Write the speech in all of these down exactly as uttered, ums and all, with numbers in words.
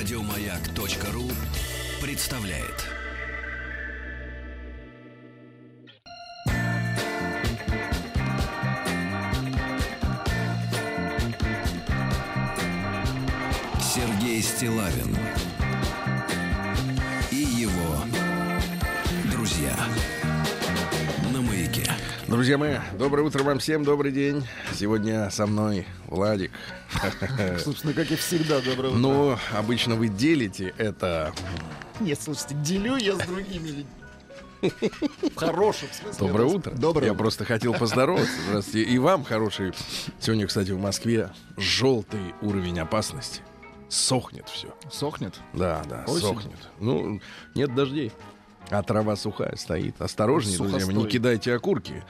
Радиомаяк.ру представляет. Сергей Стилавин и его друзья на маяке. Друзья мои, доброе утро вам всем, добрый день. Сегодня со мной Владик. Собственно, как и всегда, доброе утро. Но обычно вы делите это... Нет, слушайте, делю я с другими людьми. В хорошем смысле. Доброе утро. Доброе Я утро. Просто хотел поздороваться. Здравствуйте. И вам хороший. Сегодня, кстати, в Москве желтый уровень опасности. Сохнет все. Сохнет? Да, да, Осень. сохнет. Ну, нет дождей. А трава сухая стоит. Осторожнее, Сухостой. друзья, не кидайте окурки.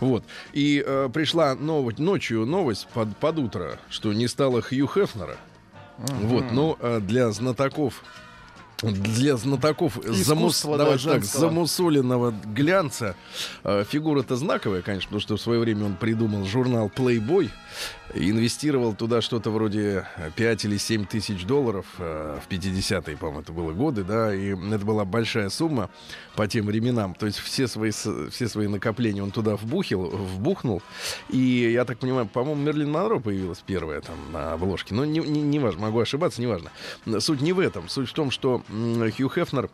Вот. И э, пришла новость, ночью новость под, под утро, что не стало Хью Хефнера. Mm-hmm. Вот. Но э, для знатоков, для знатоков замус... Давайте так, замусоленного глянца э, фигура-то знаковая, конечно, потому что в свое время он придумал журнал «Плейбой». Инвестировал туда что-то вроде пять или семь тысяч долларов э, в пятидесятые, по-моему, это было годы, да, и это была большая сумма по тем временам, то есть все свои, все свои накопления он туда вбухил, вбухнул, и, я так понимаю, по-моему, Мэрилин Монро появилась первая там на обложке, но не, не, не важно, могу ошибаться, не важно. Суть не в этом, суть в том, что Хью Хефнер,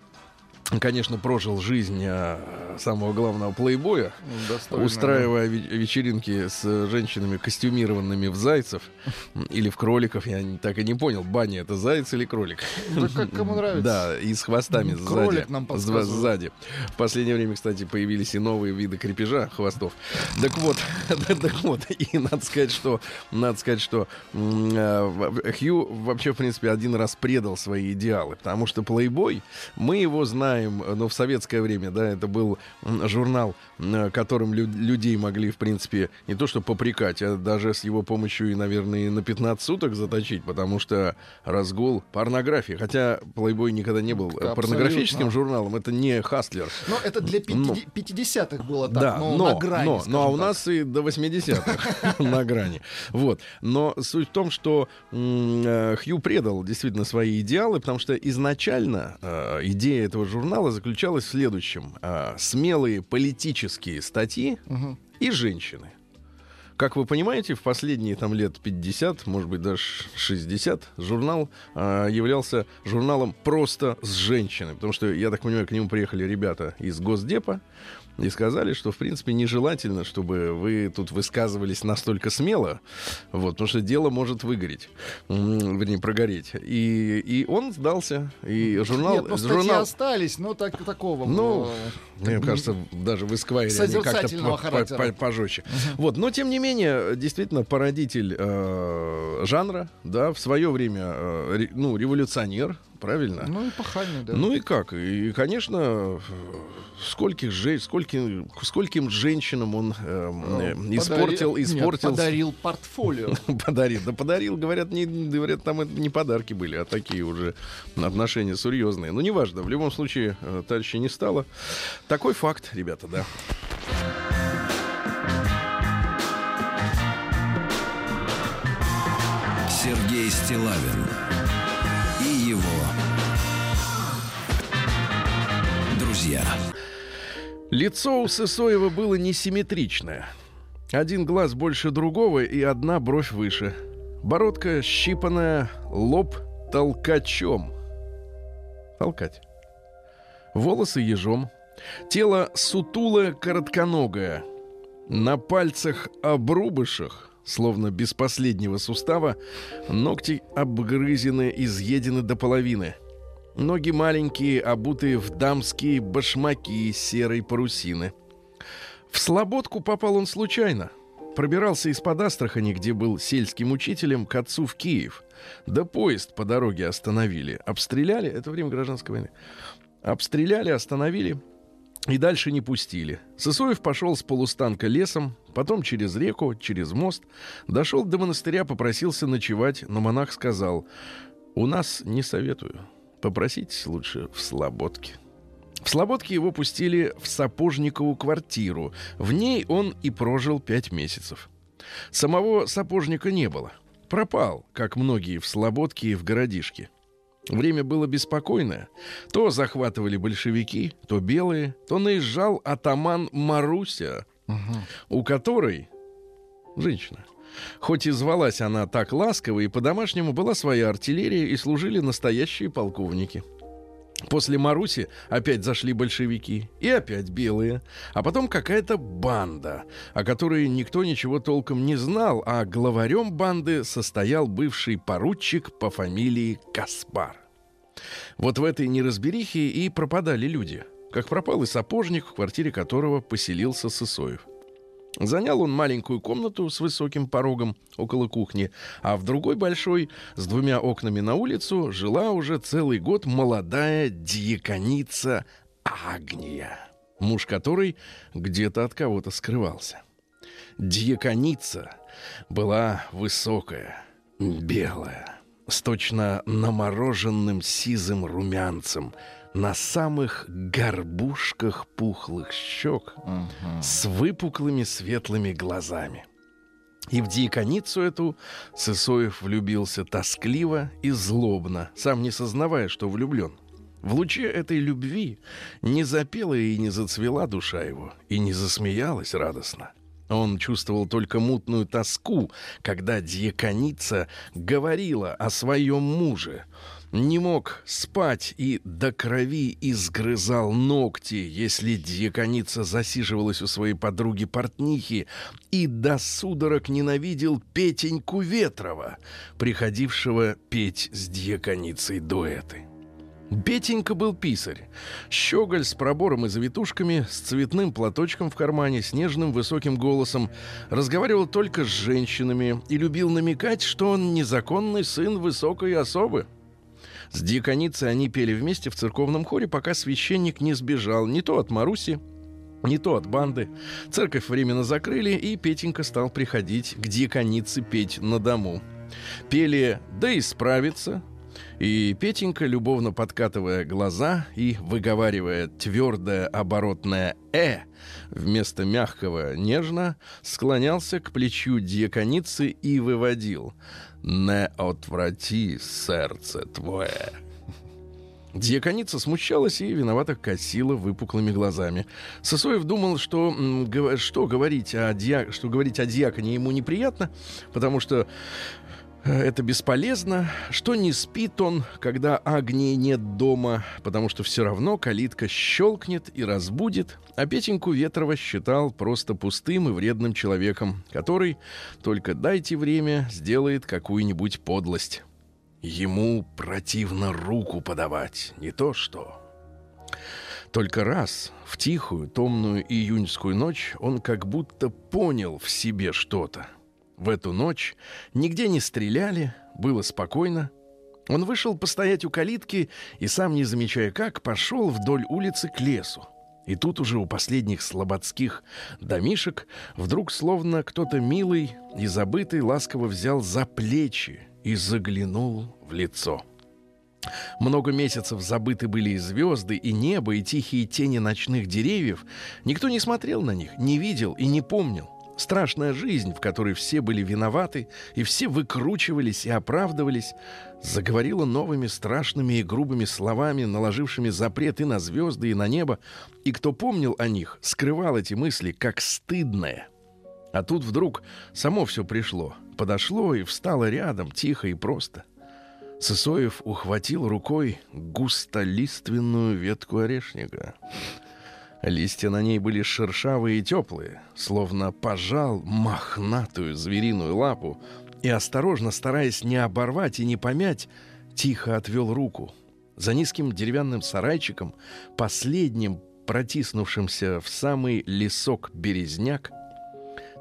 конечно, прожил жизнь самого главного плейбоя, достойно, устраивая вечеринки с женщинами, костюмированными в зайцев или в кроликов. Я так и не понял, баня — это заяц или кролик? Да как кому нравится. Да, и с хвостами сзади. Кролик нам подсказывает. Сзади. В последнее время, кстати, появились и новые виды крепежа хвостов. Так вот, так вот, и надо сказать, что надо сказать, что Хью вообще, в принципе, один раз предал свои идеалы, потому что плейбой, мы его знаем, но в советское время, да, это был журнал, которым лю- людей могли, в принципе, не то что попрекать, а даже с его помощью и, наверное, на пятнадцать суток заточить, потому что разгул порнографии. Хотя «Плейбой» никогда не был Абсолютно. порнографическим журналом, это не «Хастлер». Но это для пятидесятых было так, да, но, но на грани, но, но а у так. нас и до восьмидесятых на грани. Вот. Но суть в том, что Хью предал действительно свои идеалы, потому что изначально идея этого журнала Журнала заключалась в следующем: а, смелые политические статьи угу. и женщины. Как вы понимаете, в последние там лет пятьдесят, может быть, даже шестьдесят, журнал э, являлся журналом просто с женщиной. Потому что, я так понимаю, к нему приехали ребята из Госдепа и сказали, что, в принципе, нежелательно, чтобы вы тут высказывались настолько смело, вот, потому что дело может выгореть, м-м, вернее, прогореть. И, и он сдался. И журнал... Нет, ну, статьи журнал... остались, но так, такого... Ну, было... мне кажется, даже в «Эсквайре» они как-то пожестче. Вот, но, тем не менее, действительно породитель э, жанра, да, в свое время э, ре, ну, революционер, правильно? Ну и пахальный, да. Ну и как? И, конечно, скольких же, скольким, скольким женщинам он э, э, испортил, подари... испортил... Нет, подарил портфолио. Подарил, да подарил, говорят, не, говорят, там это не подарки были, а такие уже отношения серьезные. Ну, неважно, в любом случае, товарища не стало. Такой факт, ребята, да. Сергей Стилавин и его друзья. Лицо у Сысоева было несимметричное. Один глаз больше другого и одна бровь выше. Бородка щипанная, лоб толкачом. Толкать. Волосы ежом. Тело сутулое, коротконогое. На пальцах обрубышах, словно без последнего сустава, ногти обгрызены, изъедены до половины. Ноги маленькие, обутые в дамские башмаки серой парусины. В Слободку попал он случайно. Пробирался из-под Астрахани, где был сельским учителем, к отцу в Киев. Да поезд по дороге остановили. Обстреляли. Это время гражданской войны. Обстреляли, остановили. И дальше не пустили. Сысоев пошел с полустанка лесом, потом через реку, через мост. Дошел до монастыря, попросился ночевать, но монах сказал: «У нас не советую. Попроситесь лучше в Слободке». В Слободке его пустили в Сапожникову квартиру. В ней он и прожил пять месяцев. Самого Сапожника не было. Пропал, как многие в Слободке и в городишке. Время было беспокойное. То захватывали большевики, то белые, то наезжал атаман Маруся, угу. у которой женщина. Хоть и звалась она так ласково, и по-домашнему была своя артиллерия, и служили настоящие полковники. После Маруси опять зашли большевики, и опять белые, а потом какая-то банда, о которой никто ничего толком не знал, а главарем банды состоял бывший поручик по фамилии Каспар. Вот в этой неразберихе и пропадали люди, как пропал и сапожник, в квартире которого поселился Сысоев. Занял он маленькую комнату с высоким порогом около кухни, а в другой большой, с двумя окнами на улицу, жила уже целый год молодая диаконица Агния, муж которой где-то от кого-то скрывался. Диаконица была высокая, белая, с точно намороженным сизым румянцем, на самых горбушках пухлых щек, угу. с выпуклыми светлыми глазами. И в диаконицу эту Сысоев влюбился тоскливо и злобно, сам не сознавая, что влюблен. В луче этой любви не запела и не зацвела душа его, и не засмеялась радостно. Он чувствовал только мутную тоску, когда диаконица говорила о своем муже. Не мог спать и до крови изгрызал ногти, если диаконица засиживалась у своей подруги-портнихи, и до судорог ненавидел Петеньку Ветрова, приходившего петь с диаконицей дуэты. Петенька был писарь. Щеголь с пробором и завитушками, с цветным платочком в кармане, с нежным высоким голосом. Разговаривал только с женщинами и любил намекать, что он незаконный сын высокой особы. С диаконицей они пели вместе в церковном хоре, пока священник не сбежал ни то от Маруси, ни то от банды. Церковь временно закрыли, и Петенька стал приходить к диаконице петь на дому. Пели «Да и справится», и Петенька, любовно подкатывая глаза и выговаривая твердое оборотное «э» вместо мягкого «нежно», склонялся к плечу диаконицы и выводил: «Не отврати сердце твое». Диаконица смущалась и виновато косила выпуклыми глазами. Сысоев думал, что, что, говорить о диак... что говорить о диаконе ему неприятно, потому что это бесполезно, что не спит он, когда Агнии нет дома, потому что все равно калитка щелкнет и разбудит, а Петеньку Ветрова считал просто пустым и вредным человеком, который, только дайте время, сделает какую-нибудь подлость. Ему противно руку подавать, не то что. Только раз, в тихую, томную июньскую ночь, он как будто понял в себе что-то. В эту ночь нигде не стреляли, было спокойно. Он вышел постоять у калитки и, сам не замечая как, пошел вдоль улицы к лесу. И тут уже у последних слободских домишек вдруг словно кто-то милый и забытый ласково взял за плечи и заглянул в лицо. Много месяцев забыты были и звезды, и небо, и тихие тени ночных деревьев. Никто не смотрел на них, не видел и не помнил. Страшная жизнь, в которой все были виноваты, и все выкручивались и оправдывались, заговорила новыми страшными и грубыми словами, наложившими запрет и на звезды, и на небо. И кто помнил о них, скрывал эти мысли как стыдное. А тут вдруг само все пришло, подошло и встало рядом, тихо и просто. Сысоев ухватил рукой густолиственную ветку орешника. Листья на ней были шершавые и теплые, словно пожал мохнатую звериную лапу и, осторожно, стараясь не оборвать и не помять, тихо отвел руку. За низким деревянным сарайчиком, последним протиснувшимся в самый лесок березняк,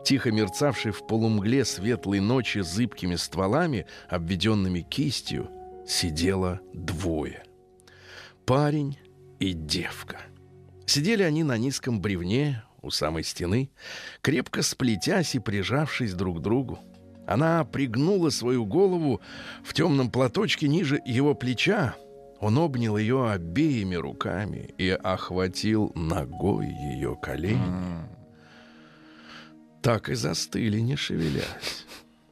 тихо мерцавший в полумгле светлой ночи зыбкими стволами, обведенными кистью, сидело двое. Парень и девка. Сидели они на низком бревне у самой стены, крепко сплетясь и прижавшись друг к другу. Она пригнула свою голову в темном платочке ниже его плеча. Он обнял ее обеими руками и охватил ногой ее колени. Так и застыли, не шевелясь.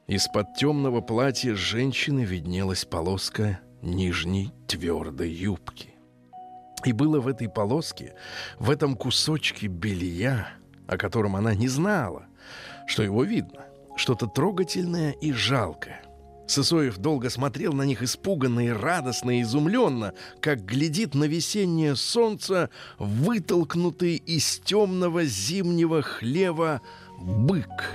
Из-под темного платья женщины виднелась полоска нижней твердой юбки. И было в этой полоске, в этом кусочке белья, о котором она не знала, что его видно, что-то трогательное и жалкое. Сысоев долго смотрел на них испуганно и радостно, и изумленно, как глядит на весеннее солнце вытолкнутый из темного зимнего хлева бык.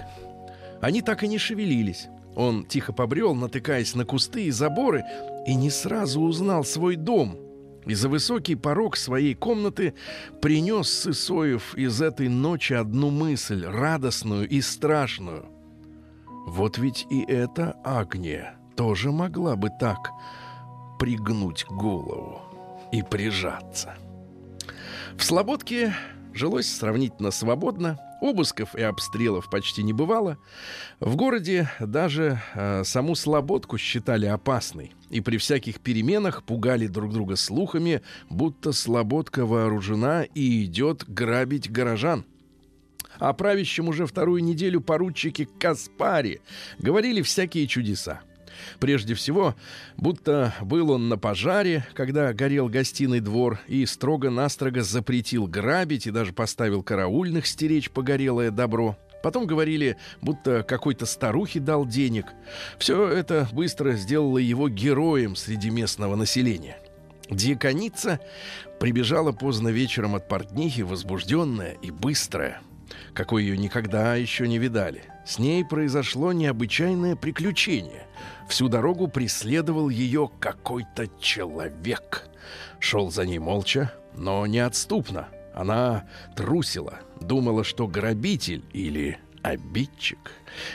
Они так и не шевелились. Он тихо побрел, натыкаясь на кусты и заборы, и не сразу узнал свой дом. И за высокий порог своей комнаты принес Сысоев из этой ночи одну мысль, радостную и страшную. Вот ведь и эта Агния тоже могла бы так пригнуть голову и прижаться. В Слободке жилось сравнительно свободно, обысков и обстрелов почти не бывало. В городе даже э, саму Слободку считали опасной, и при всяких переменах пугали друг друга слухами, будто Слободка вооружена и идет грабить горожан. О правящем уже вторую неделю поручике Каспаре говорили всякие чудеса. Прежде всего, будто был он на пожаре, когда горел гостиный двор, и строго-настрого запретил грабить и даже поставил караульных стеречь погорелое добро. Потом говорили, будто какой-то старухе дал денег. Все это быстро сделало его героем среди местного населения. Диаконица прибежала поздно вечером от портнихи, возбужденная и быстрая, какой ее никогда еще не видали. С ней произошло необычайное приключение. Всю дорогу преследовал ее какой-то человек. Шел за ней молча, но неотступно. Она трусила, думала, что грабитель или обидчик,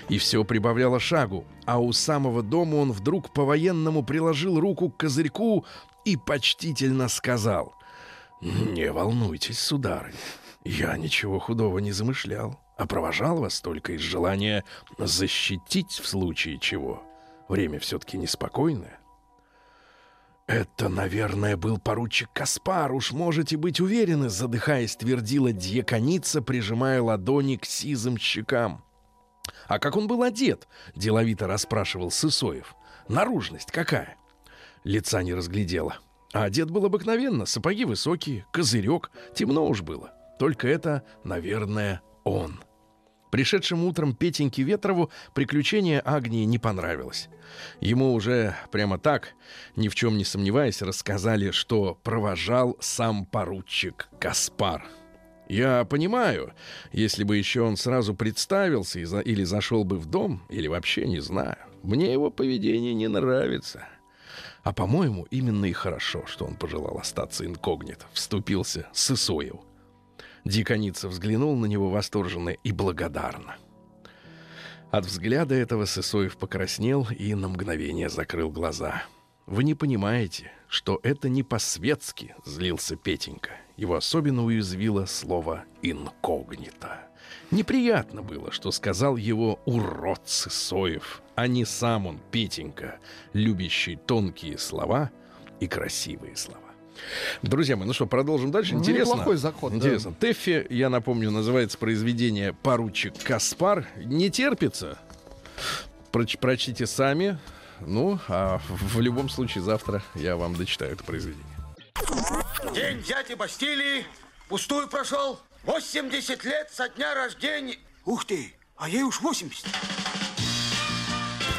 и все прибавляла шагу. А у самого дома он вдруг по-военному приложил руку к козырьку и почтительно сказал: «Не волнуйтесь, сударыня, я ничего худого не замышлял, а провожал вас только из желания защитить в случае чего. Время все-таки неспокойное». «Это, наверное, был поручик Каспар, уж можете быть уверены», — задыхаясь, твердила диаконица, прижимая ладони к сизым щекам. «А как он был одет?» — деловито расспрашивал Сысоев. «Наружность какая?» Лица не разглядела. А одет был обыкновенно, сапоги высокие, козырек, темно уж было. Только это, наверное, он. Пришедшему утром Петеньке Ветрову приключение Агнии не понравилось. Ему уже прямо так, ни в чем не сомневаясь, рассказали, что провожал сам поручик Каспар. Я понимаю, если бы еще он сразу представился и за... или зашел бы в дом, или вообще не знаю. Мне его поведение не нравится. А, по-моему, именно и хорошо, что он пожелал остаться инкогнито, вступился Сысоев. Диконица взглянул на него восторженно и благодарно. От взгляда этого Сысоев покраснел и на мгновение закрыл глаза. «Вы не понимаете, что это не по-светски», — злился Петенька. Его особенно уязвило слово «инкогнито». Неприятно было, что сказал его урод Сысоев, а не сам он, Петенька, любящий тонкие слова и красивые слова. Друзья мои, ну что, продолжим дальше. Интересно. Неплохой заход. Интересно. Да. Тэффи, я напомню, называется произведение «Поручик Каспар». Не терпится. Проч- прочтите сами. Ну, а в любом случае завтра я вам дочитаю это произведение. День взятия Бастилии пустую прошел. восемьдесят лет со дня рождения. Ух ты, а ей уж восемьдесят.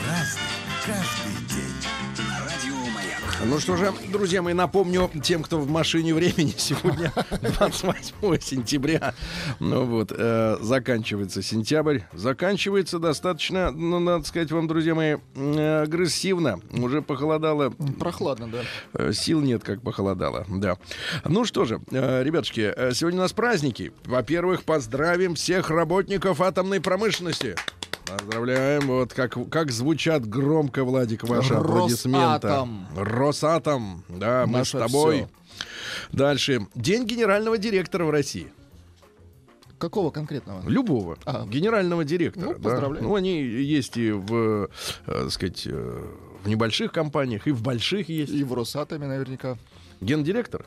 Разный, каждый. Ну что же, друзья мои, напомню тем, кто в машине времени, сегодня двадцать восьмое сентября. Ну вот, э, заканчивается сентябрь. Заканчивается достаточно, ну, надо сказать вам, друзья мои, э, агрессивно. Уже похолодало. Прохладно, да. Э, сил нет, как похолодало, да. Ну что же, э, ребятушки, э, сегодня у нас праздники. Во-первых, поздравим всех работников атомной промышленности. Поздравляем. Вот как, как звучат громко, Владик, ваши аплодисменты. Росатом. Росатом. Да, мы Наше с тобой. Все. Дальше. День генерального директора в России. Какого конкретного? Любого. А. Генерального директора. Ну, поздравляю. Да. Ну, они есть и в, так сказать, в небольших компаниях, и в больших есть. И в Росатоме наверняка. Гендиректор?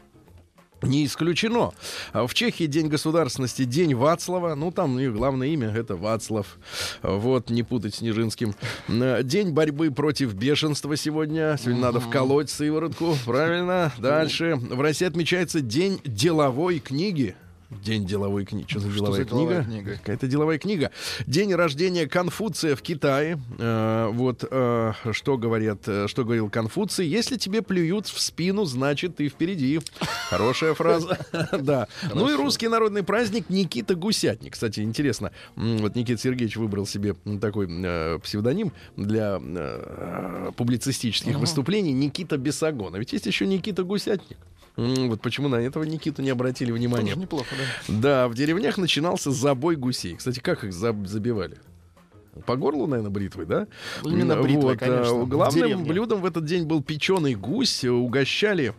Не исключено. В Чехии День государственности, День Вацлава. Ну, там у них главное имя — это Вацлав. Вот, не путать с Нижинским. День борьбы против бешенства сегодня. Сегодня надо вколоть сыворотку. Правильно. Дальше. В России отмечается День деловой книги. День деловой книги. Что за деловая, что за деловая книга? книга? Какая-то деловая книга. День рождения Конфуция в Китае. Э, вот э, что говорят, э, что говорил Конфуций. Если тебе плюют в спину, значит ты впереди. Хорошая фраза. Да. Ну и русский народный праздник — Никита Гусятник. Кстати, интересно. Вот Никита Сергеевич выбрал себе такой псевдоним для публицистических выступлений — Никита Бесогон. А ведь есть еще Никита Гусятник. Вот почему на этого Никиту не обратили внимания. Тоже неплохо, да. Да, в деревнях начинался забой гусей. Кстати, как их забивали? По горлу, наверное, бритвой, да? Именно бритвой, вот, конечно. Главным в блюдом в этот день был печеный гусь. Угощали...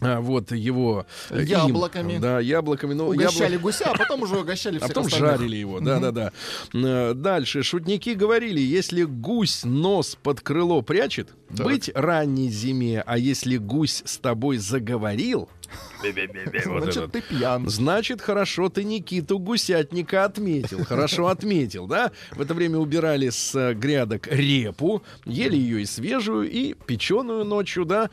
А, вот его яблоками. Им, да, яблоками. Но угощали яблок... гуся, а потом уже угощали всех. А потом остальных. Жарили его, да-да-да. Mm-hmm. Дальше. Шутники говорили: если гусь нос под крыло прячет, так. Быть ранней зиме, а если гусь с тобой заговорил, значит, ты пьян. Значит, хорошо ты Никиту Гусятника отметил. Хорошо отметил, да? В это время убирали с грядок репу, ели ее и свежую, и печеную ночью, да?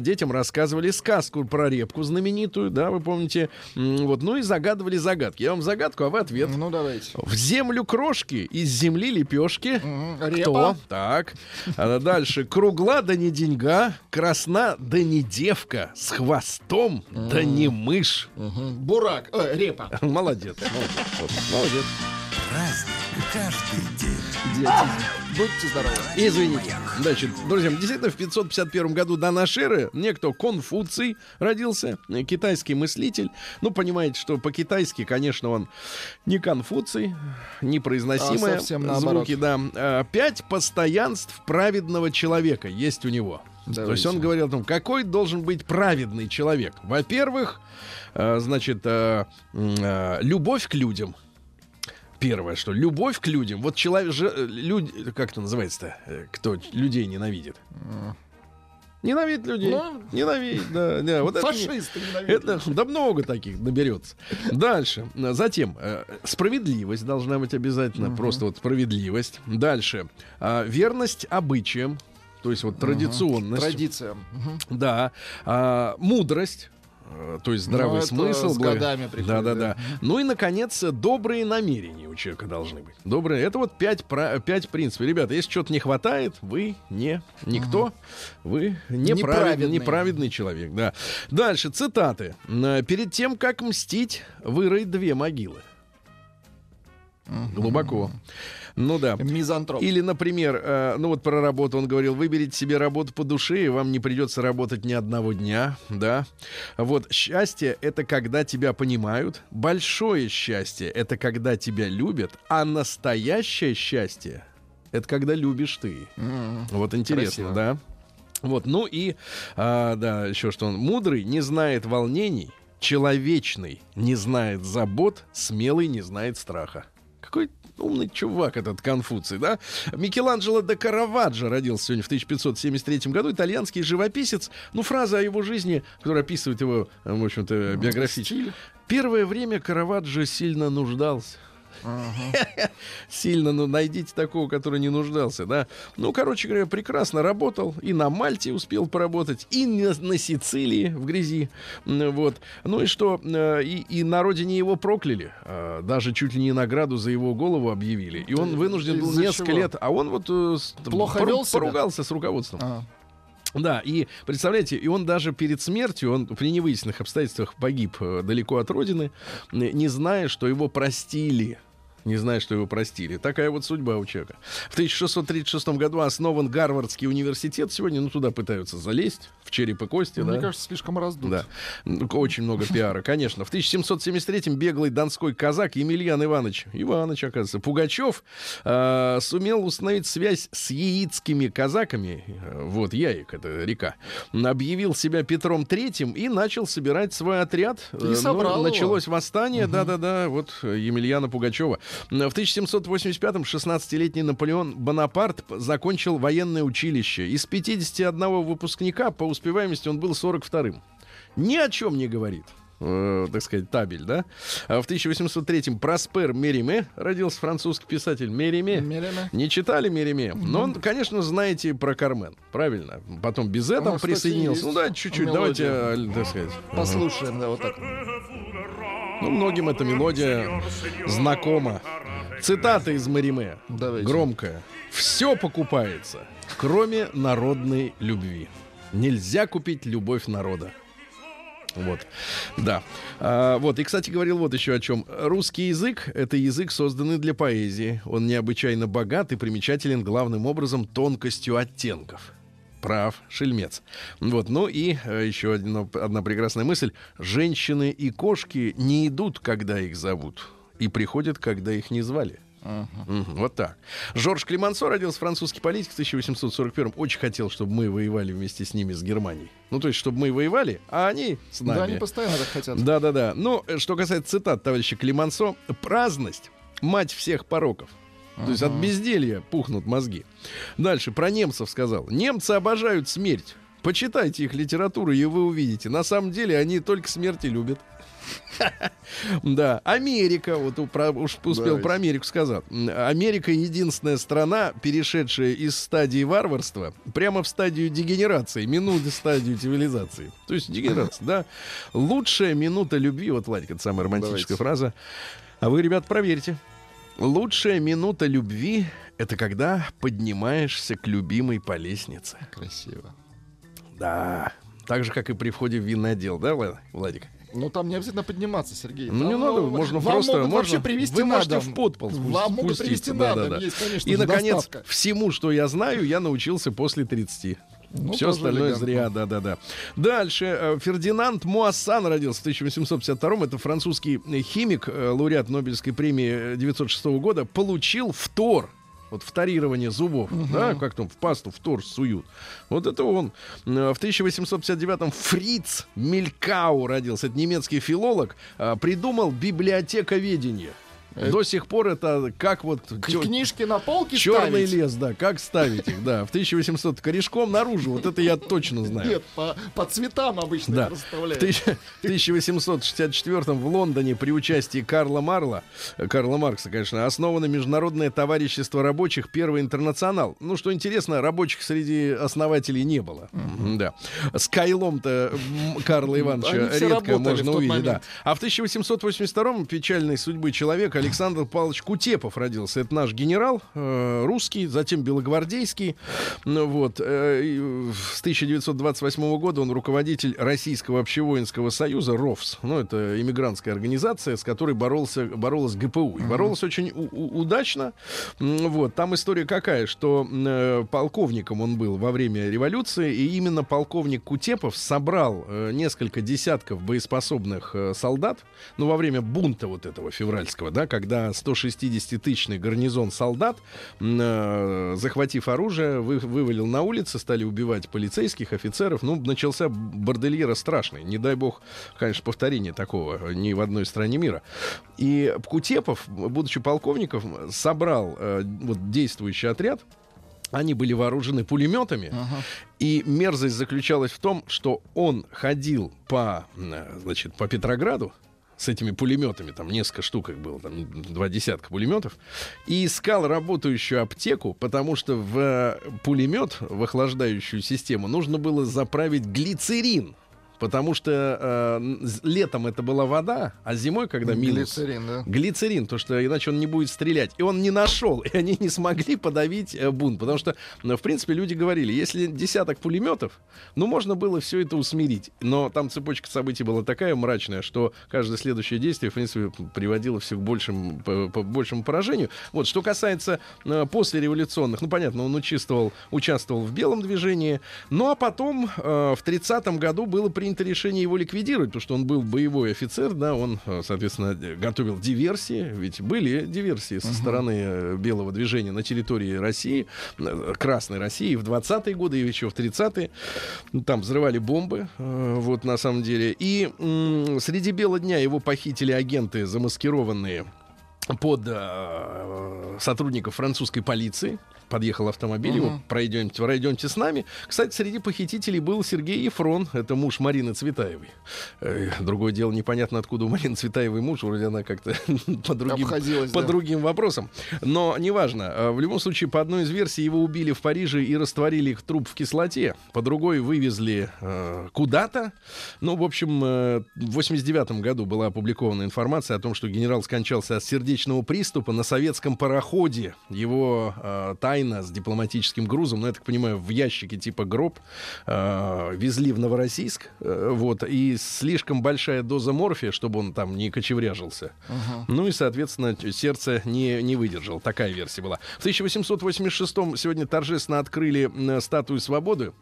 Детям рассказывали сказку про репку знаменитую, да, вы помните? Вот, ну и загадывали загадки. Я вам загадку, а вы ответ. Ну, давайте. В землю крошки, из земли лепешки. Репа. Кто? Так. А дальше. Кругла да не деньга, красна да не девка, с хвостом да не мышь. Угу. Бурак. Э, репа. Молодец. Молодец. Молодец. Праздник каждый день. А! Будьте здоровы. Извините. Значит, друзья, действительно, в пятьсот пятьдесят первом году до нашей эры некто Конфуций родился, китайский мыслитель. Ну, понимаете, что по-китайски, конечно, он не Конфуций, непроизносимые а звуки. Да. Пять постоянств праведного человека есть у него. Давайте. То есть он говорил о том, какой должен быть праведный человек. Во-первых, значит, любовь к людям. Первое, что любовь к людям. Вот человек, люди, как это называется-то, кто людей ненавидит? Ненавидит людей. Но... Ненавидит, да, да. Вот фашисты это, это, да, много таких наберется. Дальше. Затем э, справедливость должна быть обязательно. Угу. Просто вот справедливость. Дальше. Э, верность обычаям. То есть вот традиционность. Угу. Традициям. Угу. Да. Э, мудрость. То есть здравый ну, смысл. С годами приходит, да, да, да, да. Ну и, наконец, добрые намерения у человека должны быть. Добрые. Это вот пять, пять принципов. Ребята, если что-то не хватает, вы не никто. Вы неправедный, неправедный человек. Да. Дальше цитаты. Перед тем, как мстить, вырой две могилы. Uh-huh. Глубоко. Ну да. Мизантроп. Или, например, э, ну вот про работу он говорил: выберите себе работу по душе, и вам не придется работать ни одного дня, да. Вот, счастье — это когда тебя понимают. Большое счастье — это когда тебя любят. А настоящее счастье — это когда любишь ты. Uh-huh. Вот интересно. Красиво. Да. Вот, ну и э, да, еще что он: мудрый не знает волнений, человечный не знает забот, смелый не знает страха. Какой умный чувак этот Конфуций, да? Микеланджело де Караваджо родился сегодня в тысяча пятьсот семьдесят третьем году. Итальянский живописец. Ну, фраза о его жизни, которая описывает его, в общем-то, биографически. Первое время Караваджо сильно нуждался. Uh-huh. Сильно, ну, найдите такого, который не нуждался, да. Ну, короче говоря, прекрасно работал. И на Мальте успел поработать, и на, на Сицилии в грязи. Вот. Ну и что, и, и на родине его прокляли. Даже чуть ли не награду за его голову объявили. И он вынужден был несколько чего? лет. А он вот плохо пору, вел себя? Поругался с руководством. Uh-huh. Да, и представляете, и он даже перед смертью, он при невыясненных обстоятельствах погиб далеко от родины, не зная, что его простили. Не зная, что его простили. Такая вот судьба у человека. В тысяча шестьсот тридцать шестом году основан Гарвардский университет. Сегодня, ну, туда пытаются залезть, в череп и кости. Мне да? кажется, слишком раздут. Да. Очень много пиара, конечно. В тысяча семьсот семьдесят третьем беглый донской казак Емельян Иванович, Иванович, оказывается, Пугачев, э, сумел установить связь с яицкими казаками. Вот, Яик, это река. Объявил себя Петром Третьим и начал собирать свой отряд. И ну, собрал началось его. Восстание, угу. да-да-да, вот Емельяна Пугачева. В тысяча семьсот восемьдесят пятом шестнадцатилетний Наполеон Бонапарт закончил военное училище. Из пятидесяти одного выпускника по успеваемости он был сорок вторым. ни о чем не говорит. Э, так сказать, табель, да? А в тысяча восемьсот третьем Проспер Мериме родился французский писатель Мериме. Мериме. Не читали Мериме? Mm-hmm. Но он, конечно, знаете про Кармен. Правильно. Потом Бизе там присоединился. Ну да, чуть-чуть. Мелодия. Давайте, так сказать. Послушаем, uh-huh. да, вот так. Ну, многим эта мелодия знакома. Цитата из Мериме. Давайте. Громкая. «Все покупается, кроме народной любви. Нельзя купить любовь народа». Вот, да. А, вот, и, кстати, говорил вот еще о чем. Русский язык — это язык, созданный для поэзии. Он необычайно богат и примечателен главным образом тонкостью оттенков. Прав, шельмец. Вот, ну и еще одна, одна прекрасная мысль. Женщины и кошки не идут, когда их зовут, и приходят, когда их не звали. Uh-huh. Вот так. Жорж Клемансо родился, французский политик, в тысяча восемьсот сорок первом. Очень хотел, чтобы мы воевали вместе с ними, с Германией. Ну, то есть, чтобы мы воевали, а они с нами. Да, они постоянно так хотят. Да-да-да. Ну, что касается цитат товарища Клемансо, праздность — мать всех пороков. Uh-huh. То есть, от безделья пухнут мозги. Дальше, про немцев сказал. Немцы обожают смерть. Почитайте их литературу, и вы увидите. На самом деле, они только смерти любят. Да, Америка, вот успел про Америку сказать. Америка — единственная страна, перешедшая из стадии варварства прямо в стадию дегенерации, минуты стадию цивилизации. То есть дегенерация, да. Лучшая минута любви, вот, Владик, это самая романтическая фраза. А вы, ребят, проверьте. Лучшая минута любви — это когда поднимаешься к любимой по лестнице. Красиво. Да, так же, как и при входе в винный отдел, да, Владик? Ну, там не обязательно подниматься, Сергей. Ну, там, не надо, ну, можно вам просто... Можно, вообще привезти вы можете в подпол спуститься. Вам могут привезти да, на дом, да, да. Есть, конечно, и, наконец, доставка. Всему, что я знаю, я научился после тридцати. Ну, все остальное элегантно. Зря, да-да-да. Дальше. Фердинанд Муассан родился в тысяча восемьсот пятьдесят втором. Это французский химик, лауреат Нобелевской премии девятьсот шестого года. Получил фтор. Вот фторирование зубов, угу. да, как там в пасту фтор суют. Вот это он. В тысяча восемьсот пятьдесят девятом Фриц Мелькау родился. Это немецкий филолог. Придумал библиотековедение. Это... До сих пор это как вот... Тё... Книжки на полке черный ставить? Лес, да, как ставить их, да. В тысяча восемьсот корешком наружу, вот это я точно знаю. Нет, по, по цветам обычно да. расставляют. В тысяча восемьсот шестьдесят четвёртом в Лондоне при участии Карла Марла, Карла Маркса, конечно, основано Международное товарищество рабочих «Первый интернационал». Ну, что интересно, рабочих среди основателей не было. Mm-hmm. Да. С Кайлом-то Карла Ивановича редко можно увидеть. Да. А в тысяча восемьсот восемьдесят втором печальной судьбы человека Александр Павлович Кутепов родился. Это наш генерал, э, русский, затем белогвардейский. Ну, вот, э, с тысяча девятьсот двадцать восьмого года он руководитель Российского общевоинского союза, РОВС. Ну, это иммигрантская организация, с которой боролся, боролась ГПУ. И боролась mm-hmm. очень у- у- удачно. Вот. Там история какая, что э, полковником он был во время революции, и именно полковник Кутепов собрал э, несколько десятков боеспособных э, солдат, ну, во время бунта вот этого февральского, да, когда сто шестидесятитысячный гарнизон солдат, э, захватив оружие, вы, вывалил на улицы, стали убивать полицейских, офицеров. Ну, начался бордельера страшный. Не дай бог, конечно, повторение такого ни в одной стране мира. И Кутепов, будучи полковником, собрал э, вот, действующий отряд. Они были вооружены пулеметами. Ага. И мерзость заключалась в том, что он ходил по, значит, по Петрограду с этими пулеметами, там несколько штук их было, там два десятка пулеметов, и искал работающую аптеку, потому что в пулемет, в охлаждающую систему, нужно было заправить глицерин. Потому что э, летом это была вода, а зимой, когда минус... Глицерин, да. Глицерин, потому что иначе он не будет стрелять. И он не нашел, и они не смогли подавить э, бунт. Потому что, ну, в принципе, люди говорили, если десяток пулеметов, ну, можно было все это усмирить. Но там цепочка событий была такая мрачная, что каждое следующее действие, в принципе, приводило все к большим, по, по большему поражению. Вот, что касается э, послереволюционных, ну, понятно, он участвовал, участвовал в белом движении. Ну, а потом э, в тридцатом году было принято решение его ликвидировать, потому что он был боевой офицер, да, он, соответственно, готовил диверсии, ведь были диверсии со стороны белого движения на территории России, Красной России в двадцатые годы и еще в тридцатые. Там взрывали бомбы, вот, на самом деле. И м- среди бела дня его похитили агенты, замаскированные под э, сотрудников французской полиции. подъехал автомобиль, uh-huh. его пройдемте, пройдемте с нами. Кстати, среди похитителей был Сергей Ефрон, это муж Марины Цветаевой. Другое дело, непонятно, откуда у Марины Цветаевой муж, вроде она как-то по другим, по да. другим вопросам. Но неважно, в любом случае, по одной из версий его убили в Париже и растворили их труп в кислоте, по другой вывезли э, куда-то. Ну, в общем, э, в восемьдесят девятом году была опубликована информация о том, что генерал скончался от сердечного приступа на советском пароходе. Его э, тайно с дипломатическим грузом, ну, я так понимаю, в ящике типа гроб, э, везли в Новороссийск. Э, вот, и слишком большая доза морфия, чтобы он там не кочевряжился. Uh-huh. Ну и, соответственно, сердце не, не выдержало. Такая версия была. В тысяча восемьсот восемьдесят шестом сегодня торжественно открыли статую свободы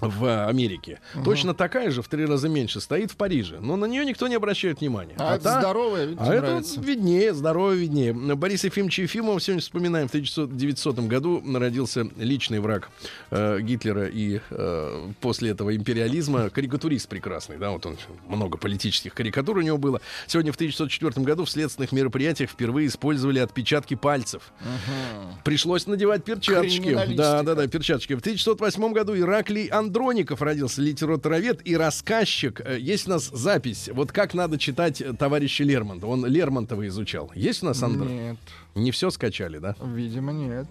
в Америке. Угу. Точно такая же, в три раза меньше, стоит в Париже. Но на нее никто не обращает внимания. А, а это та... здоровая, видите, а нравится. Это виднее, здоровое виднее. Борис Ефимович Ефимов сегодня вспоминаем. В тысяча девятисотом году родился личный враг э, Гитлера и э, после этого империализма. Карикатурист прекрасный, да, вот он, много политических карикатур у него было. Сегодня в тысяча девятьсот четвёртом году в следственных мероприятиях впервые использовали отпечатки пальцев. Угу. Пришлось надевать перчаточки. Да, да, да, перчаточки. В тысяча девятьсот восьмом году Ираклий Андроников родился, литературовед и рассказчик. Есть у нас запись, вот как надо читать товарища Лермонтова. Он Лермонтова изучал. Есть у нас, Андр? Нет. Не все скачали, да? Видимо, нет.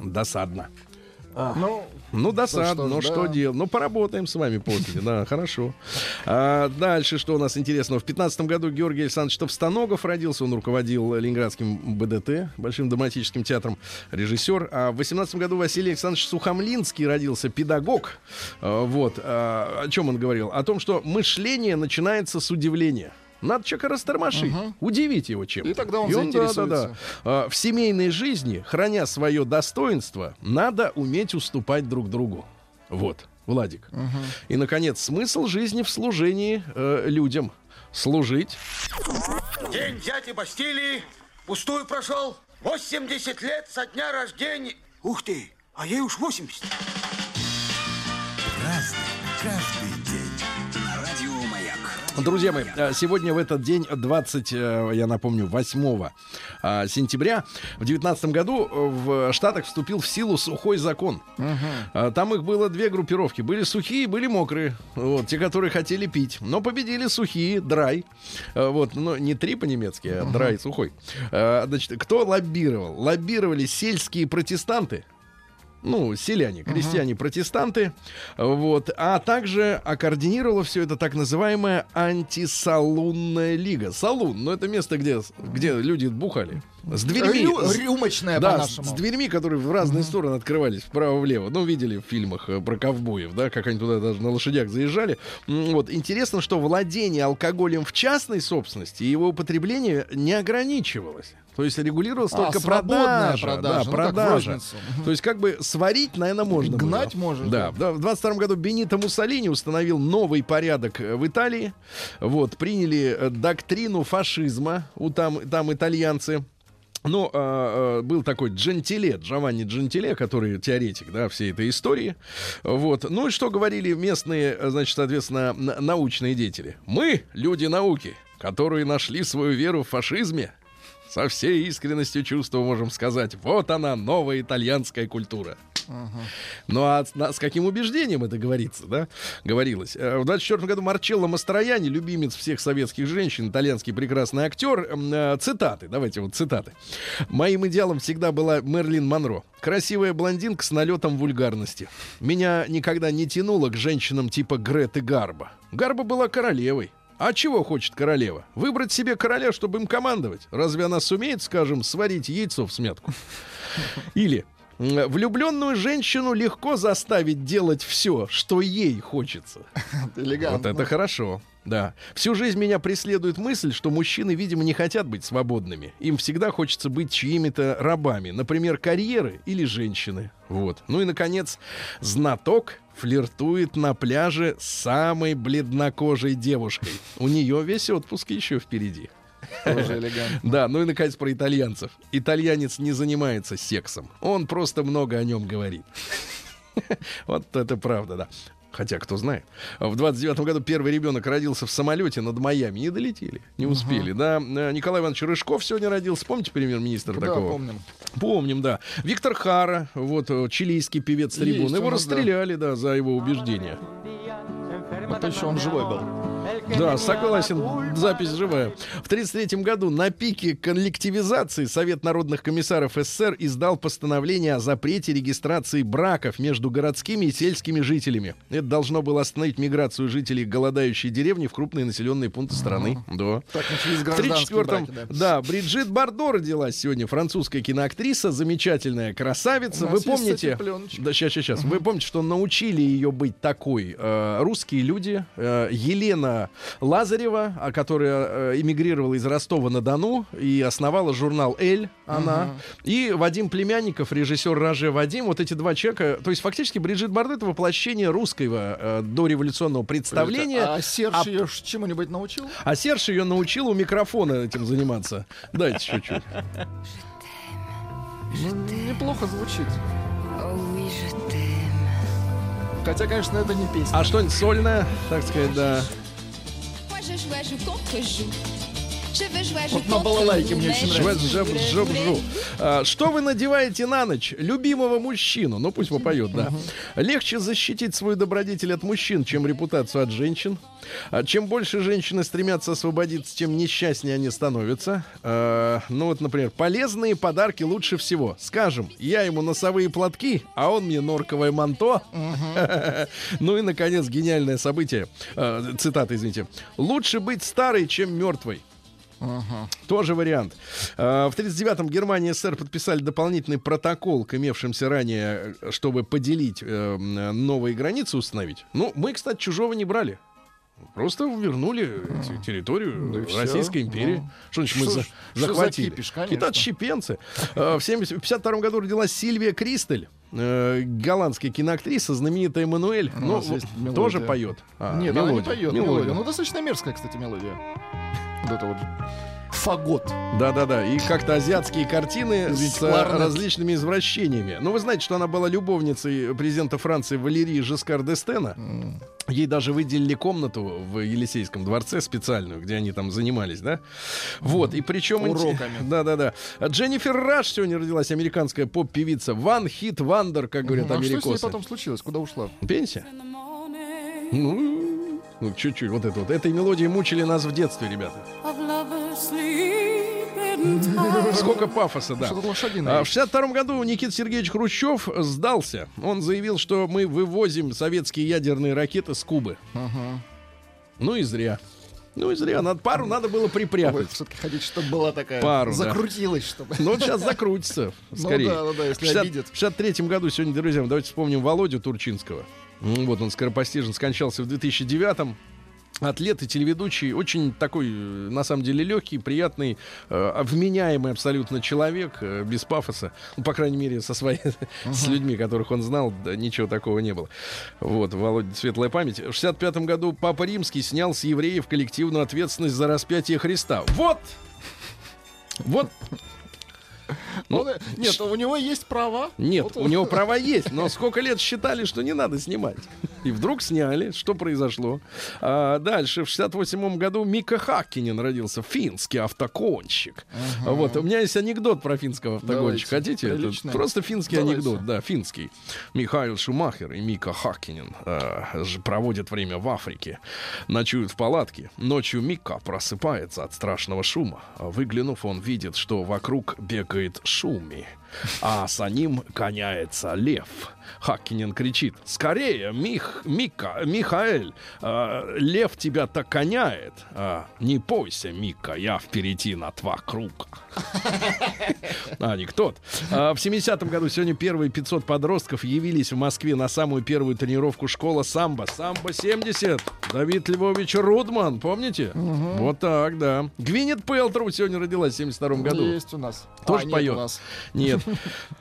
Досадно. А, ну, ну, досадно, ну что, да. что делать? Ну, поработаем с вами после, да, хорошо. А дальше, что у нас интересного? В пятнадцатом году Георгий Александрович Товстоногов родился, он руководил Ленинградским БДТ, Большим драматическим театром, режиссер. А в восемнадцатом году Василий Александрович Сухомлинский родился, педагог. А, вот, а, о чем он говорил? О том, что мышление начинается с удивления. Надо человека растормошить, угу. удивить его чем-то. И тогда он, и он заинтересуется. Да, да, да. В семейной жизни, храня свое достоинство, надо уметь уступать друг другу. Вот, Владик. Угу. И, наконец, смысл жизни в служении э, людям. Служить. День взятия Бастилии пустую прошел. восемьдесят лет со дня рождения. Ух ты, а ей уж восемьдесят. Разный, каждый. Друзья мои, сегодня в этот день, двадцатого, я напомню, восьмого сентября, в девятнадцатом году в Штатах вступил в силу сухой закон. Uh-huh. Там их было две группировки. Были сухие, были мокрые. Вот, те, которые хотели пить. Но победили сухие, драй. Вот, но не три по-немецки, а uh-huh. драй, сухой. Значит, кто лоббировал? Лоббировали сельские протестанты. Ну, селяне, крестьяне, uh-huh. протестанты. Вот. А также координировала все это так называемая антисалунная лига. Салун, ну это место, где, где люди бухали. С дверьми. Рю, рюмочная, да, по-нашему. С, с дверьми, которые в разные mm-hmm. стороны открывались, вправо-влево. Ну, видели в фильмах про ковбоев, да, как они туда даже на лошадях заезжали. Вот. Интересно, что владение алкоголем в частной собственности и его употребление не ограничивалось. То есть регулировалась а, только продажа. продажа. Да, ну, продажа. То есть как бы сварить, наверное, можно. Гнать было. Можно. Да. Да. В двадцать втором году Бенито Муссолини установил новый порядок в Италии. Вот. Приняли доктрину фашизма. У там, там итальянцы. Но э, был такой Джентиле, Джованни Джентиле, который теоретик, да, всей этой истории. Вот. Ну и что говорили местные, значит, соответственно, научные деятели? Мы, люди науки, которые нашли свою веру в фашизме, со всей искренностью чувства можем сказать, вот она, новая итальянская культура. Uh-huh. Ну а с каким убеждением это говорится, да? Говорилось. В двадцать четвёртом году Марчелло Мастроянни, любимец всех советских женщин, итальянский прекрасный актер, цитаты, давайте вот цитаты. Моим идеалом всегда была Мэрилин Монро. Красивая блондинка с налетом вульгарности. Меня никогда не тянуло к женщинам типа Греты Гарбо. Гарбо была королевой. А чего хочет королева? Выбрать себе короля, чтобы им командовать? Разве она сумеет, скажем, сварить яйцо в смятку? Или... Влюбленную женщину легко заставить делать все, что ей хочется. Вот это хорошо. Да. Всю жизнь меня преследует мысль, что мужчины, видимо, не хотят быть свободными. Им всегда хочется быть чьими-то рабами. Например, карьеры или женщины. Вот. Ну и, наконец, знаток флиртует на пляже с самой бледнокожей девушкой. У нее весь отпуск еще впереди. Тоже элегантно. Да, ну и наконец про итальянцев. Итальянец не занимается сексом. Он просто много о нем говорит. Вот это правда, да. Хотя, кто знает. В двадцать девятом году первый ребенок родился в самолете над Майами. Не долетели, не успели, uh-huh. да. Николай Иванович Рыжков сегодня родился. Помните премьер-министра да, такого? Да, помним. Помним, да. Виктор Хара, вот, чилийский певец трибун. Его нас, расстреляли, да. да, за его убеждения. Вот еще он живой был. Да, согласен, запись живая. В тридцать третьем году на пике коллективизации Совет народных комиссаров СССР издал постановление о запрете регистрации браков между городскими и сельскими жителями. Это должно было остановить миграцию жителей голодающей деревни в крупные населенные пункты страны. Да. Так, в тридцать четвёртом да. да, Бриджит Бардо родилась сегодня, французская киноактриса, замечательная красавица. Вы помните, да, сейчас, сейчас, угу. вы помните, что научили ее быть такой э, русские люди, э, Елена Лазарева, которая эмигрировала из Ростова-на-Дону и основала журнал «Эль», она, угу. и Вадим Племянников, режиссер «Роже Вадим», вот эти два человека, то есть фактически Бриджит Бардо — это воплощение русского э, дореволюционного представления. А Серж а... ее чему-нибудь научил? А Серж ее научил у микрофона этим заниматься. Дайте чуть-чуть. Неплохо звучит. Хотя, конечно, это не песня. А что-нибудь сольное, так сказать, да. Вот на балалайке мне очень нравится. Что вы надеваете на ночь? Любимого мужчину. Ну, пусть попоет, да. Легче защитить свою добродетель от мужчин, чем репутацию от женщин. Чем больше женщины стремятся освободиться, тем несчастнее они становятся. Ну, вот, например, полезные подарки лучше всего. Скажем, я ему носовые платки, а он мне норковое манто. Ну и, наконец, гениальное событие. Цитата, извините. Лучше быть старой, чем мертвой. Uh-huh. Тоже вариант. В тридцать девятом Германия и СССР подписали дополнительный протокол к имевшимся ранее, чтобы поделить новые границы, установить. Ну, мы, кстати, чужого не брали. Просто вернули uh-huh. территорию да Российской все. империи. Uh-huh. Что значит, мы за, захватили? Какие-то отщепенцы. В семьдесят втором году родилась Сильвия Кристаль, голландская киноактриса, знаменитая Эммануэль. Ну, тоже поет. А, Нет, мелодия. она не поет. Мелодия. Мелодия. Ну, достаточно мерзкая, кстати, мелодия. Вот это вот фагот. Да-да-да, и как-то азиатские картины с различными извращениями. Ну, вы знаете, что она была любовницей президента Франции Валерии Жескар д'Эстена. Mm. Ей даже выделили комнату в Елисейском дворце специальную, где они там занимались, да? Вот, и причем... Уроками. Да-да-да. Дженнифер Раш сегодня родилась, американская поп-певица. One hit wonder, как говорят mm. а америкосы. А что с ней потом случилось? Куда ушла? Пенсия? Ну... Ну, чуть-чуть, вот это вот. Этой мелодией мучили нас в детстве, ребята. Сколько пафоса, да. А в шестьдесят втором году Никита Сергеевич Хрущев сдался. Он заявил, что мы вывозим советские ядерные ракеты с Кубы. Ага. Ну и зря. Ну и зря. Надо, пару надо было припрятать. Ой, все-таки хотите, чтобы была такая... Пару, закрутилась, да. чтобы... Ну, вот сейчас закрутится, скорее. Ну, да, да, да, если шестьдесят обидят. В шестьдесят третьем году сегодня, друзья, давайте вспомним Володю Турчинского. Вот он скоропостижно скончался в две тысячи девятом. Атлет и телеведущий, очень такой, на самом деле, легкий, приятный, э, вменяемый абсолютно человек, э, без пафоса. Ну, по крайней мере, со своими, uh-huh. с людьми, которых он знал, да, ничего такого не было. Вот, Володя, светлая память. В шестьдесят пятом году Папа Римский снял с евреев коллективную ответственность за распятие Христа. Вот! Вот! Ну, ну, нет, ш... у него есть права. Нет, вот у он... него права есть, но сколько лет считали, что не надо снимать. И вдруг сняли, что произошло. А дальше, в шестьдесят восьмом году Мика Хаккинен родился, финский автоконщик. Ага. Вот, у меня есть анекдот про финского автогонщика. Давайте. Хотите? Это просто финский Давайте. анекдот, да, финский. Михаил Шумахер и Мика Хаккинен э, проводят время в Африке, ночуют в палатке. Ночью Мика просыпается от страшного шума. Выглянув, он видит, что вокруг бегает Шуми, а за ним гоняется лев. Хаккинен кричит: «Скорее, Мих, Мика, Михаэль, э, лев тебя-то коняет. Э, не бойся, Мика, я впереди на два круга». А не кто-то. В семидесятом году сегодня первые пятьсот подростков явились в Москве на самую первую тренировку школа самбо. Самбо-семьдесят. Давид Львович Рудман, помните? Угу. Вот так, да. Гвинет Пэлтроу сегодня родилась в семьдесят втором году. Есть у нас. Тоже а, поет. Нет,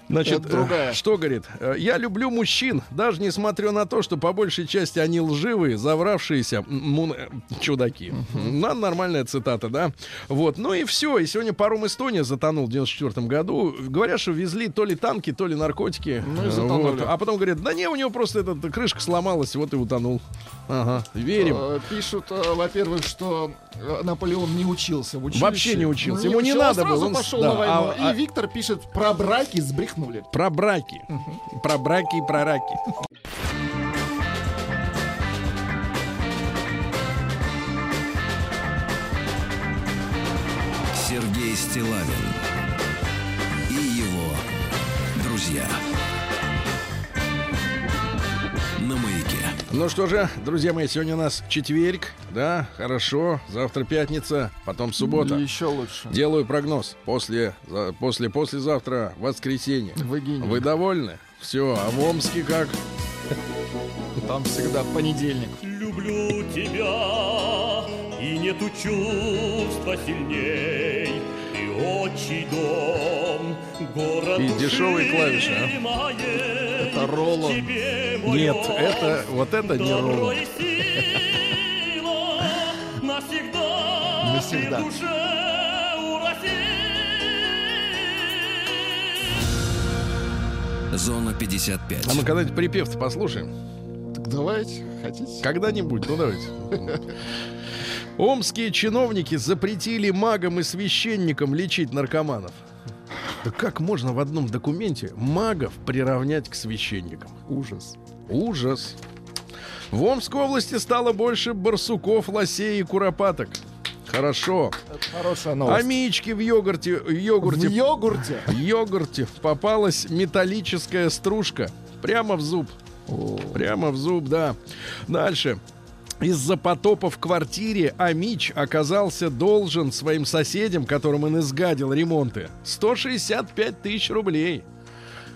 Значит, что говорит? Я люблю мужчин, даже несмотря на то, что по большей части они лживые, завравшиеся чудаки. Нормальная цитата, да? Вот. Ну и все. И сегодня паром Эстония затонул в девяносто четвёртом году. Говорят, что везли то ли танки, то ли наркотики. А потом говорят, да не, у него просто эта крышка сломалась, вот и утонул. Ага, верим. Пишут, во-первых, что Наполеон не учился в училище. Вообще не учился. Ему не надо было. Он пошел на войну. И Виктор пишет, про браки сбрехнули. Про браки. Про браки и про раки. Сергей Стилавин и его друзья. На маяке. Ну что же, друзья мои, сегодня у нас четверг, да, хорошо, завтра пятница, потом суббота. Еще лучше. Делаю прогноз, после, после, послезавтра воскресенье. Вы гений. Вы довольны? Все, а в Омске как? Там всегда понедельник. Люблю тебя, и нету чувства сильней, и отчий дом, город. И дешевые клавиши, а? Это Ролло. Нет, это вот это не Ролло. Навсегда. Зона пятьдесят пять. А мы когда-нибудь припев-то послушаем? Так давайте, хотите? Когда-нибудь, ну давайте. Омские чиновники запретили магам и священникам лечить наркоманов. Да как можно в одном документе магов приравнять к священникам? Ужас. Ужас. В Омской области стало больше барсуков, лосей и куропаток. Хорошо. Хорошая новость. Амички в йогурте... В йогурте... В йогурте? В йогурте попалась металлическая стружка. Прямо в зуб. О. Прямо в зуб, да. Дальше. Из-за потопа в квартире Амич оказался должен своим соседям, которым он изгадил ремонты, сто шестьдесят пять тысяч рублей.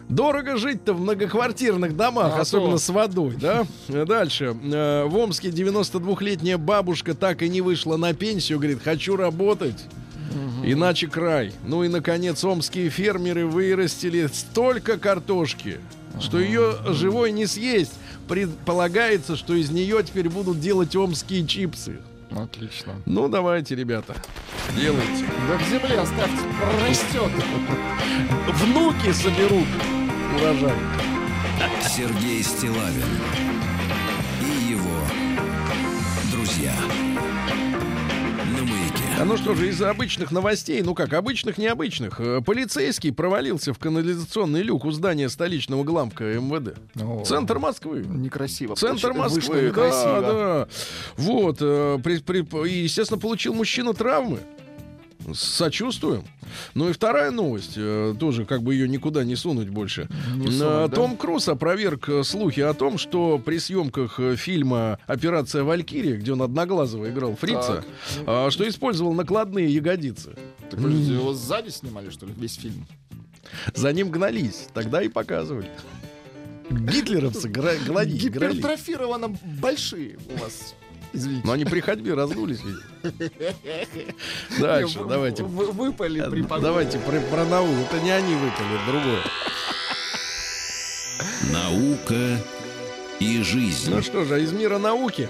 Дорого жить-то в многоквартирных домах, а особенно то. С водой, да? Дальше. В Омске девяносто двухлетняя бабушка так и не вышла на пенсию, говорит, хочу работать. Иначе край. Ну и, наконец, омские фермеры вырастили столько картошки, что ее живой не съесть. Предполагается, что из нее теперь будут делать омские чипсы. Отлично. Ну, давайте, ребята, делайте. Да в земле оставьте, прорастет. Внуки соберут урожай. Сергей Стилавин и его друзья. А ну что же, из обычных новостей, ну как, обычных, необычных. Полицейский провалился в канализационный люк у здания столичного гламка МВД. О, центр Москвы. Некрасиво. Центр Москвы, да, красиво. Да. Вот, при, при, естественно, получил мужчина травмы. Сочувствуем. Ну и вторая новость, тоже как бы ее никуда не сунуть больше. Не сунуть, Том да? Круз опроверг слухи о том, что при съемках фильма «Операция Валькирия», где он одноглазого играл Фрица, так. что использовал накладные ягодицы. Так, подожди, его сзади снимали, что ли, весь фильм? За ним гнались, тогда и показывали. Гитлеровцы гнались. Гипертрофированы большие у вас. Извините. Но они при ходьбе разгулись. Дальше, вы, давайте. Вы, выпали при погоде. Давайте про, про науку. Это не они выпали, это другое. Наука и жизнь. Ну что же, из мира науки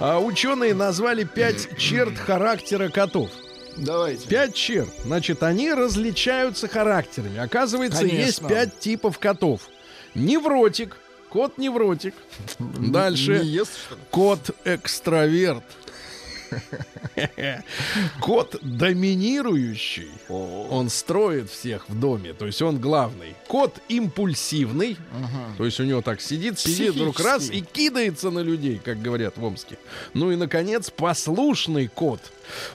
а, ученые назвали пять черт характера котов. Давайте. Пять черт. Значит, они различаются характерами. Оказывается, конечно, есть пять типов котов. Невротик. Кот-невротик. Дальше. Ест, кот-экстраверт. Кот-доминирующий. Он строит всех в доме. То есть он главный. Кот-импульсивный. Ага. То есть у него так сидит, сидит вдруг раз и кидается на людей, как говорят в Омске. Ну и, наконец, послушный кот.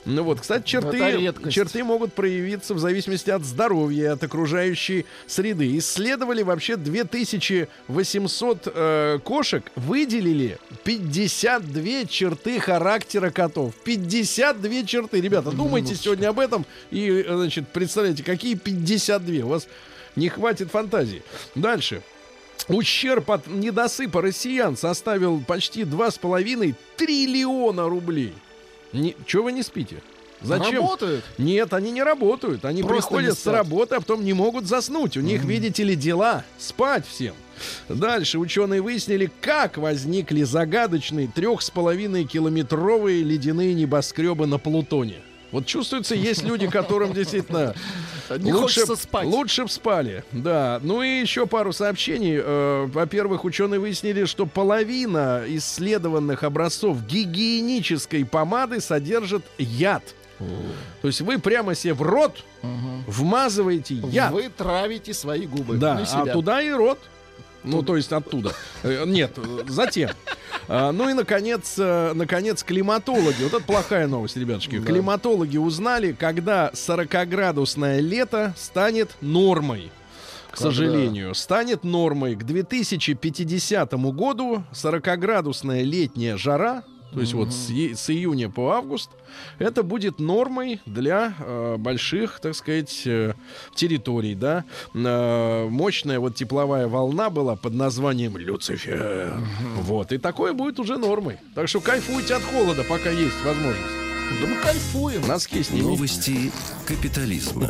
Ну вот, кстати, черты, черты могут проявиться в зависимости от здоровья и от окружающей среды. Исследовали вообще две тысячи восемьсот э, кошек, выделили пятьдесят две черты характера котов. пятьдесят две черты. Ребята, думайте сегодня об этом и, значит, представляете, какие пятьдесят две. У вас не хватит фантазии. Дальше. Ущерб от недосыпа россиян составил почти два с половиной триллиона рублей. Чего вы не спите? Зачем? Работают? Нет, они не работают. Они просто приходят с работы, а потом не могут заснуть. У mm-hmm. них, видите ли, дела. Спать всем. Дальше ученые выяснили, как возникли загадочные три с половиной километровые ледяные небоскребы на Плутоне. Вот чувствуется, есть люди, которым действительно лучше, лучше б спали. Да. Ну и еще пару сообщений. Во-первых, ученые выяснили, что половина исследованных образцов гигиенической помады содержит яд. То есть вы прямо себе в рот угу. вмазываете яд. Вы травите свои губы. Да, а туда и рот. Ну, то есть оттуда. Нет, затем. Ну и, наконец, наконец, климатологи. Вот это плохая новость, ребятушки. Да. Климатологи узнали, когда сорокаградусное лето станет нормой. К когда? сожалению, станет нормой. К две тысячи пятидесятому году сорокаградусная летняя жара, то есть угу. вот с, и, с июня по август, это будет нормой для э, больших, так сказать, э, территорий, да. Э, мощная вот тепловая волна была под названием Люцифер. Угу. Вот, и такое будет уже нормой. Так что кайфуйте от холода, пока есть возможность. Да мы кайфуем. Носки снимем. Новости капитализма.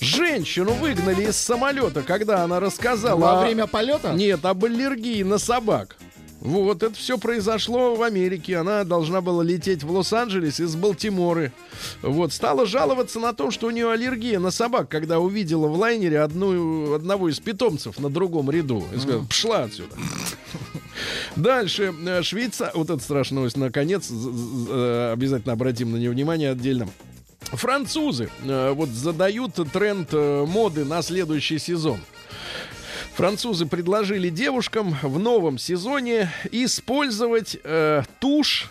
Женщину выгнали из самолета, когда она рассказала... Во время полета? Нет, об аллергии на собак. Вот это все произошло в Америке. Она должна была лететь в Лос-Анджелес из Балтиморы. Вот. Стала жаловаться на то, что у нее аллергия на собак, когда увидела в лайнере одну, одного из питомцев на другом ряду. И сказала, пшла отсюда. Дальше. Швейцария. Вот это страшная новость. Наконец, обязательно обратим на нее внимание отдельно. Французы вот задают тренд моды на следующий сезон. Французы предложили девушкам в новом сезоне использовать э, тушь.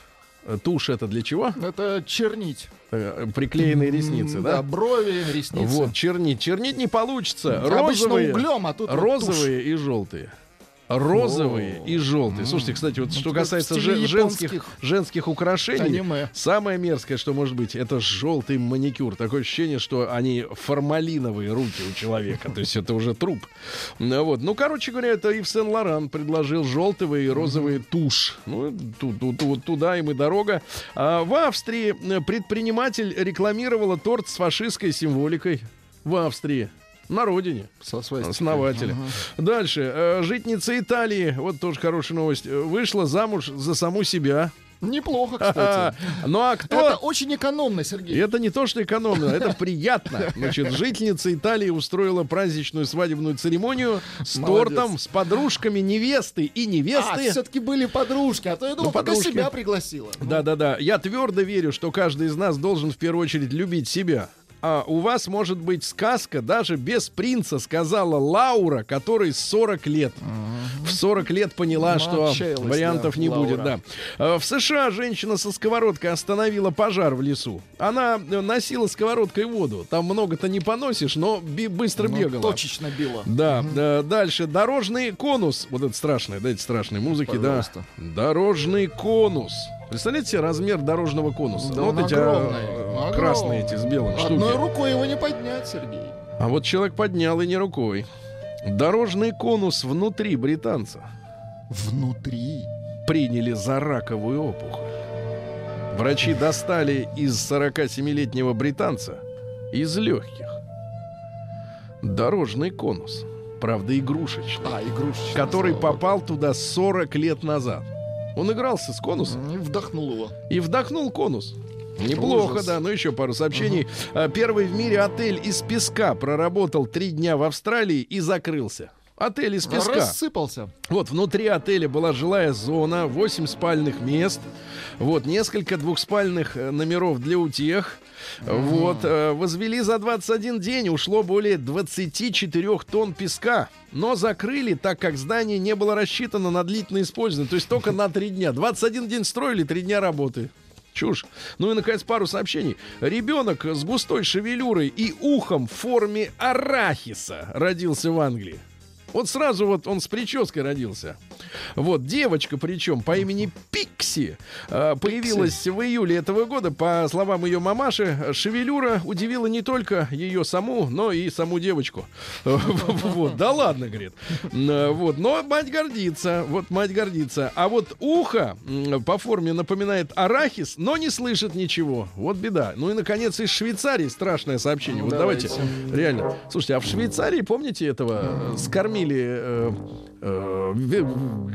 Тушь это для чего? Это чернить. Приклеенные ресницы, да? Да, брови, ресницы. Вот, чернить. Чернить не получится. Розовые, обычно углем, а тут розовые вот и желтые. Розовые О-о-о. и желтые. Слушайте, кстати, вот что касается же, женских, женских украшений, аниме. Самое мерзкое, что может быть, это желтый маникюр. Такое ощущение, что они формалиновые руки у человека. То есть это уже труп. Вот. Ну, короче говоря, это Ив Сен-Лоран предложил желтые и розовые тушь. Ну, туда им и дорога. А в Австрии предприниматель рекламировала торт с фашистской символикой. В Австрии. На родине. Со основателя. Ага. Дальше. Житница Италии. Вот тоже хорошая новость. Вышла замуж за саму себя. Неплохо, кстати. Ну а кто? Это очень экономно, Сергей. Это не то, что экономно, это приятно. Значит, жительница Италии устроила праздничную свадебную церемонию с Молодец. тортом, с подружками невесты и невесты. А, все-таки были подружки, а то я думал, ну, пока себя пригласила. Да-да-да. Я твердо верю, что каждый из нас должен в первую очередь любить себя. А у вас может быть сказка даже без принца, сказала Лаура, которой сорок лет. В сорок лет поняла, что вариантов не будет. Да. В США женщина со сковородкой остановила пожар в лесу. Она носила сковородкой воду. Там много-то не поносишь, но би- быстро но бегала. Точечно била. Да. Угу. Дальше. Дорожный конус. Вот это страшное, дайте страшной музыки. Пожалуйста. Да. Дорожный конус. Представляете себе размер дорожного конуса? Да, вот эти огромный, красные огромный. эти с белым штуки. Одной рукой его не поднять, Сергей. А вот человек поднял и не рукой. Дорожный конус внутри британца. Внутри? Приняли за раковую опухоль. Врачи достали из сорокасемилетнего британца из легких дорожный конус. Правда, игрушечный. А, игрушечный. Который попал туда сорок лет назад. Он игрался с конусом. И вдохнул его. И вдохнул конус. Неплохо, Ужас. да. Ну, еще пару сообщений. Угу. Первый в мире отель из песка проработал три дня в Австралии и закрылся. Отель из песка. Рассыпался. Вот, внутри отеля была жилая зона, восемь спальных мест, вот, несколько двухспальных номеров для утех. Mm. Вот, возвели за двадцать один день, ушло более двадцать четыре тонн песка. Но закрыли, так как здание не было рассчитано на длительное использование. То есть только на три дня. двадцать один день строили, три дня работы. Чушь. Ну и, наконец, пару сообщений. Ребенок с густой шевелюрой и ухом в форме арахиса родился в Англии. Вот сразу вот он с прической родился. Вот девочка, причем по имени Пикси. Пикси. Появилась в июле этого года, по словам ее мамаши, шевелюра удивила не только ее саму, но и саму девочку. Вот, да ладно, говорит. Вот, но мать гордится, вот мать гордится. А вот ухо по форме напоминает арахис, но не слышит ничего. Вот беда. Ну и, наконец, из Швейцарии страшное сообщение. Вот давайте, реально. Слушайте, а в Швейцарии, помните, этого скормили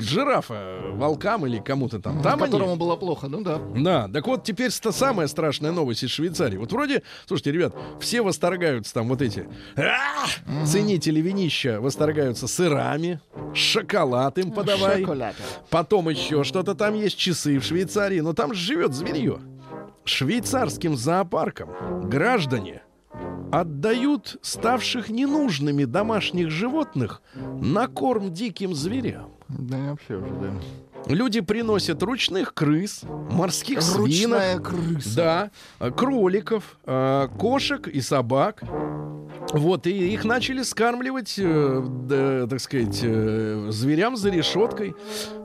жирафа волкам или кому-то там. Там которому они... было плохо, ну да. Да, так вот теперь самая страшная новость из Швейцарии. Вот вроде, слушайте, ребят, все восторгаются там вот эти А-а-а! ценители винища восторгаются сырами, шоколад им подавай. Шоколад. Потом еще что-то там есть, часы в Швейцарии, но там же живет зверье. Швейцарским зоопарком граждане отдают ставших ненужными домашних животных на корм диким зверям. Да, вообще уже, да. Люди приносят ручных крыс, морских свинок, да, кроликов, кошек и собак. Вот, и их начали скармливать, э, э, так сказать, э, зверям за решеткой.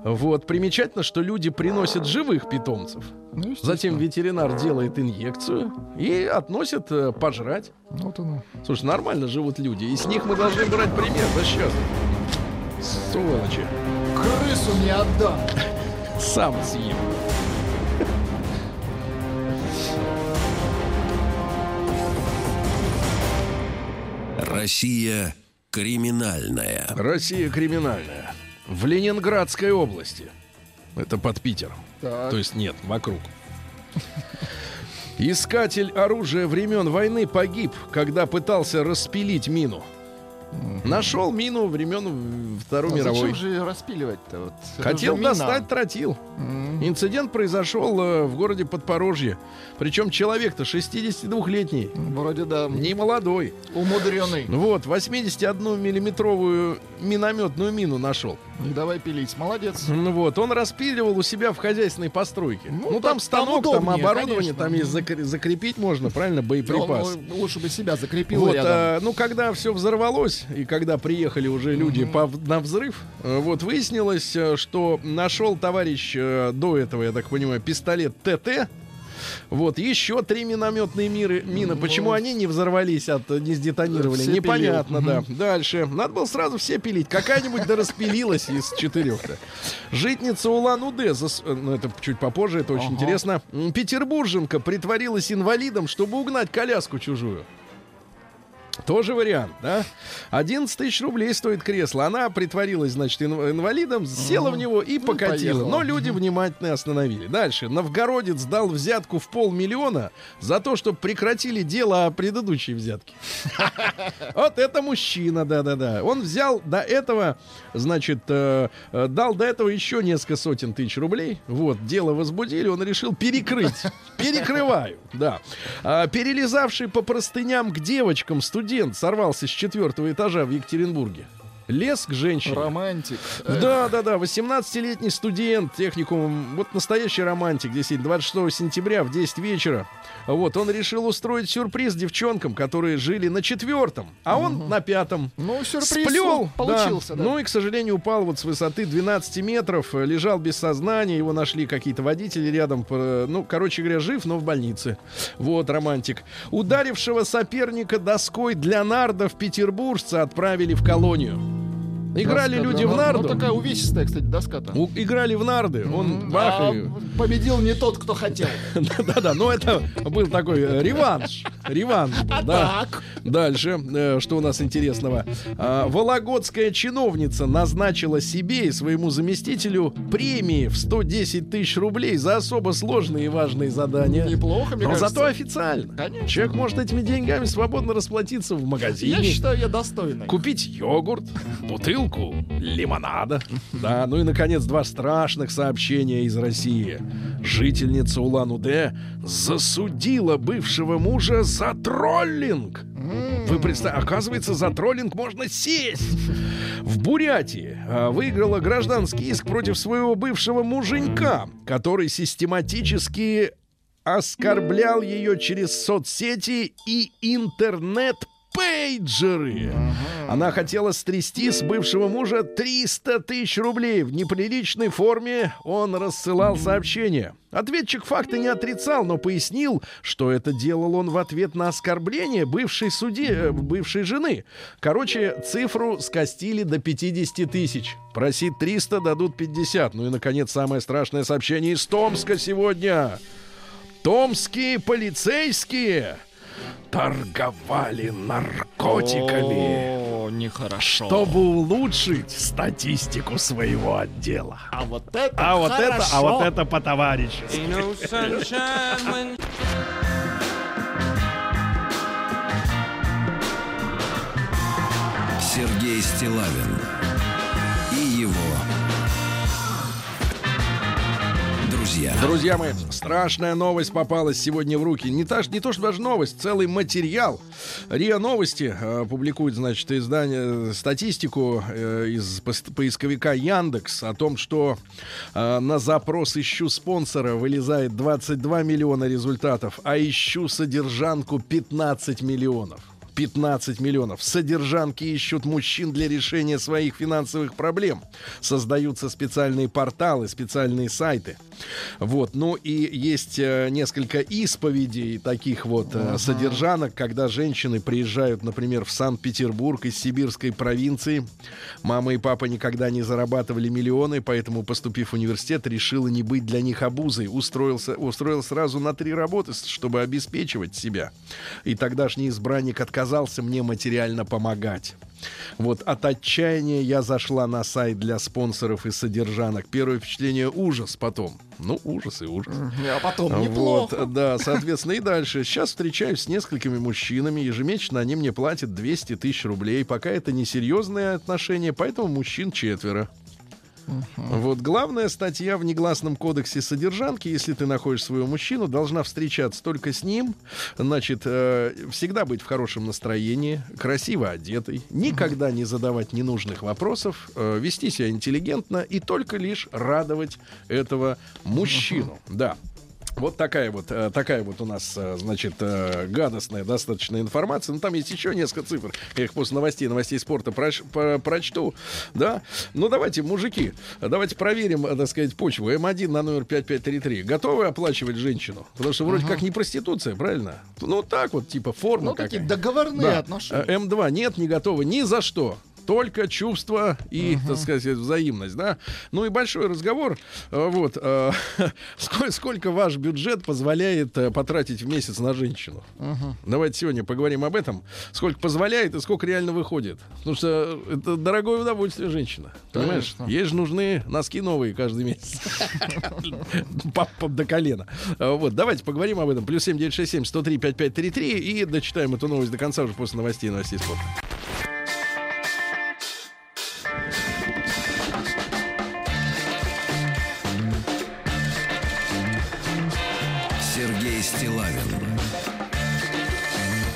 Вот, примечательно, что люди приносят живых питомцев. Ну, затем ветеринар делает инъекцию и относит э, пожрать. Вот оно. Слушай, нормально живут люди, и с них мы должны брать пример. Да сейчас. Сволочи. Крысу не отдам. Сам съем. Россия криминальная. Россия криминальная. В Ленинградской области. Это под Питером. Так. То есть нет, вокруг. Искатель оружия времен войны погиб, когда пытался распилить мину. Нашел мину времен Второй а мировой. Зачем же распиливать-то? Вот? Хотел достать, мина. Тротил. Mm-hmm. Инцидент произошел э, в городе Подпорожье. Причем человек-то шестидесятидвухлетний. Вроде да. Не молодой. Умудренный. Вот, восьмидесятиодномиллиметровую минометную мину нашел. Давай пилить. Молодец. Вот, он распиливал у себя в хозяйственной постройке. Ну, ну там станок, там, удобнее, там оборудование, конечно. Там есть зак- закрепить можно, правильно, боеприпас. Он, лучше бы себя закрепил вот, рядом. А, ну, когда все взорвалось, и когда приехали уже люди mm-hmm. по, на взрыв, вот выяснилось, что нашел товарищ до этого, я так понимаю, пистолет ТТ. Вот, еще три минометные мины. Mm-hmm. Почему они не взорвались, от, не сдетонировали, все непонятно, пилил. Да. Mm-hmm. Дальше. Надо было сразу все пилить. Какая-нибудь да распилилась из четырех-то. Житница Улан-Удэ, зас... ну это чуть попозже, это очень uh-huh. интересно. Петербурженка притворилась инвалидом, чтобы угнать коляску чужую. Тоже вариант, да? одиннадцать тысяч рублей стоит кресло. Она притворилась, значит, инвалидом, села в него и покатила. Ну, и но люди внимательно остановили. Дальше. Новгородец дал взятку в полмиллиона за то, что прекратили дело о предыдущей взятке. Вот это мужчина, да-да-да. Он взял до этого, значит, дал до этого еще несколько сотен тысяч рублей. Вот, дело возбудили, он решил перекрыть. Перекрываю, да. Перелезавший по простыням к девочкам студент Студент сорвался с четвертого этажа в Екатеринбурге. Лез к женщине. Романтик. Да, да, да. восемнадцатилетний студент техникум. Вот настоящий романтик. Действительно, двадцать шестого сентября в десять вечера. Вот, он решил устроить сюрприз девчонкам, которые жили на четвертом, а он угу. на пятом. Ну, сюрприз сплёл, получился, да. да. Ну и, к сожалению, упал вот с высоты двенадцати метров. Лежал без сознания. Его нашли какие-то водители рядом. Ну, короче говоря, жив, но в больнице. Вот, романтик. Ударившего соперника доской для нардов петербуржца отправили в колонию. Играли доска, люди да, в нарды. Ну, такая увесистая, кстати, доска-то. У, играли в нарды. Mm-hmm. Он бах, и... победил не тот, кто хотел. Да-да-да, но это был такой реванш. Реванш. А так? Дальше, что у нас интересного. Вологодская чиновница назначила себе и своему заместителю премии в сто десять тысяч рублей за особо сложные и важные задания. Неплохо, мне кажется. Но зато официально. Конечно. Человек может этими деньгами свободно расплатиться в магазине. Я считаю, я достойный. Купить йогурт, бутылку, лимонада. Да, ну и, наконец, два страшных сообщения из России. Жительница Улан-Удэ засудила бывшего мужа за троллинг. Вы представляете, оказывается, за троллинг можно сесть. В Бурятии выиграла гражданский иск против своего бывшего муженька, который систематически оскорблял ее через соцсети и интернет пейджеры. Ага. Она хотела стрясти с бывшего мужа триста тысяч рублей. В неприличной форме он рассылал сообщения. Ответчик факты не отрицал, но пояснил, что это делал он в ответ на оскорбление бывшей, суде, бывшей жены. Короче, цифру скостили до пятидесяти тысяч. Проси триста, дадут пятьдесят. Ну и, наконец, самое страшное сообщение из Томска сегодня. Томские полицейские торговали наркотиками. О, нехорошо. Чтобы улучшить статистику своего отдела. А вот это а вот это, а вот это по-товарищески. Сергей Стилавин и его друзья. Друзья мои, страшная новость попалась сегодня в руки. Не, та, не то, что даже новость, целый материал. РИА Новости э, публикует, значит, издание, статистику э, из поисковика Яндекс о том, что э, на запрос «Ищу спонсора» вылезает двадцать два миллиона результатов, а «Ищу содержанку» пятнадцать миллионов. пятнадцать миллионов. Содержанки ищут мужчин для решения своих финансовых проблем. Создаются специальные порталы, специальные сайты. Вот. Ну и есть э, несколько исповедей таких вот э, содержанок, когда женщины приезжают, например, в Санкт-Петербург из сибирской провинции. Мама и папа никогда не зарабатывали миллионы, поэтому, поступив в университет, решила не быть для них обузой. Устроился, устроил сразу на три работы, чтобы обеспечивать себя. И тогдашний избранник отказался Отказался мне материально помогать. Вот от отчаяния я зашла на сайт для спонсоров и содержанок. Первое впечатление — ужас, потом. Ну, ужас и ужас. А потом вот, неплохо. Да, соответственно, и дальше. Сейчас встречаюсь с несколькими мужчинами. Ежемесячно они мне платят двести тысяч рублей. Пока это несерьезные отношения, поэтому мужчин четверо. Uh-huh. Вот главная статья в негласном кодексе содержанки: если ты находишь своего мужчину, должна встречаться только с ним. Значит, э, всегда быть в хорошем настроении, красиво одетой, никогда uh-huh. не задавать ненужных вопросов, э, вести себя интеллигентно и только лишь радовать этого мужчину. Uh-huh. Да. Вот такая вот, такая вот у нас, значит, гадостная достаточно информация. Ну, там есть еще несколько цифр. Я их после новостей, новостей спорта проч, про, прочту. Да? Ну, давайте, мужики, давайте проверим, так сказать, почву. М1 на номер пять пять три три. Готовы оплачивать женщину? Потому что вроде uh-huh. как не проституция, правильно? Ну, так вот, типа форма. Ну, такие договорные да. отношения. М2 нет, не готовы ни за что. Только чувства и, uh-huh. так сказать, взаимность, да. Ну и большой разговор. Вот э, сколько ваш бюджет позволяет потратить в месяц на женщину? Uh-huh. Давайте сегодня поговорим об этом. Сколько позволяет и сколько реально выходит? Потому что это дорогое удовольствие, женщина. Понимаешь? Конечно. Ей же нужны носки новые каждый месяц. До колена. Вот, давайте поговорим об этом. Плюс семь девять шесть семь сто три пять пять три три и дочитаем эту новость до конца уже после новостей новостей спорта. Стилавин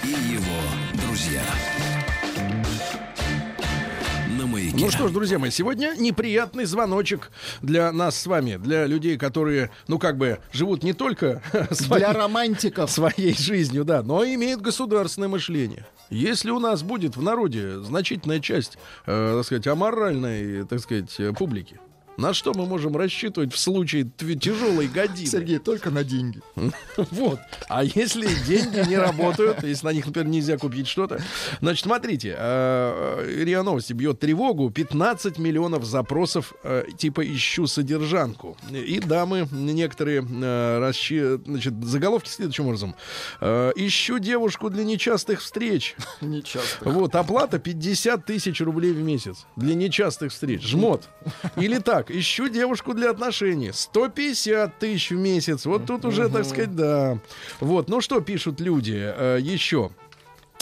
и его друзья. Ну что ж, друзья мои, сегодня неприятный звоночек для нас с вами, для людей, которые, ну как бы, живут не только своей, для романтиков своей жизнью, да, но и имеют государственное мышление. Если у нас будет в народе значительная часть, э, так сказать, аморальной, так сказать, публики, на что мы можем рассчитывать в случае тяжелой годины? Сергей, только на деньги. Вот. А если деньги не работают, если на них, например, нельзя купить что-то? Значит, смотрите, РИА Новости бьет тревогу. пятнадцать миллионов запросов типа «Ищу содержанку». И дамы некоторые, значит, заголовки следующим образом. «Ищу девушку для нечастых встреч». Нечастых. Вот. Оплата пятьдесят тысяч рублей в месяц. Для нечастых встреч. Жмот. Или так. «Ищу девушку для отношений». сто пятьдесят тысяч в месяц. Вот тут уже, так сказать, да. Вот, ну что пишут люди э, еще?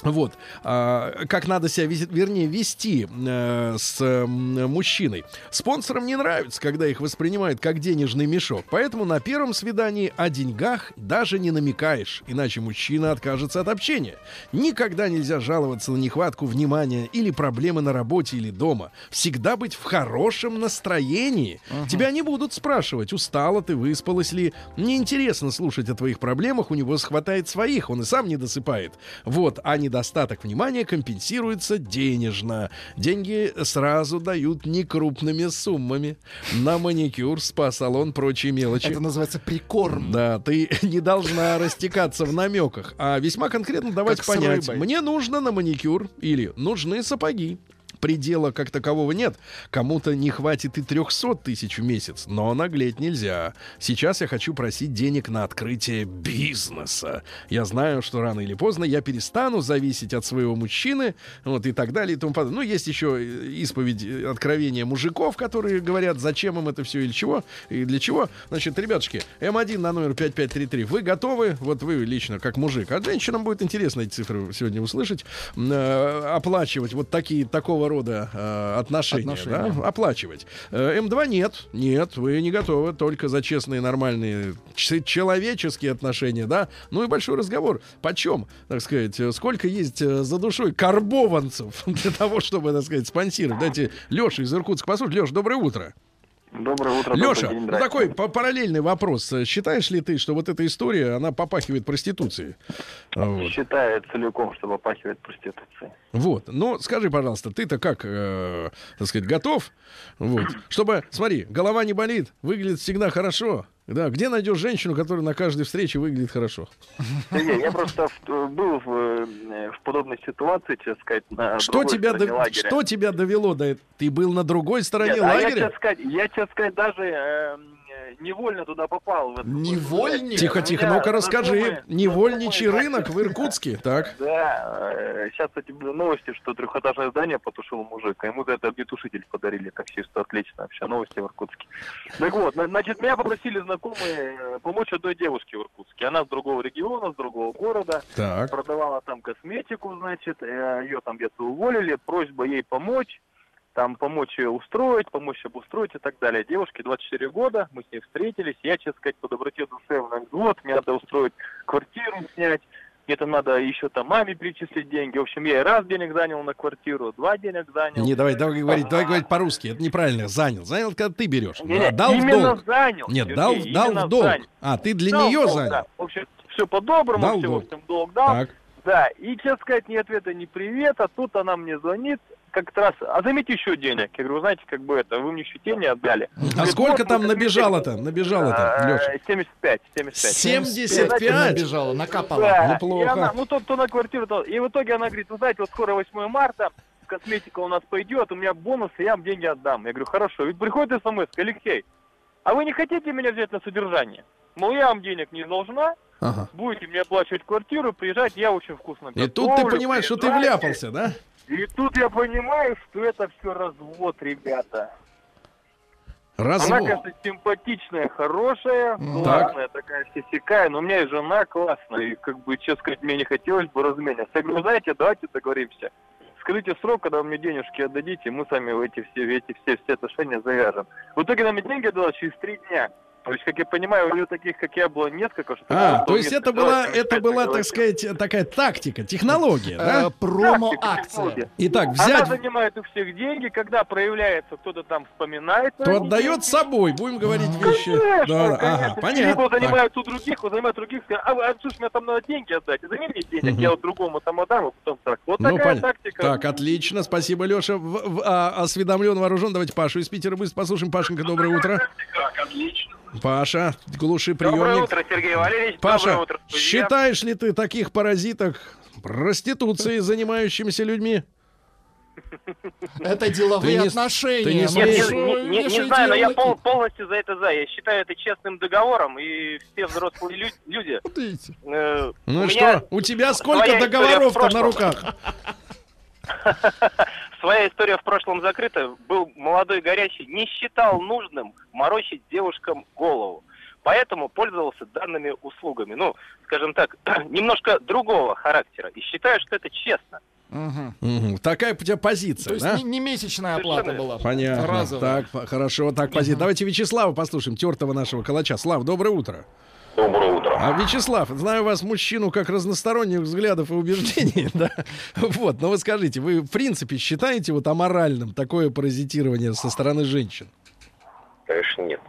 Вот, а, как надо себя, вести, вернее, вести э, с э, мужчиной. Спонсорам не нравится, когда их воспринимают как денежный мешок. Поэтому на первом свидании о деньгах даже не намекаешь, иначе мужчина откажется от общения. Никогда нельзя жаловаться на нехватку внимания или проблемы на работе или дома. Всегда быть в хорошем настроении. Uh-huh. Тебя не будут спрашивать, устала ты, выспалась ли. Неинтересно слушать о твоих проблемах, у него хватает своих, он и сам не досыпает. Вот, а не недостаток внимания компенсируется денежно. Деньги сразу дают некрупными суммами. На маникюр, спа-салон, прочие мелочи. Это называется прикорм. Да, ты не должна растекаться в намеках, а весьма конкретно давать понять. Мне нужно на маникюр или нужны сапоги. Предела как такового нет. Кому-то не хватит и трёхсот тысяч в месяц, но наглеть нельзя. Сейчас я хочу просить денег на открытие бизнеса. Я знаю, что рано или поздно я перестану зависеть от своего мужчины, вот, и так далее, и тому подобное. Ну, есть еще исповедь, откровения мужиков, которые говорят, зачем им это все или чего, и для чего. Значит, ребятушки, эм один на номер пять пять три три. Вы готовы? Вот вы лично, как мужик. А женщинам будет интересно эти цифры сегодня услышать. Э, оплачивать вот такие, такого рода э, отношения, отношения. Да, оплачивать. Э, эм два нет, нет, вы не готовы, только за честные, нормальные, ч- человеческие отношения, да. Ну и большой разговор. Почем, так сказать, сколько есть э, за душой карбованцев для того, чтобы, так сказать, спонсировать. Дайте Лёше из Иркутска послушать. Лёш, доброе утро. Доброе утро. Лёша, день, ну, такой параллельный вопрос. Считаешь ли ты, что вот эта история, она попахивает проституцией? Вот. Считаю целиком, что попахивает проституцией. Вот. Но скажи, пожалуйста, ты-то как, э, так сказать, готов? Вот. Чтобы, смотри, голова не болит, выглядит всегда хорошо. Да, где найдешь женщину, которая на каждой встрече выглядит хорошо? Сергей, я просто в, был в, в подобной ситуации, честно сказать, на что другой тебя стороне дов... лагеря. Что тебя довело до этого? Ты был на другой стороне Нет, лагеря? А я, честно сказать, я, честно сказать, даже э, невольно туда попал. В невольно? Тихо-тихо, меня... ну-ка расскажи. Думаю, невольничий думаю, рынок в Иркутске, так? Да, э, сейчас эти новости, что трехэтажное здание потушил мужик, а ему за это огнетушитель подарили, так что отлично вообще, новости в Иркутске. Так вот, значит, меня попросили знакомые помочь одной девушке в Иркутске. Она с другого региона, с другого города. Так. Продавала там косметику, значит. Ее там где-то уволили. Просьба ей помочь. Там помочь ее устроить, помочь обустроить и так далее. Девушке двадцать четыре года. Мы с ней встретились. Я, честно сказать, по доброте душевной. Она говорит, вот, мне надо устроить квартиру, снять. Мне-то надо еще там маме перечислить деньги. В общем, я и раз денег занял на квартиру, два денег занял. Не, давай, давай говорить, а-а-а. давай говорить по-русски. Это неправильно. Занял. Занял, когда ты берешь. Не, не, дал в долг. Занял. Нет, дал, Сергей, дал в долг. Занял. А, ты для дал нее долг, занял. Да. В общем, все по-доброму, дал все, долг. В общем, долг дал. Так. Да, и, честно сказать, ни ответа, ни привета. Тут она мне звонит. Как-то раз, а займите еще денег. Я говорю, вы знаете, как бы это, вы мне еще деньги отдали. А говорит, сколько там набежало-то? Набежало-то, Леша? семьдесят пять семьдесят пять набежало, накапало. Да. Неплохо. Она, ну, тот, кто на квартиру... То... И в итоге она говорит, вы знаете, вот скоро восьмое марта, косметика у нас пойдет, у меня бонус, и я вам деньги отдам. Я говорю, хорошо. Ведь приходит смс, Алексей, а вы не хотите меня взять на содержание? Мол, я вам денег не должна. Ага. Будете мне оплачивать квартиру, приезжать, я очень вкусно готовлю. И тут ты понимаешь, что ты вляпался, да? И тут я понимаю, что это все развод, ребята. Развод. Она, конечно, симпатичная, хорошая, классная, так. такая сисякая, но у меня и жена классная, и, как бы, честно сказать, мне не хотелось бы разменяться. Я говорю, знаете, давайте договоримся. Скажите срок, когда вы мне денежки отдадите, мы сами в эти все, в эти все, все отношения завяжем. В итоге она мне деньги отдала через три дня. То есть, как я понимаю, у нее таких, как я, было несколько. Что а, то есть это была, это была, так сказать, такая тактика, технология, да? Промо-акция. Итак, взять... Она занимает у всех деньги, когда проявляется, кто-то там вспоминает. То отдает с собой, будем говорить вещи. Конечно, конечно. Понятно. Его занимают у других, его занимают у других. А, слушай, мне там надо деньги отдать. Займи мне денег, я вот другому там отдам, а потом так. Вот такая тактика. Так, отлично, спасибо, Леша. Осведомлен, вооружен. Давайте Пашу из Питера быстро послушаем. Пашенька, доброе утро. Так, отлично. Паша, глуши приемник. Доброе утро, Сергей Валерьевич. Паша, доброе утро, студия. Считаешь ли ты таких паразиток проституцией занимающимися людьми? Это деловые отношения. Не знаю, но я полностью за это за. Я считаю это честным договором, и все взрослые люди. Ну что, у тебя сколько договоров-то на руках? Своя история в прошлом закрыта. Был молодой горячий, не считал нужным морочить девушкам голову. Поэтому пользовался данными услугами. Ну, скажем так, немножко другого характера. И считаю, что это честно. Угу. Угу. Такая у тебя позиция. То есть да? не, не месячная оплата Совершенно. была. Понятно. Разовая. Так, хорошо, так позиция. Угу. Давайте Вячеслава послушаем, тертого нашего калача. Слав, доброе утро. Доброе утро. А, Вячеслав, знаю вас, мужчину, как разносторонних взглядов и убеждений, да? Вот, но вы скажите, вы в принципе считаете вот аморальным такое паразитирование со стороны женщин? Конечно, нет.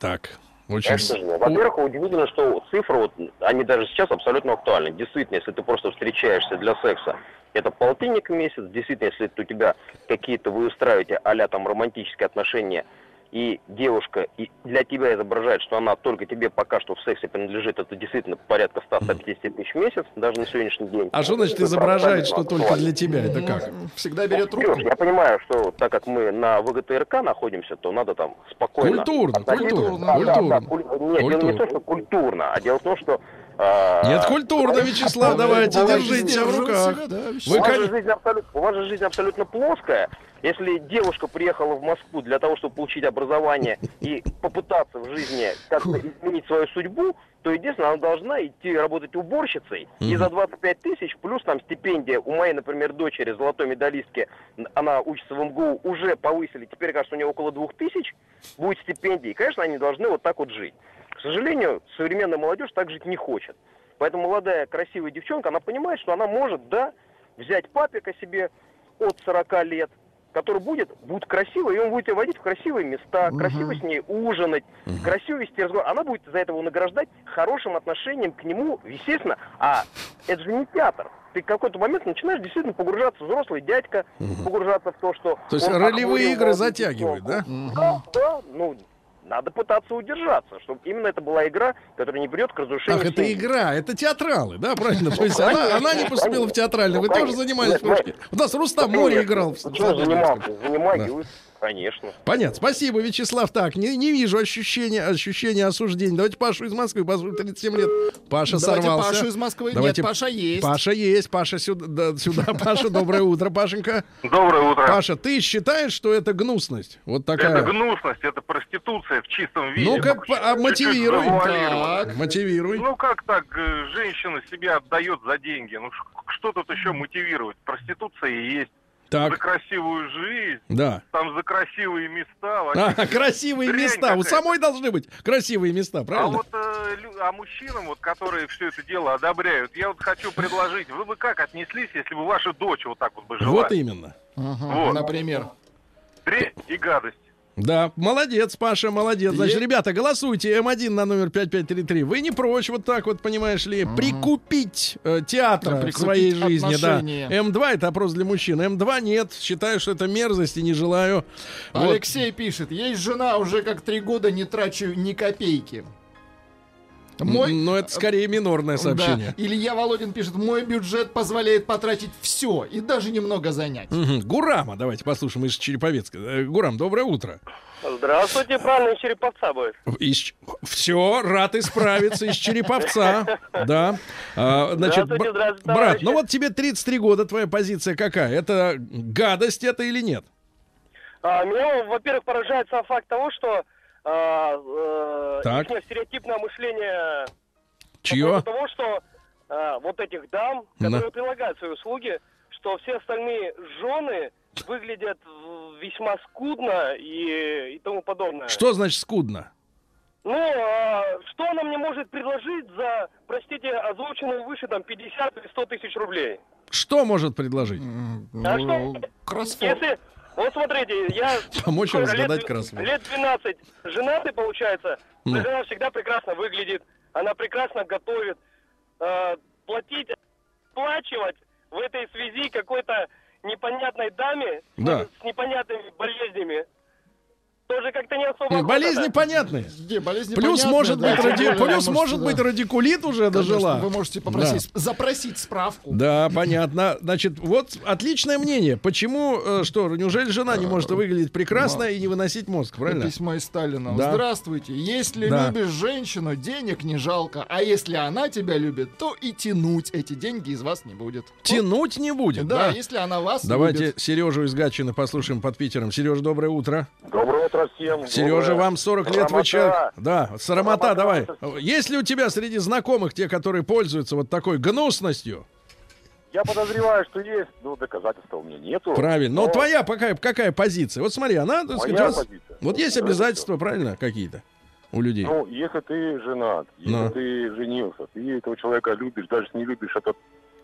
Так, Очень... Это тяжело. Во-первых, удивительно, что цифры, вот, они даже сейчас абсолютно актуальны. Действительно, если ты просто встречаешься для секса, это полтинник в месяц. Действительно, если у тебя какие-то, вы устраиваете а-ля там романтические отношения, и девушка и для тебя изображает, что она только тебе пока что в сексе принадлежит, это действительно порядка ста-ста пятидесяти тысяч в месяц, даже на сегодняшний день. А что значит изображает, что только для тебя? Это как? Всегда берет руку? Я понимаю, что так как мы на ВГТРК находимся, то надо там спокойно... Культурно, культурно, культурно. Нет, дело не в том, что культурно, а дело в том, что... Нет, культурно, Вячеслав, давайте, держите себя в руках. У вас же жизнь абсолютно плоская. Если девушка приехала в Москву для того, чтобы получить образование и попытаться в жизни как-то изменить свою судьбу, то, единственное, она должна идти работать уборщицей. И за двадцать пять тысяч, плюс там стипендия. У моей, например, дочери, золотой медалистки, она учится в МГУ, уже повысили. Теперь, кажется, у нее около двух тысяч будет стипендия. И, конечно, они должны вот так вот жить. К сожалению, современная молодежь так жить не хочет. Поэтому молодая, красивая девчонка, она понимает, что она может, да, взять папика себе от сорока лет, который будет, будет красиво, и он будет ее водить в красивые места, угу. красиво с ней ужинать, угу. красиво вести разговор. Она будет за это его награждать хорошим отношением к нему, естественно. А это же не театр. Ты в какой-то момент начинаешь действительно погружаться, взрослый дядька, угу. погружаться в то, что... То есть ролевые игры затягивают, да? Угу. Да, да, ну... Надо пытаться удержаться, чтобы именно это была игра, которая не придет к разрушению. Ах, это игра, это театралы, да, правильно? То есть она не поступила в театральный, вы тоже занимались кружки. У нас Рустам Мури играл. Занимался, занимаюсь. Конечно. Понятно. Спасибо, Вячеслав. Так, не, не вижу ощущения, ощущения осуждения. Давайте Пашу из Москвы. Пашу тридцать семь лет. Паша Давайте сорвался. Пашу из Москвы. Давайте... Нет, Паша есть. Паша есть. Паша сюда. Да, сюда. Паша, доброе утро, Пашенька. Доброе утро. Паша, ты считаешь, что это гнусность? Вот такая. Это гнусность, это проституция в чистом виде. Ну-ка, а мотивируй. Так, мотивируй. Ну как так? Женщина себя отдает за деньги. Ну что тут еще мотивировать? Проституция и есть. Так. За красивую жизнь, да. там за красивые места. Вообще, а, красивые места, у самой должны быть красивые места, правильно? А вот э, а мужчинам, вот, которые все это дело одобряют, я вот хочу предложить, вы бы как отнеслись, если бы ваша дочь вот так вот бы жила? Вот именно. Ага, вот. Например. Дрянь и гадость. Да, молодец, Паша, молодец. Значит, Е... ребята, голосуйте. эм один на номер пять пять три три. Вы не прочь вот так вот, понимаешь ли, угу. прикупить э, театр да, прикупить в своей жизни. Отношения. Да. эм два — это опрос для мужчин. эм два нет. Считаю, что это мерзость и не желаю. Алексей вот. Пишет. Есть жена, уже как три года не трачу ни копейки. Мой... Но это скорее минорное сообщение. Да. Илья Володин пишет: мой бюджет позволяет потратить все и даже немного занять. Угу. Гурама, давайте послушаем из Череповецка. Гурам, доброе утро. Здравствуйте, правильно, из Череповца будет. Из... Все, рад исправиться, из Череповца. Да. А, значит, здравствуйте, здравствуйте, брат, товарищи. Ну вот тебе тридцать три года, твоя позиция какая? Это гадость это или нет? А, меня, во-первых, поражает сам факт того, что А, э, их стереотипное мышление чье? Того, что а, вот этих дам, которые да. прилагают свои услуги, что все остальные жены выглядят весьма скудно и, и тому подобное. Что значит скудно? Ну, а, что она мне может предложить за, простите, озвученную выше там пятьдесят или сто тысяч рублей? Что может предложить? А что? Кроссфорд. Если... Вот смотрите, я помочь вам разгадать красоту. Лет двенадцать женатый, получается, но ну. Она всегда прекрасно выглядит, она прекрасно готовит. Э, платить, оплачивать в этой связи какой-то непонятной даме да. с непонятными болезнями. Тоже как-то не особо... Нет, болезни понятные. Где, болезни плюс понятные, может, да, быть, ради... более, плюс может, может да. быть радикулит уже конечно, дожила. Вы можете попросить, да. запросить справку. Да, понятно. Значит, вот отличное мнение. Почему, что, неужели жена не может выглядеть прекрасно и не выносить мозг, правильно? Письмо из Сталина. Да. Здравствуйте. Если да. любишь женщину, денег не жалко. А если она тебя любит, то и тянуть эти деньги из вас не будет. Тянуть не будет, да? Да, если она вас Давайте любит. Давайте Сережу из Гатчины послушаем под Питером. Сереж, доброе утро. Доброе утро. Сережа, вам сорок лет, вы человек. Да, срамота, давай. Есть ли у тебя среди знакомых те, которые пользуются вот такой гнусностью? Я подозреваю, что есть, но доказательства у меня нету. Правильно, но, но... твоя какая, какая позиция? Вот смотри, она, так сказать, раз... вот есть обязательства, правильно, какие-то у людей? Ну, если ты женат, если но. ты женился, ты этого человека любишь, даже не любишь, это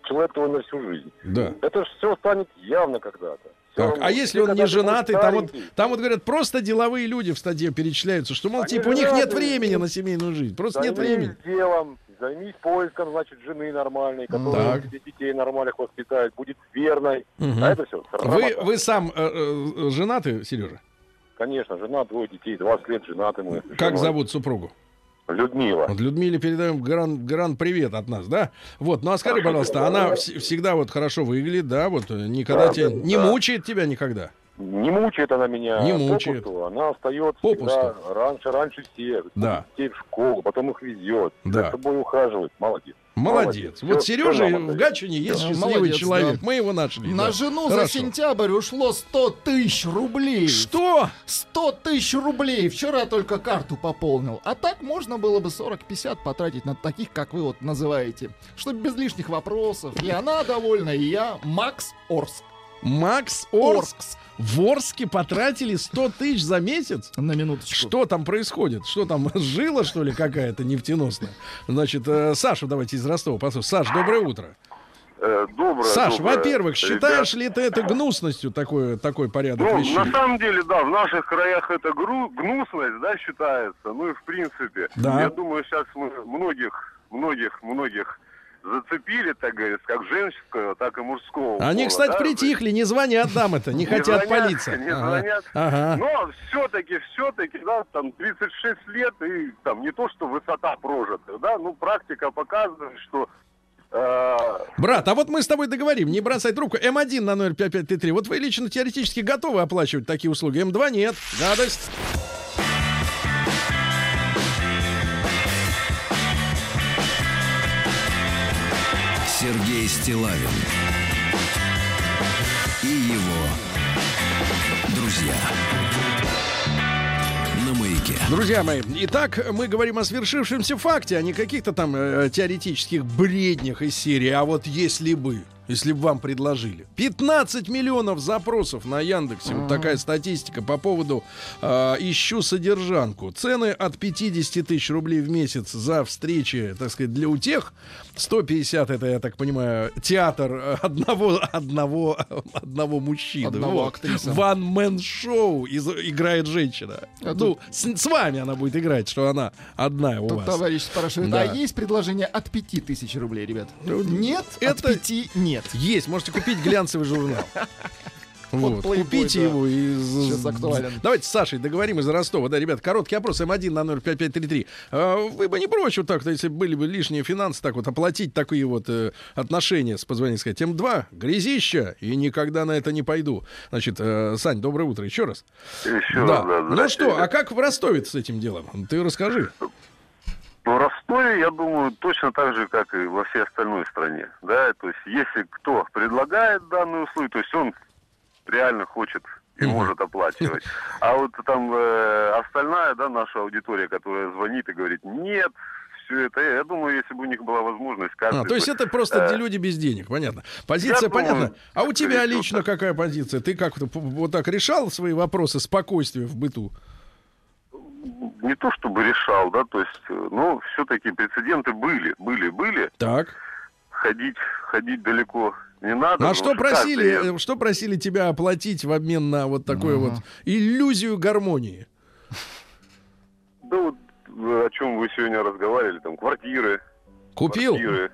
человек твой на всю жизнь. Да. Это все станет явно когда-то. Так, а если он не женатый, там вот, там вот говорят, просто деловые люди в статье перечисляются, что, мол, они типа, у них нет времени на семейную жизнь, просто нет времени. Делом, займись поиском, значит, жены нормальной, которая детей нормальных воспитает, будет верной. Угу. А это все. Вы, вы сам э, э, женаты, Сережа? Конечно, жена, двое детей, двадцать лет женаты мы. Как женой. Зовут супругу? Людмила. Вот Людмиле передаем гран, гран привет от нас, да? Вот, ну а скажи, пожалуйста, она вс- всегда вот хорошо выглядит, да? Вот никогда да, тебя... Да. Не мучает тебя никогда? Не мучает она меня. Не мучает. Попусту. Она встает всегда раньше, раньше всех. Да. Детей в школу, потом их везет. Да. За собой ухаживает. Молодец. Молодец. Молодец. Вот Сережа в Гатчине есть да, счастливый молодец, человек. Да. Мы его нашли. На да. жену Хорошо. За сентябрь ушло сто тысяч рублей. Что? сто тысяч рублей. Вчера только карту пополнил. А так можно было бы сорок-пятьдесят потратить на таких, как вы вот называете. Чтобы без лишних вопросов. И она довольна, и я. Макс Орск. Макс Орск. Орск. В Орске потратили сто тысяч за месяц? На минуточку. Что там происходит? Что там, жила, что ли, какая-то нефтеносная? Значит, э, Сашу давайте из Ростова послушаем. Саш, доброе утро. Э, доброе, Саш, доброе, во-первых, считаешь ребят. Ли ты это гнусностью, такой, такой порядок ну, вещей? На самом деле, да, в наших краях это гру- гнусность, да, считается. Ну и в принципе, да. Я думаю, сейчас мы многих, многих, многих... зацепили, так говорится, как женского, так и мужского. Они, пола, кстати, да? притихли, не звонят нам это, не хотят палиться. Не звонят, ага. Но все-таки, все-таки, да, там тридцать шесть лет, и там не то, что высота прожитых, да, ну практика показывает, что... Э... Брат, а вот мы с тобой договорим, не бросать руку. эм один на ноль пять пять три, вот вы лично теоретически готовы оплачивать такие услуги, эм два нет, гадость. Сергей Стилавин и его друзья на маяке. Друзья мои, итак, мы говорим о свершившемся факте, а не каких-то там э, теоретических бреднях из серии. А вот если бы, если бы вам предложили. пятнадцать миллионов запросов на Яндексе. Mm-hmm. Вот такая статистика по поводу э, «Ищу содержанку». Цены от пятьдесят тысяч рублей в месяц за встречи, так сказать, для утех. сто пятьдесят это, я так понимаю, театр одного, одного, одного мужчины. Одного вот. Актриса. Ван-мен-шоу играет женщина. А ну, тут... с, с вами она будет играть, что она одна у тут вас. Товарищ спрашивает, да. А есть предложение от пяти тысяч рублей, ребят? Нет, это... от пяти нет. Есть, можете купить глянцевый журнал. Вот, Плейбой, купите да. его и... Сейчас актуален. Давайте с Сашей договорим из Ростова. Да, ребят, короткий опрос. эм один на ноль пять пять три три. А, вы бы не прочь вот так-то, если бы были бы лишние финансы, так вот оплатить такие вот э, отношения с позвонением сказать. эм два, грязища, и никогда на это не пойду. Значит, э, Сань, доброе утро еще раз. Еще да. раз, да. Ну что, а как в Ростове с этим делом? Ты расскажи. В Ростове, я думаю, точно так же, как и во всей остальной стране. Да, то есть, если кто предлагает данную услугу, то есть он реально хочет и mm-hmm. может оплачивать. А вот там э, остальная, да, наша аудитория, которая звонит и говорит, нет, все это, я думаю, если бы у них была возможность... Каждый, а, то есть, это просто э, люди без денег, понятно. Позиция понятна. Думаю, а у тебя лично что-то. Какая позиция? Ты как-то вот так решал свои вопросы спокойствия в быту? Не то чтобы решал, да, то есть, но все-таки прецеденты были, были, были. Так. Ходить, ходить далеко не надо. А что просили, я... что просили тебя оплатить в обмен на вот такую uh-huh. вот иллюзию гармонии? Да вот о чем вы сегодня разговаривали, там квартиры. Купил? Квартиры.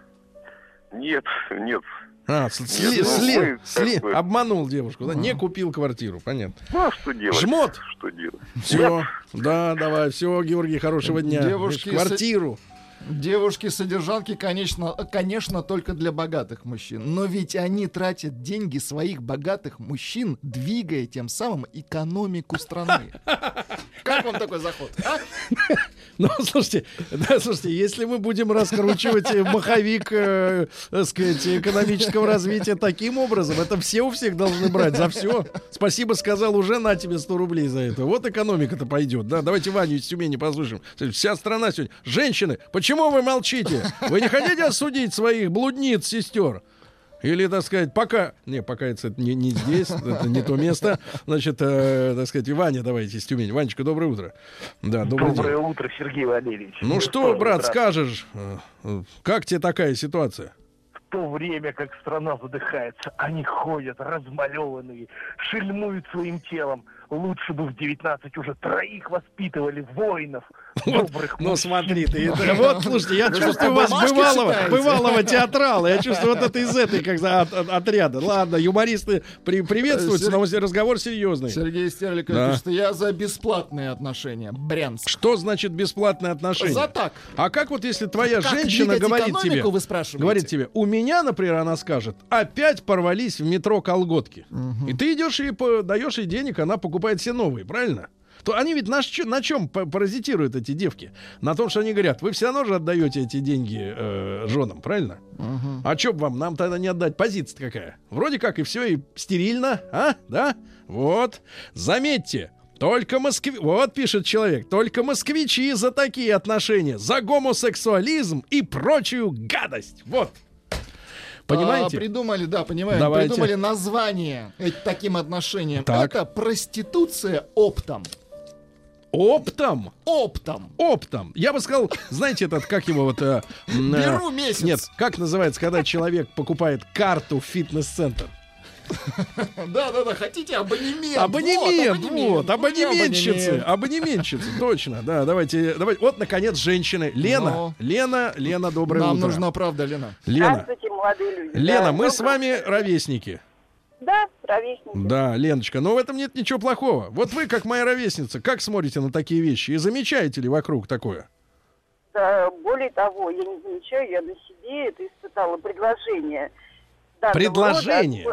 Нет, нет. А, сли, нет, сли, ну, сли, сли, обманул девушку, да? А. Не купил квартиру, понятно. Ну, а что делать? Жмот! Что делать? Все, нет. Да, давай, все, Георгий, хорошего дня. Девушки, квартиру. Девушки-содержанки, конечно, конечно, только для богатых мужчин. Но ведь они тратят деньги своих богатых мужчин, двигая тем самым экономику страны. Как вам такой заход? А? Ну, слушайте, да, слушайте, если мы будем раскручивать маховик, э, так сказать, экономического развития таким образом, это все у всех должны брать за все. Спасибо, сказал, уже на тебе сто рублей за это. Вот экономика-то пойдет, да. Давайте Ваню из Тюмени послушаем. Вся страна сегодня. Женщины, почему вы молчите? Вы не хотите осудить своих блудниц, сестер? Или, так сказать, пока... Не, пока это не, не здесь, это не то место. Значит, э, так сказать, Ваня, давайте из Тюмени. Ванечка, доброе утро. Да, добрый доброе день. Утро, Сергей Валерьевич. Ну что, брат, здравствуй. Скажешь, как тебе такая ситуация? то время как страна задыхается, они ходят размалеванные, шельмуют своим телом. Лучше бы в девятнадцать уже троих воспитывали воинов. Вот, ну смотри, ты, это, вот слушайте, я чувствую вас бывалого, бывалого театрала, я чувствую вот это из этой как от, от, отряда. Ладно, юмористы при, приветствуются, Сер... но разговор серьезный. Сергей Стерликов да. пишет, я за бесплатные отношения. Брянск. Что значит бесплатные отношения? За так. А как вот если твоя как женщина говорит тебе, говорит тебе, у меня, например, она скажет, опять порвались в метро колготки, угу. и ты идешь и даешь ей денег, она покупает все новые, правильно? То они ведь на, на чем паразитируют эти девки? На том, что они говорят, вы все равно же отдаете эти деньги э, женам, правильно? Uh-huh. А что бы вам, нам тогда не отдать? Позиция какая? Вроде как и все, и стерильно, а? Да? Вот. Заметьте, только москвичи... Вот пишет человек. Только москвичи за такие отношения, за гомосексуализм и прочую гадость. Вот. Понимаете? А, придумали, да, понимаем. Давайте. Придумали название таким отношениям. Так. Это проституция оптом. Оптом? Оптом. Оптом. Я бы сказал, знаете, этот, как его вот... Э, э, Беру месяц. Нет, как называется, когда человек покупает карту в фитнес-центр? Да-да-да, хотите абонемент? Абонемент, вот, абонементщицы, абонементщицы, точно, да, давайте, давайте, вот, наконец, женщины. Лена, Лена, Лена, доброе утро. Нам нужна правда, Лена. Здравствуйте, молодые люди. Лена, мы с вами ровесники. Да, ровесники. Да, Леночка, но в этом нет ничего плохого. Вот вы, как моя ровесница, как смотрите на такие вещи и замечаете ли вокруг такое? Более того, я не замечаю, я на себе это испытала, предложение. Предложение?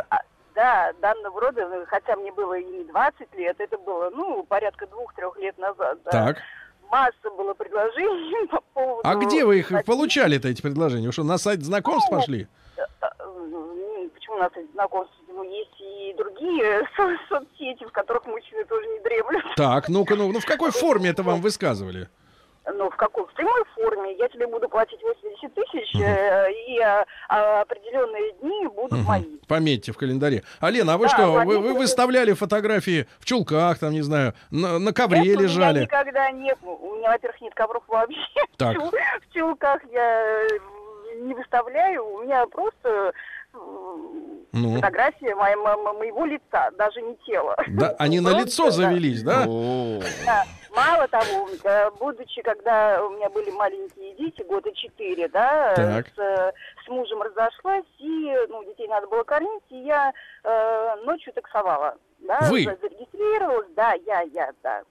Да, данного рода, хотя мне было и не двадцать лет, это было, ну, порядка двух-трех лет назад. Да. Так. Масса было предложений по поводу... А где вы их получали-то, эти предложения? Вы что, на сайт знакомств ну, пошли? Почему на сайт знакомств? Ну, есть и другие со- соцсети, в которых мужчины тоже не дремлют. Так, ну-ка, ну, ну в какой форме это вам высказывали? Ну, в какой? В прямой форме. Я тебе буду платить восемьдесят тысяч, угу. э, и а, определенные дни будут угу. мои. Пометьте в календаре. А, Лена, а вы да, что, вы, вы выставляли фотографии в чулках, там, не знаю, на, на ковре нет, лежали? У меня никогда нет. У меня, во-первых, нет ковров вообще. Так. В чулках я не выставляю. У меня просто... Ну. Фотография мо- мо- моего лица, даже не тела. Да, они на лицо завелись, да? Да. Мало того, будучи, когда у меня были маленькие дети, года четыре, да, с, с мужем разошлась, и ну, детей надо было кормить, и я э, ночью таксовала. Да, вы? Зарегистрировалась, да, я, я, да.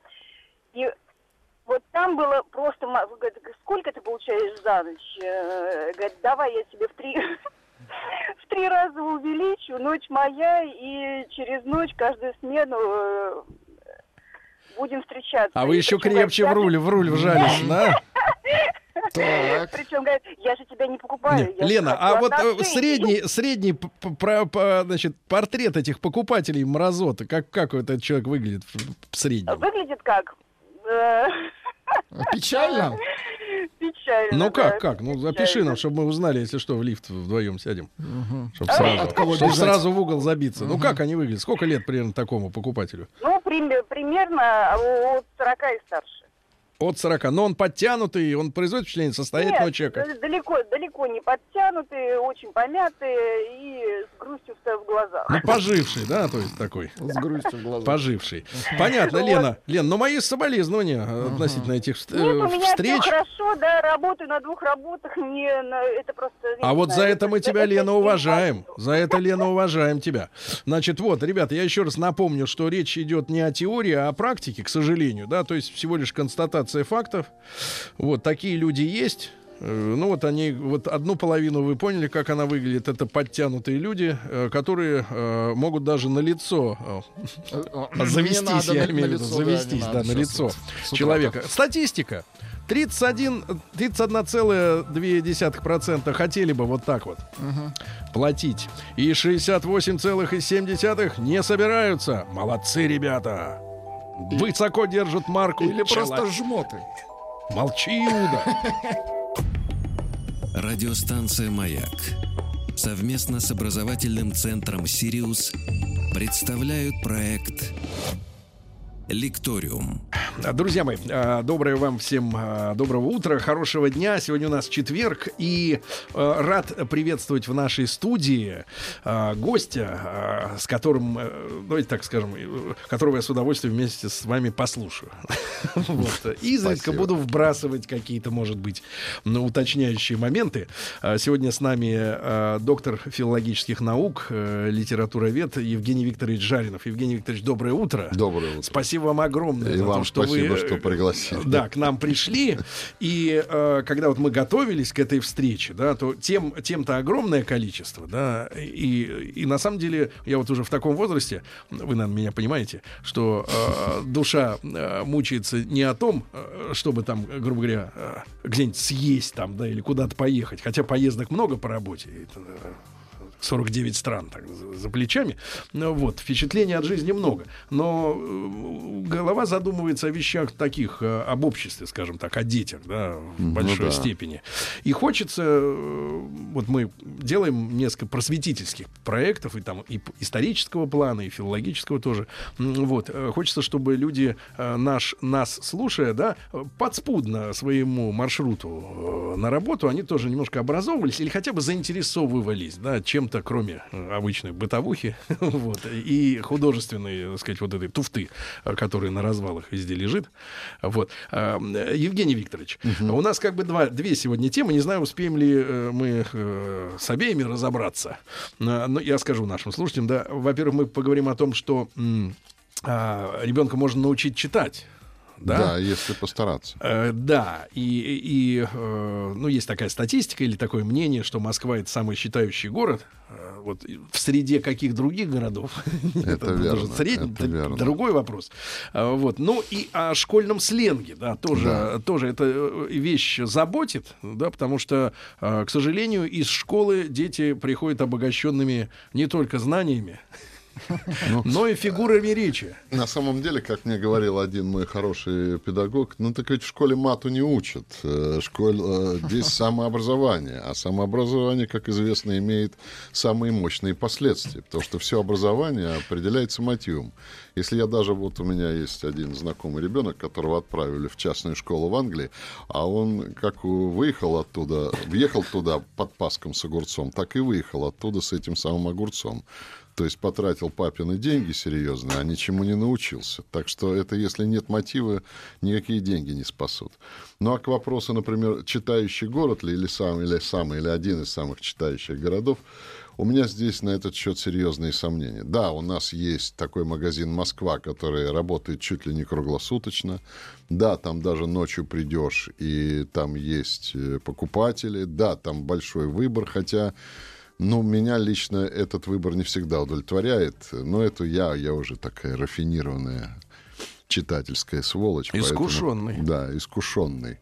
И... Вот там было просто... Вы говорите, сколько ты получаешь за ночь? Говорит, давай я тебе в три... В три раза увеличу, ночь моя, и через ночь каждую смену э, будем встречаться. А вы еще крепче в руль, в руль вжались, да? Причем, говорит, я же тебя не покупаю. Лена, а вот средний, средний значит, портрет этих покупателей мразоты, как, как этот человек выглядит в среднем? Выглядит как? Печально? Печально. Ну как, да, как? Ну запиши нам, чтобы мы узнали, если что, в лифт вдвоем сядем. Угу. Чтобы, сразу, чтобы сразу в угол забиться. Угу. Ну как они выглядят? Сколько лет примерно такому покупателю? Ну, при, примерно от сорока и старше. От сорока. Но он подтянутый, он производит впечатление состоятельного Нет, человека. Далеко, далеко не подтянутый, очень помятый и с грустью в глазах. Ну, поживший, да, то есть такой. С грустью в глазах. Поживший. Понятно, Лена. Лен, но мои соболезнования относительно этих встреч. Нет, у меня все хорошо, да, работаю на двух работах. Это просто... А вот за это мы тебя, Лена, уважаем. За это, Лена, уважаем тебя. Значит, вот, ребята, я еще раз напомню, что речь идет не о теории, а о практике, к сожалению, да, то есть всего лишь констатация фактов. Вот такие люди есть. Ну вот они, вот одну половину вы поняли, как она выглядит. Это подтянутые люди, которые э, могут даже на лицо завестись, я имею в виду, завестись, да, на лицо человека. Статистика. тридцать один целых две десятых процента хотели бы вот так вот угу. платить. И шестьдесят восемь целых семь десятых процента не собираются. Молодцы, ребята! Высоко держит марку. Или человек. Просто жмоты. Молчи, Иуда. Радиостанция «Маяк» совместно с образовательным центром «Сириус» представляют проект Лекториум. Друзья мои, доброе вам всем доброго утра, хорошего дня. Сегодня у нас четверг, и рад приветствовать в нашей студии гостя, с которым, давайте так скажем, которого я с удовольствием вместе с вами послушаю. Изредка буду вбрасывать какие-то, может быть, уточняющие моменты. Сегодня с нами доктор филологических наук, литературовед Евгений Викторович Жаринов. Евгений Викторович, доброе утро. Доброе утро. Спасибо вам огромное. И вам что спасибо, вы, что пригласили. Да, к нам пришли. И э, когда вот мы готовились к этой встрече, да, то тем, тем-то огромное количество, да, и, и на самом деле я вот уже в таком возрасте, вы, наверное, меня понимаете, что э, душа э, мучается не о том, чтобы там, грубо говоря, э, где-нибудь съесть там, да, или куда-то поехать, хотя поездок много по работе, это, сорок девять стран так, за плечами. Вот, впечатлений от жизни много. Но голова задумывается о вещах таких, об обществе, скажем так, о детях, да, в большой ну, да. степени. И хочется... Вот мы делаем несколько просветительских проектов, и там и исторического плана, и филологического тоже. Вот, хочется, чтобы люди, наш, нас слушая, да, подспудно своему маршруту на работу, они тоже немножко образовывались или хотя бы заинтересовывались, да, чем то кроме обычной бытовухи вот, и художественной, так сказать, вот этой туфты, которая на развалах везде лежит. Вот. Евгений Викторович, угу. у нас как бы два, две сегодня темы. Не знаю, успеем ли мы с обеими разобраться. Но я скажу нашим слушателям, да, во-первых, мы поговорим о том, что ребенка можно научить читать. Да? Да, если постараться. Э, да, и, и э, ну, есть такая статистика или такое мнение, что Москва — это самый читающий город. Э, вот в среде каких других городов? Это верно. Средний, это верно. Другой вопрос. Э, вот. Ну и о школьном сленге, да, тоже, да. тоже эта вещь заботит, да, потому что, э, к сожалению, из школы дети приходят обогащенными не только знаниями, Ну, но и фигурами речи. На самом деле, как мне говорил один мой хороший педагог, ну так ведь в школе мату не учат. Школе, здесь самообразование. А самообразование, как известно, имеет самые мощные последствия. Потому что все образование определяется мотивом. Если я даже... Вот у меня есть один знакомый ребенок, которого отправили в частную школу в Англии, а он как выехал оттуда, въехал туда под паском с огурцом, так и выехал оттуда с этим самым огурцом. То есть потратил папины деньги серьезно, а ничему не научился. Так что это, если нет мотива, никакие деньги не спасут. Ну а к вопросу, например, читающий город ли, или сам, или сам, или один из самых читающих городов, у меня здесь на этот счет серьезные сомнения. Да, у нас есть такой магазин «Москва», который работает чуть ли не круглосуточно. Да, там даже ночью придешь, и там есть покупатели. Да, там большой выбор, хотя... Ну, меня лично этот выбор не всегда удовлетворяет, но это я, я уже такая рафинированная читательская сволочь. Искушенный. Поэтому, да, искушенный.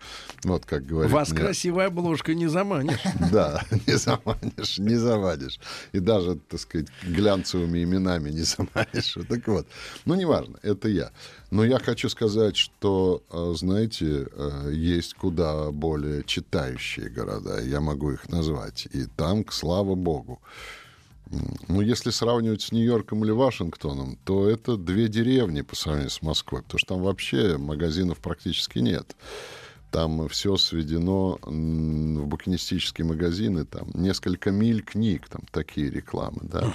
Вот как говорит Вас мне... красивая обложка не заманишь. Да, не заманишь, не завадишь. И даже, так сказать, глянцевыми именами не заманишь. Так вот. Ну, неважно, это я. Но я хочу сказать, что, знаете, есть куда более читающие города. Я могу их назвать. И там, слава богу. Ну, если сравнивать с Нью-Йорком или Вашингтоном, то это две деревни по сравнению с Москвой. Потому что там вообще магазинов практически нет. Там все сведено в букинистические магазины. Там несколько миль книг, там такие рекламы, да.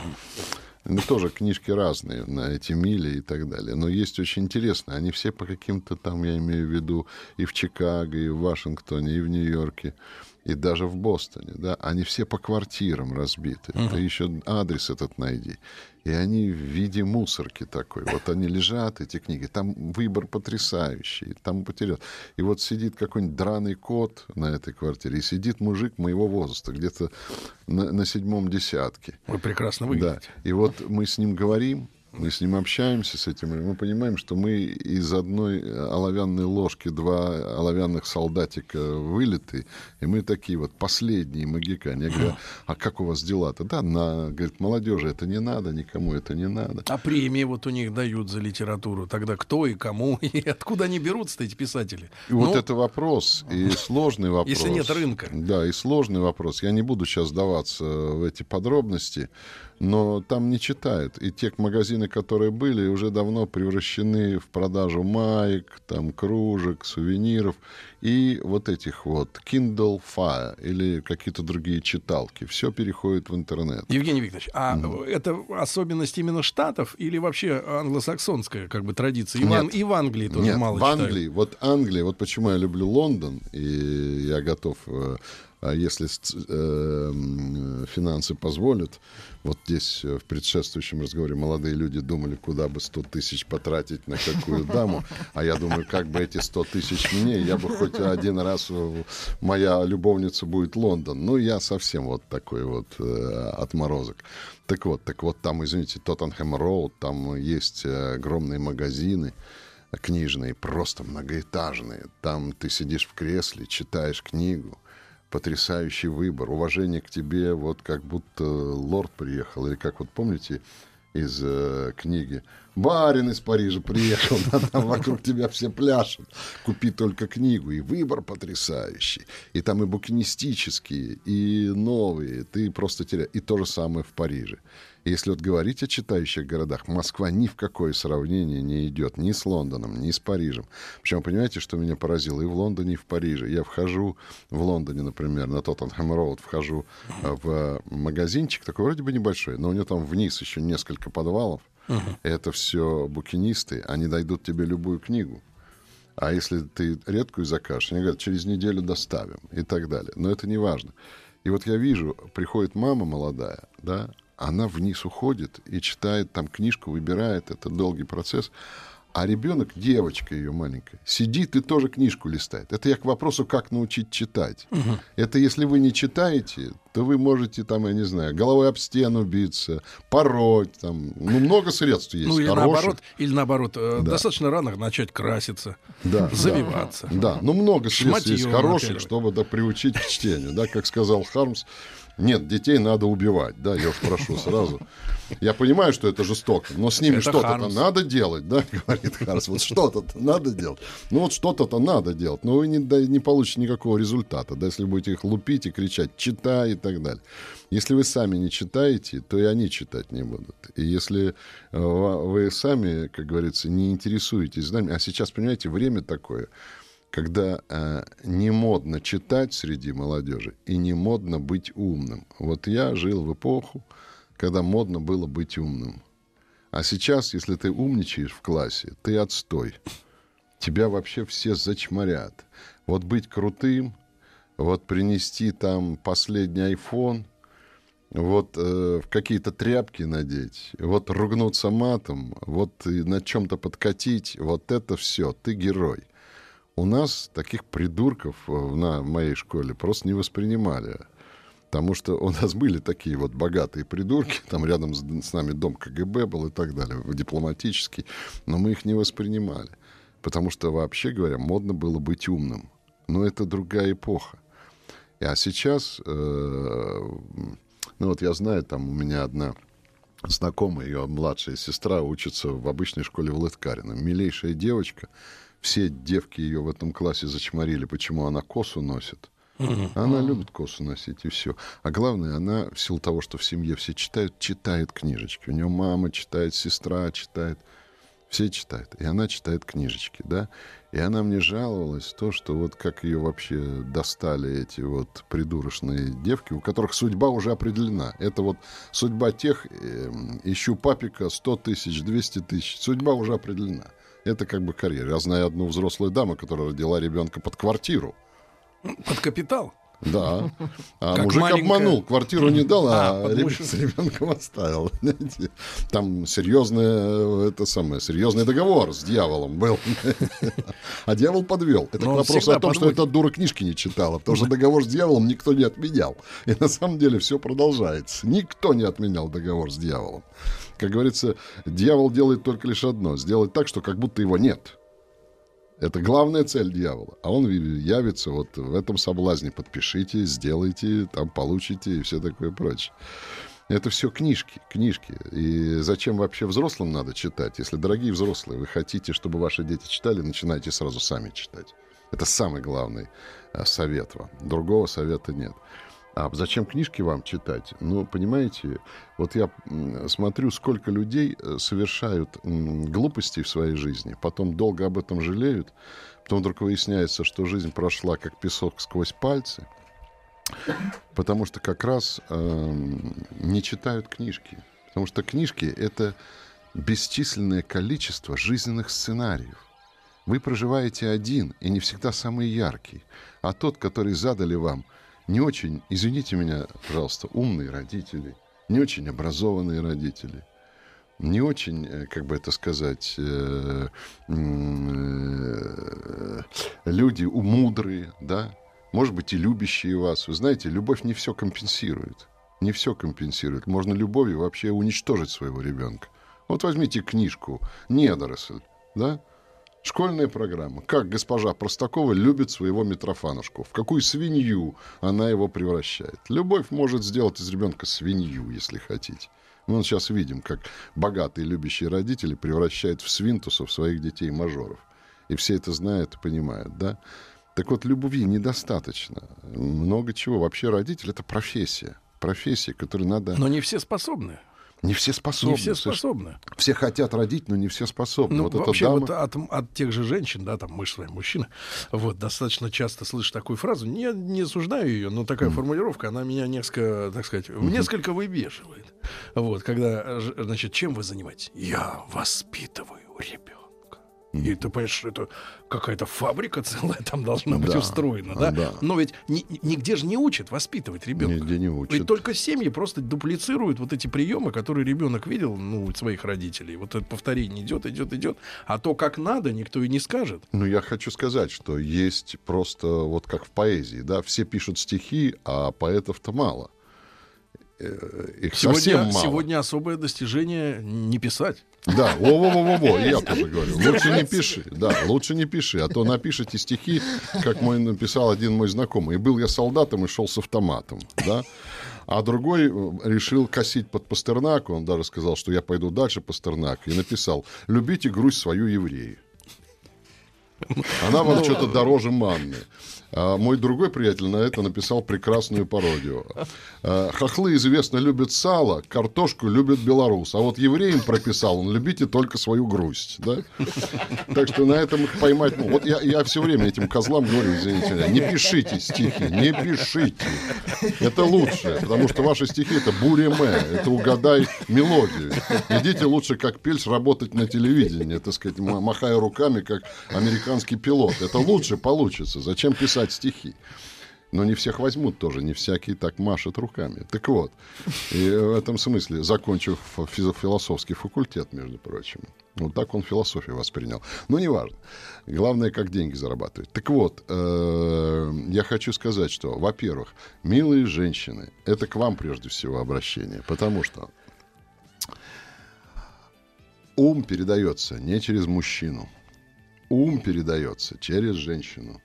Ну, тоже книжки разные на эти мили и так далее. Но есть очень интересные. Они все по каким-то там, я имею в виду, и в Чикаго, и в Вашингтоне, и в Нью-Йорке, и даже в Бостоне. Да? Они все по квартирам разбиты. Uh-huh. Ты еще адрес этот найди. И они в виде мусорки такой. Вот они лежат, эти книги. Там выбор потрясающий. Там потерял. И вот сидит какой-нибудь драный кот на этой квартире. И сидит мужик моего возраста, где-то на, на седьмом десятке. Вы прекрасно выглядите. Да. И вот мы с ним говорим, мы с ним общаемся, с этим, и мы понимаем, что мы из одной оловянной ложки два оловянных солдатика вылиты, и мы такие вот последние могикане. Я говорю, а как у вас дела-то? Да, на, говорит, молодежи это не надо, никому это не надо. А премии вот у них дают за литературу. Тогда кто и кому, и откуда они берутся-то, эти писатели? И ну... вот это вопрос, и сложный вопрос. Если нет рынка. Да, и сложный вопрос. Я не буду сейчас вдаваться в эти подробности, но там не читают. И те магазины, магазины, которые были, уже давно превращены в продажу маек, там, кружек, сувениров и вот этих вот Kindle Fire или какие-то другие читалки. Все переходит в интернет. Евгений Викторович, а mm. это особенность именно Штатов или вообще англосаксонская как бы традиция? И, Нет. В, и в Англии тоже Нет, мало в читают. Англии, вот Англия, вот почему я люблю Лондон, и я готов... если э, финансы позволят, вот здесь в предшествующем разговоре молодые люди думали, куда бы сто тысяч потратить на какую даму, а я думаю, как бы эти сто тысяч мне, я бы хоть один раз, моя любовница будет Лондон, ну я совсем вот такой вот э, отморозок. Так вот, так вот там, извините, Тоттенхэм Роуд, там есть огромные магазины, книжные, просто многоэтажные, там ты сидишь в кресле, читаешь книгу, потрясающий выбор, уважение к тебе, вот как будто лорд приехал, или как вот помните из э, книги «Барин из Парижа приехал, да, там вокруг тебя все пляшут, купи только книгу», и выбор потрясающий, и там и букинистические, и новые, ты просто теряешь, и то же самое в Париже. Если вот говорить о читающих городах, Москва ни в какое сравнение не идет ни с Лондоном, ни с Парижем. Причем, понимаете, что меня поразило и в Лондоне, и в Париже. Я вхожу в Лондоне, например, на Тоттенхэм Роуд, вхожу в магазинчик, такой вроде бы небольшой, но у него там вниз еще несколько подвалов. Uh-huh. Это все букинисты, они дойдут тебе любую книгу. А если ты редкую закажешь, они говорят, через неделю доставим и так далее. Но это не важно. И вот я вижу, приходит мама молодая, да, она вниз уходит и читает там книжку, выбирает. Это долгий процесс. А ребенок, девочка ее маленькая, сидит и тоже книжку листает. Это я к вопросу, как научить читать. Угу. Это если вы не читаете, то вы можете, там, я не знаю, головой об стену биться, пороть. Там, ну, много средств есть. Ну, или хороших. наоборот, или наоборот да. достаточно рано начать краситься, да, завиваться. Да, да. ну много средств Шматьё есть хороших, чтобы да, приучить к чтению. Да, как сказал Хармс, нет, детей надо убивать, да, я уж прошу сразу. Я понимаю, что это жестоко, но с ними это что-то Хармс. надо делать, да, говорит Хармс, вот что-то надо делать. Ну вот что-то надо делать, но вы не, да, не получите никакого результата, да, если будете их лупить и кричать «читай» и так далее. Если вы сами не читаете, то и они читать не будут. И если вы сами, как говорится, не интересуетесь знаниями, а сейчас, понимаете, время такое, когда э, не модно читать среди молодежи и не модно быть умным. Вот я жил в эпоху, когда модно было быть умным. А сейчас, если ты умничаешь в классе, ты отстой. Тебя вообще все зачморят. Вот быть крутым, вот принести там последний айфон, вот э, в какие-то тряпки надеть, вот ругнуться матом, вот на чем-то подкатить, вот это все, ты герой. У нас таких придурков на моей школе просто не воспринимали. Потому что у нас были такие вот богатые придурки. Там рядом с нами дом ка гэ бэ был и так далее, дипломатический. Но мы их не воспринимали. Потому что, вообще говоря, модно было быть умным. Но это другая эпоха. А сейчас... Ну вот я знаю, там у меня одна... знакомая, ее младшая сестра учится в обычной школе в Лыткарино. Милейшая девочка. Все девки ее в этом классе зачморили, почему она косу носит. Mm-hmm. Она любит косу носить, и все. А главное, она, в силу того, что в семье все читают, читает книжечки. У нее мама читает, сестра читает. Все читают. И она читает книжечки, да. И она мне жаловалась то, что вот как ее вообще достали эти вот придурочные девки, у которых судьба уже определена. Это вот судьба тех, э, ищу папика, сто тысяч, двести тысяч. Судьба уже определена. Это как бы карьера. Я знаю одну взрослую даму, которая родила ребенка под квартиру. Под капитал? Да. А как мужик маленькая... обманул, квартиру не дал, а, а ребенка с ребенком оставил. Там серьезный, это самое, серьезный договор с дьяволом был. А дьявол подвел. Это вопрос о том, подводит. Что эта дура книжки не читала. Потому что договор с дьяволом никто не отменял. И на самом деле все продолжается. Никто не отменял договор с дьяволом. Как говорится, дьявол делает только лишь одно. Сделать так, что как будто его нет. Это главная цель дьявола. А он явится вот в этом соблазне. Подпишите, сделайте, там получите и все такое прочее. Это все книжки, книжки. И зачем вообще взрослым надо читать? Если, дорогие взрослые, вы хотите, чтобы ваши дети читали, начинайте сразу сами читать. Это самый главный совет вам. Другого совета нет. А зачем книжки вам читать? Ну, понимаете, вот я смотрю, сколько людей совершают глупости в своей жизни, потом долго об этом жалеют, потом вдруг выясняется, что жизнь прошла как песок сквозь пальцы, потому что как раз э, не читают книжки. Потому что книжки — это бесчисленное количество жизненных сценариев. Вы проживаете один, и не всегда самый яркий. А тот, который задали вам, не очень, извините меня, пожалуйста, умные родители, не очень образованные родители, не очень, как бы это сказать, люди мудрые, да, может быть, и любящие вас. Вы знаете, любовь не все компенсирует. Не все компенсирует. Можно любовью вообще уничтожить своего ребенка. Вот возьмите книжку «Недоросль», да? Школьная программа. Как госпожа Простакова любит своего Митрофанушку. В какую свинью она его превращает. Любовь может сделать из ребенка свинью, если хотите. Мы сейчас видим, как богатые любящие родители превращают в свинтусов своих детей-мажоров. И все это знают и понимают, да? Так вот, любви недостаточно. Много чего. Вообще родитель — это профессия. Профессия, которой надо... Но не все способны. Не все способны. Не все способны. Все хотят родить, но не все способны. Ну, вот вообще, дама... вот от, от тех же женщин, да, там мы же с вами мужчины, вот, достаточно часто слышу такую фразу. Я не осуждаю ее, но такая mm. формулировка, она меня несколько, так сказать, mm-hmm. несколько выбешивает. Вот, когда, значит, чем вы занимаетесь? Я воспитываю ребенка. И ты понимаешь, что это какая-то фабрика целая там должна быть да, устроена, да? да? Но ведь ни, нигде же не учат воспитывать ребенка. Нигде не учат. И только семьи просто дуплицируют вот эти приемы, которые ребенок видел, ну, у своих родителей. Вот это повторение идет, идет, идет. А то, как надо, никто и не скажет. Ну, я хочу сказать, что есть просто вот как в поэзии, да, все пишут стихи, а поэтов-то мало. Их сегодня, совсем мало. Сегодня особое достижение — не писать. Да, во-во-во-во, я тоже говорю. Лучше не пиши, да, лучше не пиши, а то напишите стихи, как мой написал один мой знакомый. И был я солдатом и шел с автоматом, да. А другой решил косить под Пастернаку, он даже сказал, что я пойду дальше Пастернака, и написал: «Любите Грусть свою, евреи». Она вам что-то дороже манны. А мой другой приятель на это написал прекрасную пародию. Хохлы, известно, любят сало, картошку любят белорус. А вот евреям прописал он: любите только свою грусть. Да? Так что на этом их поймать... Ну, вот я, я все время этим козлам говорю, извините меня, не пишите стихи, не пишите. Это лучше, потому что ваши стихи — это буреме, это угадай мелодию. Идите лучше, как Пельс, работать на телевидении, так сказать, махая руками, как американский пилот. Это лучше получится. Зачем писать стихи? Но не всех возьмут тоже, не всякие так машут руками. Так вот, и в этом смысле, закончив философский факультет, между прочим, вот так он философию воспринял. Но неважно. Главное, как деньги зарабатывать. Так вот, я хочу сказать, что, во-первых, милые женщины, это к вам прежде всего обращение, потому что ум передается не через мужчину, ум передается через женщину.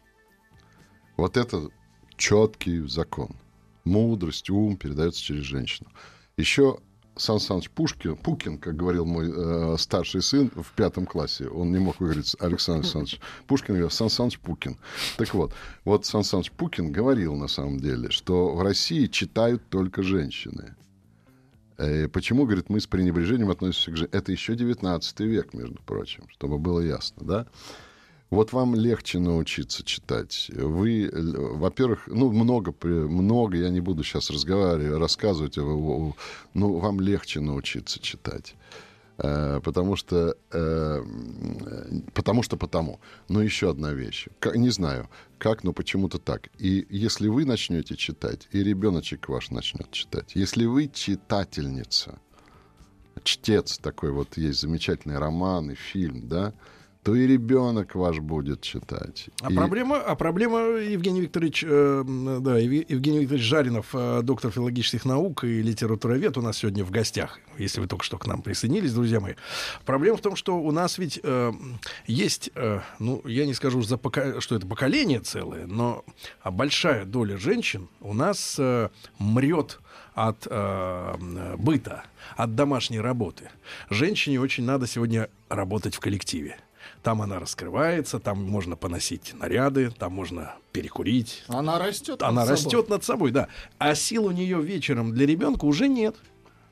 Вот это четкий закон. Мудрость, ум передается через женщину. Еще Сан Саныч Пушкин, Пукин, как говорил мой э, старший сын в пятом классе, он не мог выговорить Александр Александрович Пушкин, говорил Сан Саныч Пукин. Так вот, вот Сан Саныч Пукин говорил на самом деле, что в России читают только женщины. И почему, говорит, мы с пренебрежением относимся к женщинам? Это еще девятнадцатый век, между прочим, чтобы было ясно, да? Вот вам легче научиться читать. Вы, во-первых, ну, много, много я не буду сейчас разговаривать, рассказывать, но ну, вам легче научиться читать. Потому что, потому что потому. Но еще одна вещь. Не знаю, как, но почему-то так. И если вы начнете читать, и ребеночек ваш начнет читать. Если вы читательница, чтец, такой вот есть замечательный роман и фильм, да, то и ребенок ваш будет читать. А, и... проблема, а проблема, Евгений Викторович, э, да, Евгений Викторович Жаринов, э, доктор филологических наук и литературовед, у нас сегодня в гостях, если вы только что к нам присоединились, друзья мои. Проблема в том, что у нас ведь э, есть, э, ну, я не скажу, за поко... что это поколение целое, но большая доля женщин у нас э, мрет от э, быта, от домашней работы. Женщине очень надо сегодня работать в коллективе. Там она раскрывается, там можно поносить наряды, там можно перекурить. Она растет она над растет собой. над собой, да. А сил у нее вечером для ребенка уже нет.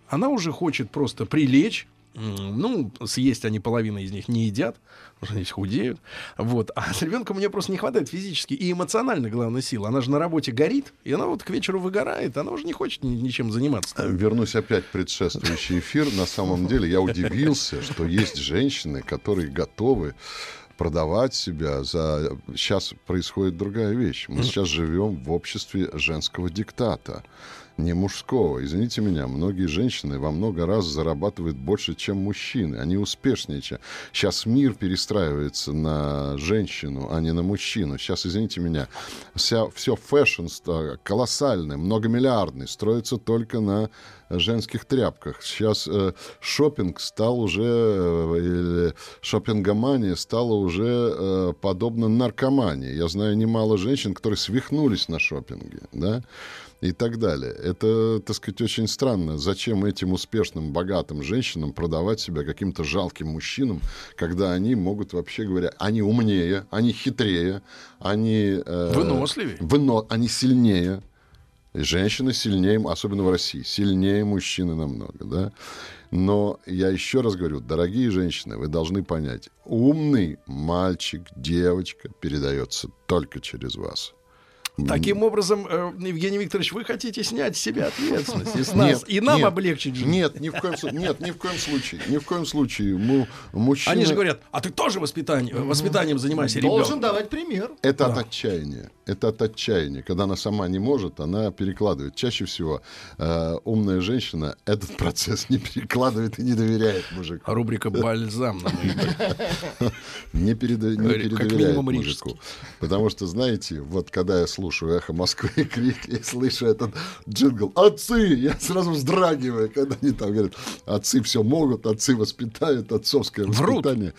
Она уже хочет просто прилечь. Ну, съесть они, половина из них не едят, потому что худеют. Вот. А с ребенком у нее просто не хватает физически и эмоционально, главное, сил. Она же на работе горит, и она вот к вечеру выгорает, она уже не хочет ничем заниматься. Вернусь опять в предшествующий эфир. На самом деле я удивился, что есть женщины, которые готовы продавать себя за... Сейчас происходит другая вещь. Мы сейчас живем в обществе женского диктата. Не мужского. Извините меня, многие женщины во много раз зарабатывают больше, чем мужчины. Они успешнее, чем... Сейчас мир перестраивается на женщину, а не на мужчину. Сейчас, извините меня, вся, все фэшн колоссальное, многомиллиардное, строится только на женских тряпках. Сейчас э, шопинг стал уже... Э, или шопингомания стала уже э, подобна наркомании. Я знаю немало женщин, которые свихнулись на шопинге, да? И так далее. Это, так сказать, очень странно. Зачем этим успешным, богатым женщинам продавать себя каким-то жалким мужчинам, когда они могут, вообще говоря, они умнее, они хитрее, они... Э, выносливее. Выно... Они сильнее. И женщины сильнее, особенно в России, сильнее мужчины намного, да? Но я еще раз говорю, дорогие женщины, вы должны понять, умный мальчик, девочка передается только через вас. Таким образом, Евгений Викторович, вы хотите снять с себя ответственность и с нас, нет, и нам нет, облегчить жизнь. Нет, ни в коем случае. Нет, ни в коем случае. Ни в коем случае. Му, мужчина... Они же говорят, а ты тоже воспитанием, воспитанием занимайся, ребенок. Должен давать пример. Это да. От отчаяния. Это от отчаяния. Когда она сама не может, она перекладывает. Чаще всего э, умная женщина этот процесс не перекладывает и не доверяет мужику. Рубрика «Бальзам» на моей. Не передоверяет мужику. Потому что, знаете, вот когда я слушаю слушаю «Эхо Москвы» и крик, и слышу этот джингл «Отцы!», я сразу вздрагиваю, когда они там говорят «Отцы все могут, отцы воспитают, отцовское воспитание».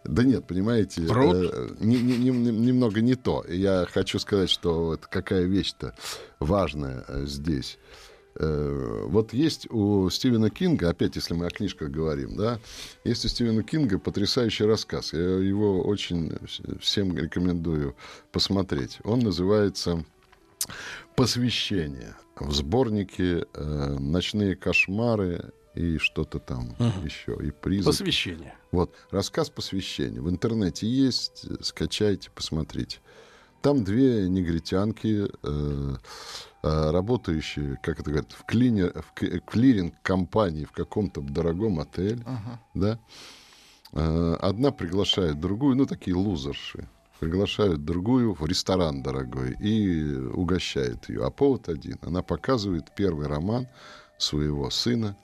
Врут. Да нет, понимаете, э, не, не, не, немного не то. Я хочу сказать, что вот какая вещь-то важная здесь. Э, вот есть у Стивена Кинга, опять, если мы о книжках говорим, да, есть у Стивена Кинга потрясающий рассказ. Я его очень всем рекомендую посмотреть. Он называется «Посвящение». В сборнике э, «Ночные кошмары» и что-то там uh-huh. еще, и призрак. «Посвящение». Вот, рассказ «Посвящение». В интернете есть, скачайте, посмотрите. Там две негритянки, э, работающие, как это говорят, в, клинер, в клиринг-компании в каком-то дорогом отеле. Ага. Да? Одна приглашает другую, ну, такие лузерши, приглашают другую в ресторан дорогой и угощает ее. А повод один. Она показывает первый роман своего сына,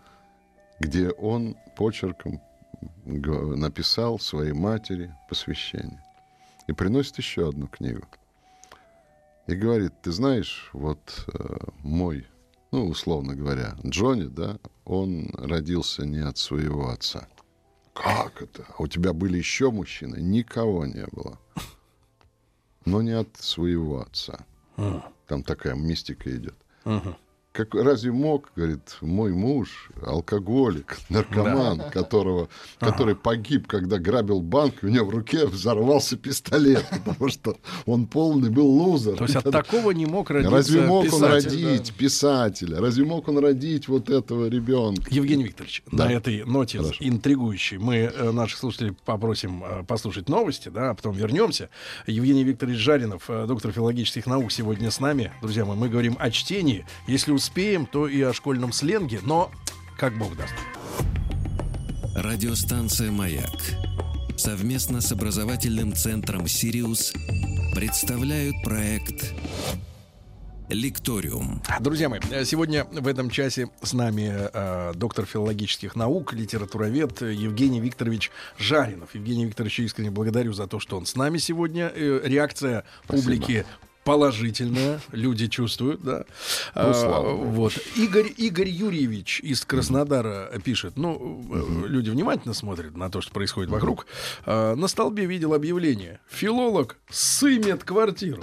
где он почерком написал своей матери посвящение. И приносит еще одну книгу. И говорит, ты знаешь, вот э, мой, ну, условно говоря, Джонни, да, он родился не от своего отца. Как это? А у тебя были еще мужчины? Никого не было. Но не от своего отца. А. Там такая мистика идет. Ага. Как, разве мог, говорит, мой муж, алкоголик, наркоман, да. которого, ага. который погиб, когда грабил банк, у него в руке взорвался пистолет, потому что он полный был лузер. То есть от такого не мог родиться писатель. Разве мог он родить писателя? Разве мог он родить вот этого ребенка? Евгений Викторович, на этой ноте интригующей мы наших слушателей попросим послушать новости, да, а потом вернемся. Евгений Викторович Жаринов, доктор филологических наук, сегодня с нами. Друзья мои, мы говорим о чтении. Если у успеем, то и о школьном сленге, но как Бог даст. Радиостанция «Маяк» совместно с образовательным центром «Сириус» представляют проект «Лекториум». Друзья мои, сегодня в этом часе с нами э, доктор филологических наук, литературовед Евгений Викторович Жаринов. Евгений Викторович, искренне благодарю за то, что он с нами сегодня. Э, реакция Спасибо. Публики положительное, люди чувствуют, да. Ну, слава богу. Вот. Игорь, Игорь Юрьевич из Краснодара пишет, ну, mm-hmm. люди внимательно смотрят на то, что происходит mm-hmm. вокруг. А, на столбе видел объявление: филолог сымет квартиру.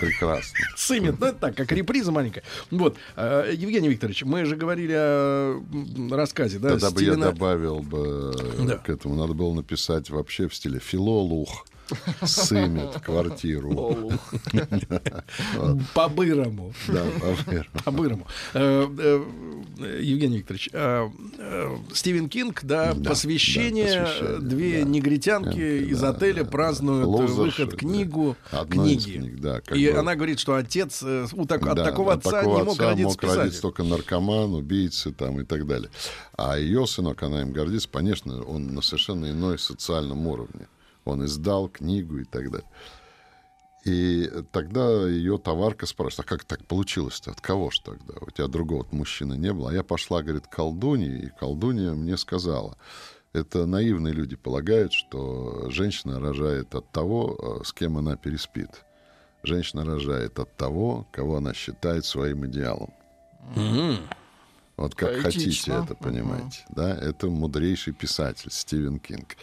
Прекрасно. Сымет, ну это так, как реприза маленькая. Вот, Евгений Викторович, мы же говорили о рассказе, да? Тогда бы я добавил бы к этому, надо было написать вообще в стиле филолух. Сымет квартиру. По-бырому. Да, по-бырому. Евгений Викторович, Стивен Кинг, да, посвящение. Две негритянки из отеля празднуют выход книгу. Книги. И она говорит, что отец от такого отца не мог родиться писатель. Только наркоман, убийцы там и так далее. А ее сынок, она им гордится, конечно, он на совершенно иной социальном уровне. Он издал книгу и так далее. И тогда ее товарка спрашивает: а как так получилось-то? От кого ж тогда? У тебя другого мужчины не было. А я пошла, говорит, к колдуне, и колдунья мне сказала. Это наивные люди полагают, что женщина рожает от того, с кем она переспит. Женщина рожает от того, кого она считает своим идеалом. Mm-hmm. Вот как поэтично. Хотите это, понимаете. Mm-hmm. Да? Это мудрейший писатель Стивен Кинг.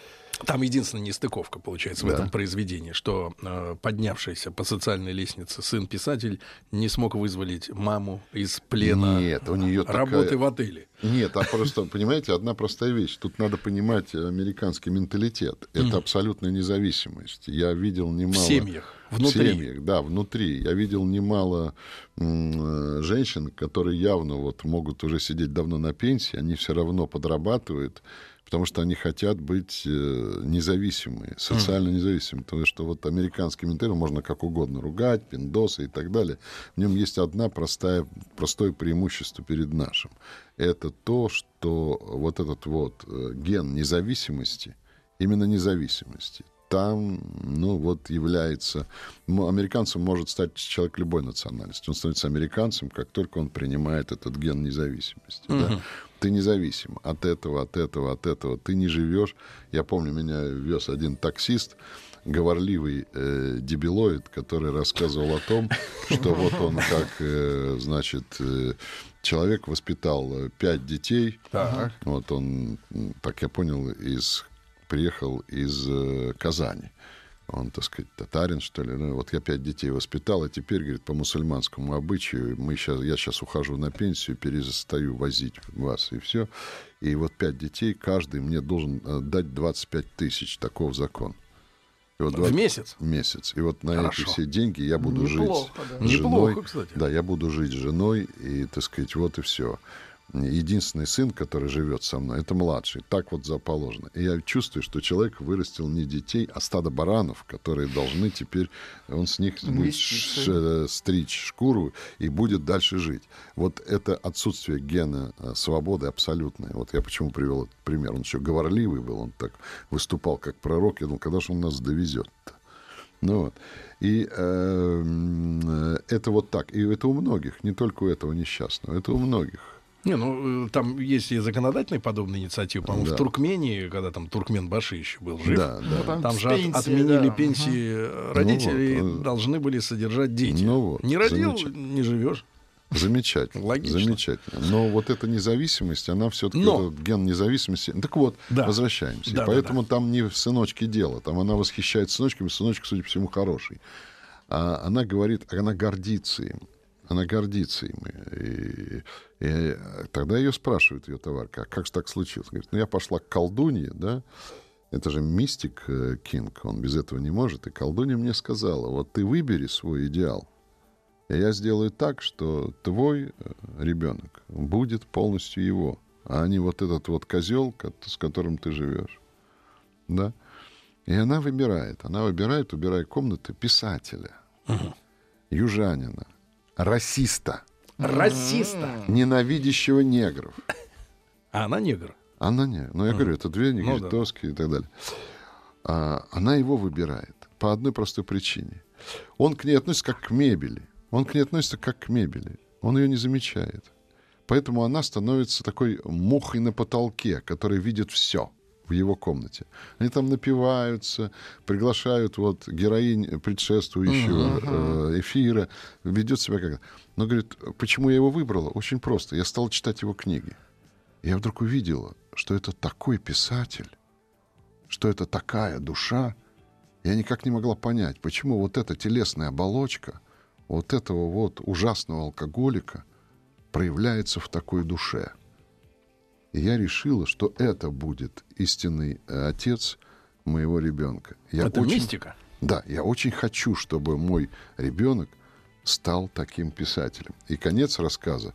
Там единственная нестыковка, получается, да. в этом произведении, что э, поднявшийся по социальной лестнице сын-писатель не смог вызволить маму из плена. Нет, у нее работы такая... в отеле. Нет, а просто, понимаете, одна простая вещь. Тут надо понимать американский менталитет. Это абсолютная независимость. Я видел немало... В семьях. Внутри. В семьях, да, внутри. Я видел немало м- женщин, которые явно вот, могут уже сидеть давно на пенсии, они все равно подрабатывают, потому что они хотят быть независимыми, социально независимыми. Потому что вот американский менталитет можно как угодно ругать, пиндосы и так далее. В нем есть одна простая, простое преимущество перед нашим. Это то, что вот этот вот ген независимости, именно независимости, там, ну, вот является... Американцем может стать человек любой национальности. Он становится американцем, как только он принимает этот ген независимости. Mm-hmm. Да? Ты независим от этого, от этого, от этого. Ты не живешь. Я помню, меня вез один таксист, говорливый э, дебилоид, который рассказывал о том, что вот он как, э, значит... Э, человек воспитал пять детей. Так. Вот он, так я понял, из... приехал из э, Казани. Он, так сказать, татарин, что ли. Ну, вот я пять детей воспитал, а теперь, говорит, по мусульманскому обычаю, мы сейчас, я сейчас ухожу на пенсию, перестаю возить вас, и все. И вот пять детей, каждый мне должен дать двадцать пять тысяч, таков закон. Вот двадцать в месяц? В месяц. И вот на Хорошо. Эти все деньги я буду Неплохо, жить да. с женой. Неплохо, кстати. Да, я буду жить с женой, и, так сказать, вот и все. Единственный сын, который живет со мной, это младший. Так вот заположено. И я чувствую, что человек вырастил не детей, а стадо баранов, которые должны теперь... Он с них будет ш- стричь шкуру и будет дальше жить. Вот это отсутствие гена свободы абсолютное. Вот я почему привел этот пример. Он еще говорливый был, он так выступал как пророк. Я думал, когда же он нас довезет-то? Ну вот. И э, это вот так. И это у многих, не только у этого несчастного. Это у многих. Не, ну, там есть и законодательные подобные инициативы. По-моему, да. в Туркмении, когда там Туркменбаши еще был жив, да, да. там, там же пенсии, отменили да. пенсии родителей, ну, вот. Должны были содержать дети. Ну, вот. Не родил, не живешь. Замечательно. Логично. Замечательно. Но вот эта независимость, она все-таки Но... ген независимости. Так вот, да. возвращаемся. Да, и поэтому да, да. там не в сыночке дело. Там она восхищается сыночками, сыночек, судя по всему, хороший. А она говорит, она гордится им. Она гордится им. И, и, и тогда ее спрашивает ее товарка, а как же так случилось? Говорит, ну я пошла к колдунье, да? Это же мистик э, Кинг, он без этого не может. И колдунья мне сказала, вот ты выбери свой идеал, и я сделаю так, что твой ребенок будет полностью его, а не вот этот вот козел, с которым ты живешь. Да? И она выбирает. Она выбирает, убирая комнаты, писателя, uh-huh. южанина, расиста. Расиста. Ненавидящего негров. А она негр? Она негр. Ну, я говорю, это две негритовские ну, да. и так далее. А, она его выбирает. По одной простой причине. Он к ней относится как к мебели. Он к ней относится как к мебели. Он ее не замечает. Поэтому она становится такой мухой на потолке, которая видит все. в его комнате. Они там напиваются, приглашают вот героинь предшествующего эфира, ведет себя как-то. Но, говорит, почему я его выбрала? Очень просто. Я стал читать его книги. Я вдруг увидела, что это такой писатель, что это такая душа. Я никак не могла понять, почему вот эта телесная оболочка вот этого вот ужасного алкоголика проявляется в такой душе. И я решила, что это будет истинный отец моего ребенка. Я это очень... мистика? Да, я очень хочу, чтобы мой ребенок стал таким писателем. И конец рассказа.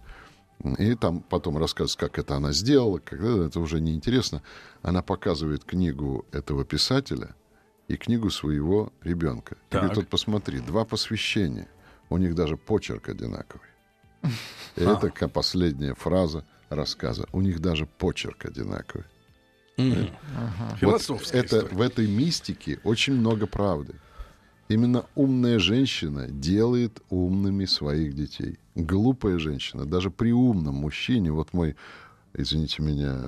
И там потом рассказывается, как это она сделала. Когда это уже неинтересно. Она показывает книгу этого писателя и книгу своего ребенка. Так. Говорит, вот посмотри, два посвящения. У них даже почерк одинаковый. Это последняя фраза рассказа. У них даже почерк одинаковый. Mm. Ага. Философская вот это, в этой мистике очень много правды. Именно умная женщина делает умными своих детей. Глупая женщина, даже при умном мужчине, вот мой, извините меня,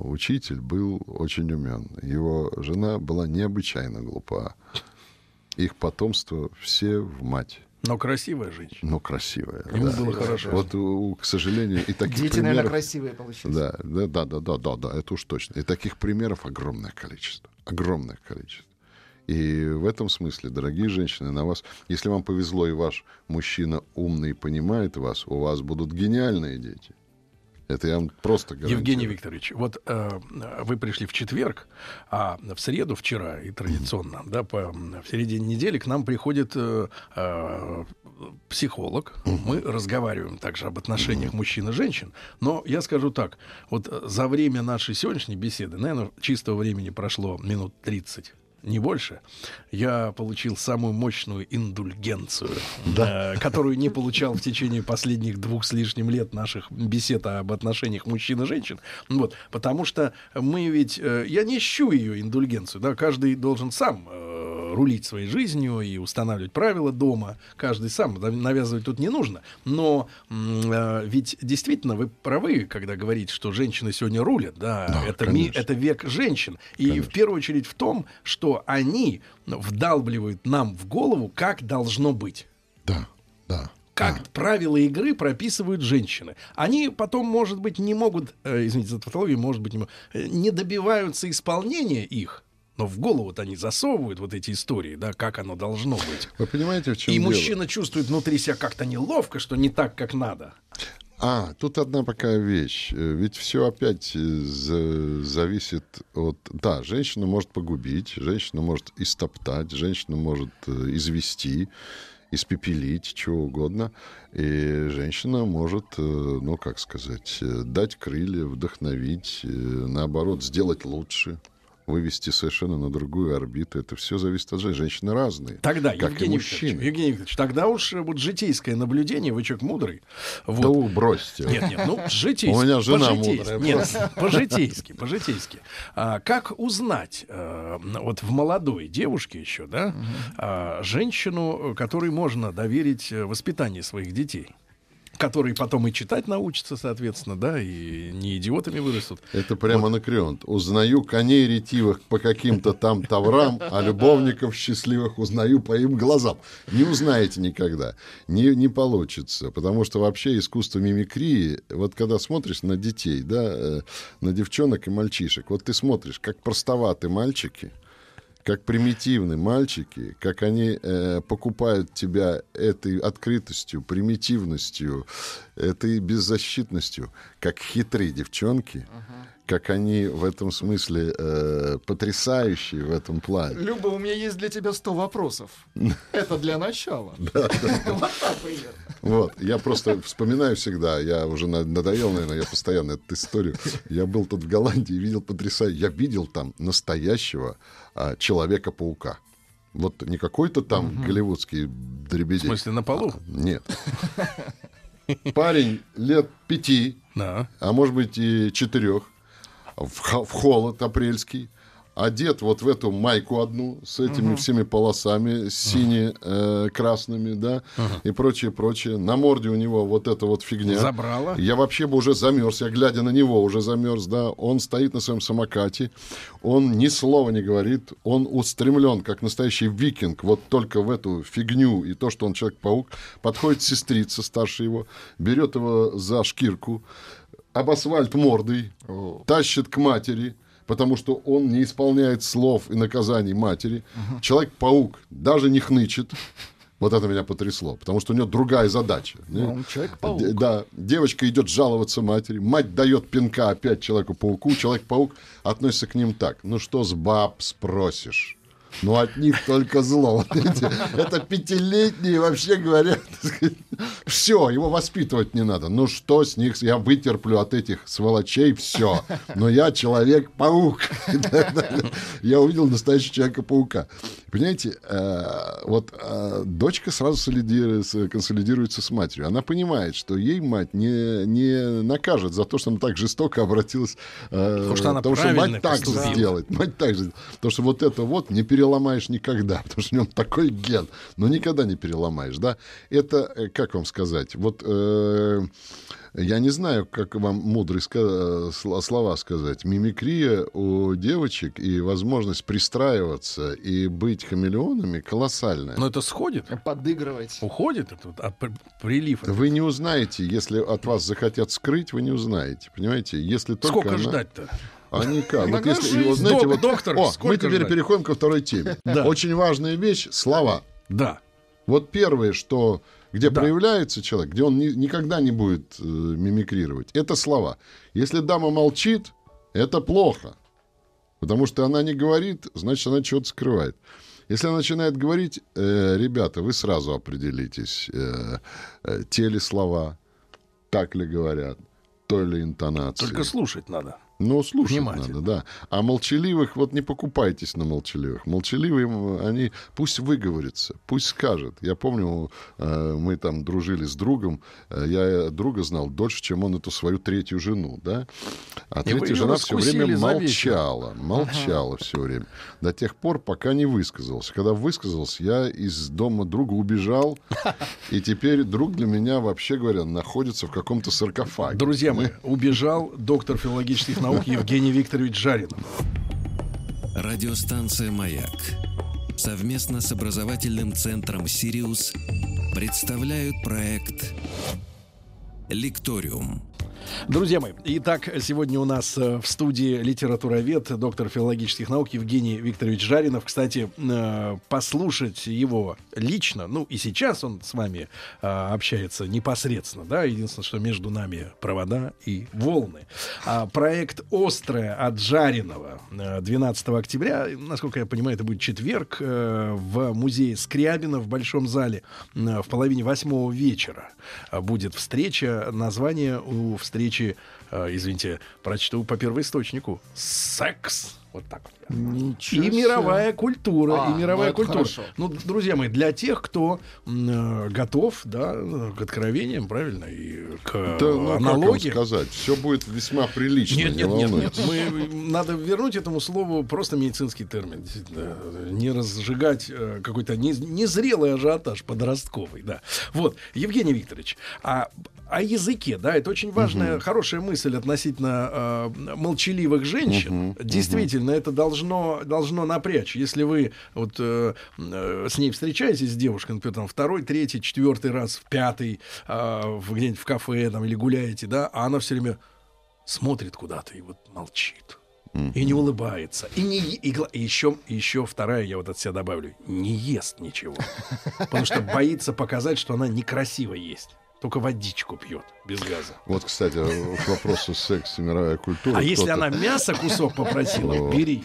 учитель был очень умен. Его жена была необычайно глупа. Их потомство все в мать. Но красивая женщина. Но красивая. Ему да. было хорошо. Вот, у, к сожалению, и таких Дети, примеров... наверное, красивые получились. Да, да, да, да, да, да, да, это уж точно. И таких примеров огромное количество. Огромное количество. И в этом смысле, дорогие женщины, на вас, если вам повезло и ваш мужчина умный понимает вас, у вас будут гениальные дети. Это я вам просто гарантирую. Евгений Викторович, вот э, вы пришли в четверг, а в среду вчера и традиционно, mm-hmm. да, по, в середине недели к нам приходит э, э, психолог. Mm-hmm. Мы разговариваем также об отношениях mm-hmm. мужчин и женщин. Но я скажу так, вот за время нашей сегодняшней беседы, наверное, чистого времени прошло минут тридцать. Не больше. Я получил самую мощную индульгенцию, да. э, которую не получал в течение последних двух с лишним лет наших бесед об отношениях мужчин и женщин. Вот, потому что мы ведь... Э, я не ищу ее индульгенцию. Да, каждый должен сам э, рулить своей жизнью и устанавливать правила дома. Каждый сам. Навязывать тут не нужно. Но э, ведь действительно вы правы, когда говорите, что женщины сегодня рулят. Да, да, это, ми, это век женщин. И конечно. В первую очередь в том, что что они вдалбливают нам в голову, как должно быть. Да, да. Как да. правила игры прописывают женщины. Они потом, может быть, не могут, э, извините за тавтологию, может быть, не, могут, э, не добиваются исполнения их, но в голову-то они засовывают вот эти истории, да, как оно должно быть. Вы понимаете, в чем дело? И мужчина чувствует внутри себя как-то неловко, что не так, как надо. А, тут одна пока вещь. Ведь все опять зависит от... Да, женщина может погубить, женщина может истоптать, женщина может извести, испепелить, чего угодно. И женщина может, ну, как сказать, дать крылья, вдохновить, наоборот, сделать лучше, вывести совершенно на другую орбиту. Это все зависит от женщины. Женщины разные. Тогда, как Евгений и мужчины. Викторович, Евгений Викторович, тогда уж вот житейское наблюдение, вы человек мудрый. Вот. Да убросьте. Нет, нет, ну, житейски. У меня жена мудрая. Нет, по-житейски, по-житейски. А, как узнать а, вот в молодой девушке еще, да, угу. а, женщину, которой можно доверить воспитание своих детей? Которые потом и читать научатся, соответственно, да, и не идиотами вырастут. Это прямо вот. Анакреон. Узнаю коней ретивых по каким-то там таврам, а любовников счастливых узнаю по им глазам. Не узнаете никогда. Не, не получится. Потому что вообще искусство мимикрии, вот когда смотришь на детей, да, на девчонок и мальчишек, вот ты смотришь, как простоваты мальчики, как примитивны мальчики, как они э, покупают тебя этой открытостью, примитивностью, этой беззащитностью, как хитрые девчонки, uh-huh. как они в этом смысле э, потрясающие в этом плане. Люба, у меня есть для тебя сто вопросов. Это для начала. Вот, я просто вспоминаю всегда, я уже надоел, наверное, я постоянно эту историю. Я был тут в Голландии и видел потрясающе. Я видел там настоящего Человека-паука. Вот не какой-то там угу. голливудский дребедень. В смысле, на полу? А, нет. Парень лет пяти, да. а может быть и четырех, в, в холод апрельский, одет вот в эту майку одну с этими угу. всеми полосами сине-красными, да, угу. и прочее-прочее. На морде у него вот эта вот фигня. Забрала. Я вообще бы уже замерз, я, глядя на него, уже замерз, да. Он стоит на своем самокате, он ни слова не говорит, он устремлен, как настоящий викинг, вот только в эту фигню и то, что он Человек-паук. Подходит сестрица старше его, берет его за шкирку, об асфальт мордой, О. тащит к матери, потому что он не исполняет слов и наказаний матери. Угу. Человек-паук даже не хнычет. Вот это меня потрясло, потому что у него другая задача. Он Человек-паук. Да, девочка идет жаловаться матери, мать дает пинка опять Человеку-пауку, Человек-паук относится к ним так. Ну что с баб спросишь? Ну, от них только зло. Вот эти, это пятилетние, вообще говоря, все, его воспитывать не надо. Ну, что с них? Я вытерплю от этих сволочей все. Но я Человек-паук. Я увидел настоящего Человека-паука. Понимаете, вот дочка сразу консолидируется с матерью. Она понимает, что ей мать не, не накажет за то, что она так жестоко обратилась. Потому что, она потому, что мать так же сделает. Мать так же. Потому что вот это вот не переломаешь никогда, потому что в нем такой ген, но никогда не переломаешь, да? Это, как вам сказать, вот э, я не знаю, как вам мудрые ска- слова сказать. Мимикрия у девочек и возможность пристраиваться и быть хамелеонами колоссальная. Но это сходит? Подыгрывать. Уходит этот от прилив. Вы не узнаете, если от вас захотят скрыть, вы не узнаете, понимаете? Если только сколько она... ждать-то? А никак. Вот если, вот, знаете, док, вот... доктор, О, мы теперь ждать? переходим ко второй теме. Да. Очень важная вещь — слова. Да. Вот первое, что, где да. проявляется человек, где он ни, никогда не будет э, мимикрировать, это слова. Если дама молчит, это плохо. Потому что она не говорит, значит, она что-то скрывает. Если она начинает говорить, э, ребята, вы сразу определитесь, э, э, те ли слова, так ли говорят, той ли интонации. Только слушать надо. Ну, слушать надо, да. А молчаливых, вот не покупайтесь на молчаливых. Молчаливые, они, пусть выговорятся, пусть скажет. Я помню, мы там дружили с другом, я друга знал дольше, чем он эту свою третью жену, да. А третья жена все время молчала, молчала ага. все время. До тех пор, пока не высказался. Когда высказался, я из дома друга убежал, и теперь друг для меня, вообще говоря, находится в каком-то саркофаге. Друзья мои, убежал доктор филологических наук Евгений Викторович Жаринов. Радиостанция «Маяк» совместно с образовательным центром «Сириус» представляют проект «Лекториум». Друзья мои, итак, сегодня у нас в студии литературовед, доктор филологических наук Евгений Викторович Жаринов. Кстати, послушать его лично, ну и сейчас он с вами общается непосредственно, да, единственное, что между нами провода и волны. Проект «Острое» от Жаринова двенадцатого октября, насколько я понимаю, это будет четверг, в музее Скрябина в Большом зале в половине восьмого вечера будет встреча. Название у встречи Встречи, э, извините, прочту по первоисточнику. Секс. Вот так вот. Ничего и мировая культура. А, и мировая ну культура. Хорошо. Ну, друзья мои, для тех, кто э, готов, да, к откровениям, правильно, и к э, да, ну, аналогии. Как вам сказать? Все будет весьма прилично. Нет, не нет, нет, нет. Мы, надо вернуть этому слову просто медицинский термин. Да. Не разжигать э, какой-то не, незрелый ажиотаж подростковый. Да. Вот, Евгений Викторович, а о языке, да, это очень важная, угу. хорошая мысль относительно э, молчаливых женщин. Угу. Действительно, это должно, должно напрячь. Если вы вот, э, э, с ней встречаетесь, с девушкой, например, там, второй, третий, четвертый раз, в пятый, э, где-нибудь в кафе там, или гуляете, да, а она все время смотрит куда-то и вот молчит. Mm-hmm. И не улыбается. И, не, и, и еще, еще вторая, я вот от себя добавлю, не ест ничего. Потому что боится показать, что она некрасиво есть. Только водичку пьет без газа. Вот, кстати, к вопросу секса, мировая культура. А если она мясо кусок попросила, бери.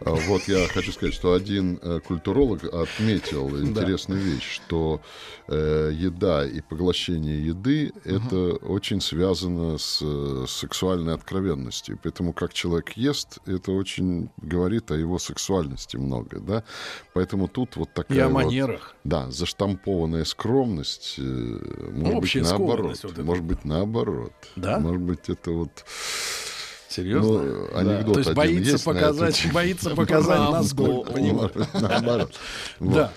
Вот я хочу сказать, что один культуролог отметил интересную вещь, что еда и поглощение еды это очень связано с сексуальной откровенностью. Поэтому как человек ест, это очень говорит о его сексуальности много, да. Поэтому тут вот такая. И о манерах. Да, заштампованная скромность. Может быть, наоборот. Вот может быть, наоборот. Да? Может быть, это вот... Серьезно? Ну, анекдот. То есть боится есть показать, боится показать нас гол. Наоборот. Да.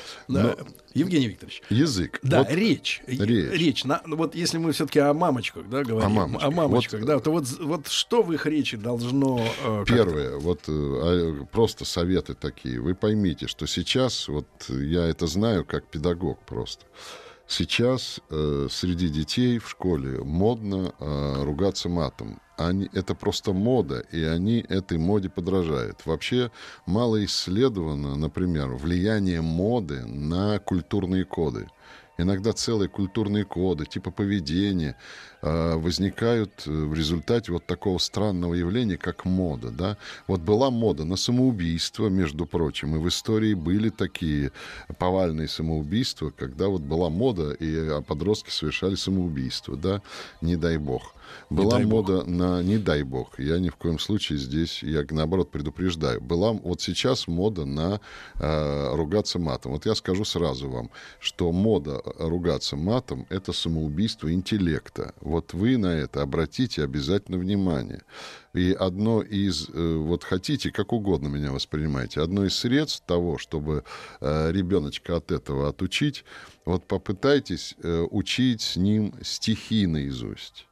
Евгений Викторович. Язык. Да, вот речь. Речь. речь. На, вот если мы все-таки о мамочках, да, говорим. О мамочках. О мамочках, вот, да. То вот, вот что в их речи должно... Э, первое. Вот э, просто советы такие. Вы поймите, что сейчас, вот я это знаю как педагог просто, сейчас э, среди детей в школе модно э, ругаться матом. Они, это просто мода, и они этой моде подражают. Вообще мало исследовано, например, влияние моды на культурные коды. Иногда целые культурные коды, типа поведения, возникают в результате вот такого странного явления, как мода. Да? Вот была мода на самоубийство, между прочим, и в истории были такие повальные самоубийства, когда вот была мода, и подростки совершали самоубийство, да? Не дай бог. Была мода на «не дай бог». Я ни в коем случае здесь, я наоборот предупреждаю. Была вот сейчас мода на э, ругаться матом. Вот я скажу сразу вам, что мода ругаться матом — это самоубийство интеллекта. Вот вы на это обратите обязательно внимание. И одно из, э, вот хотите, как угодно меня воспринимайте, одно из средств того, чтобы э, ребеночка от этого отучить, вот попытайтесь э, учить с ним стихи наизусть.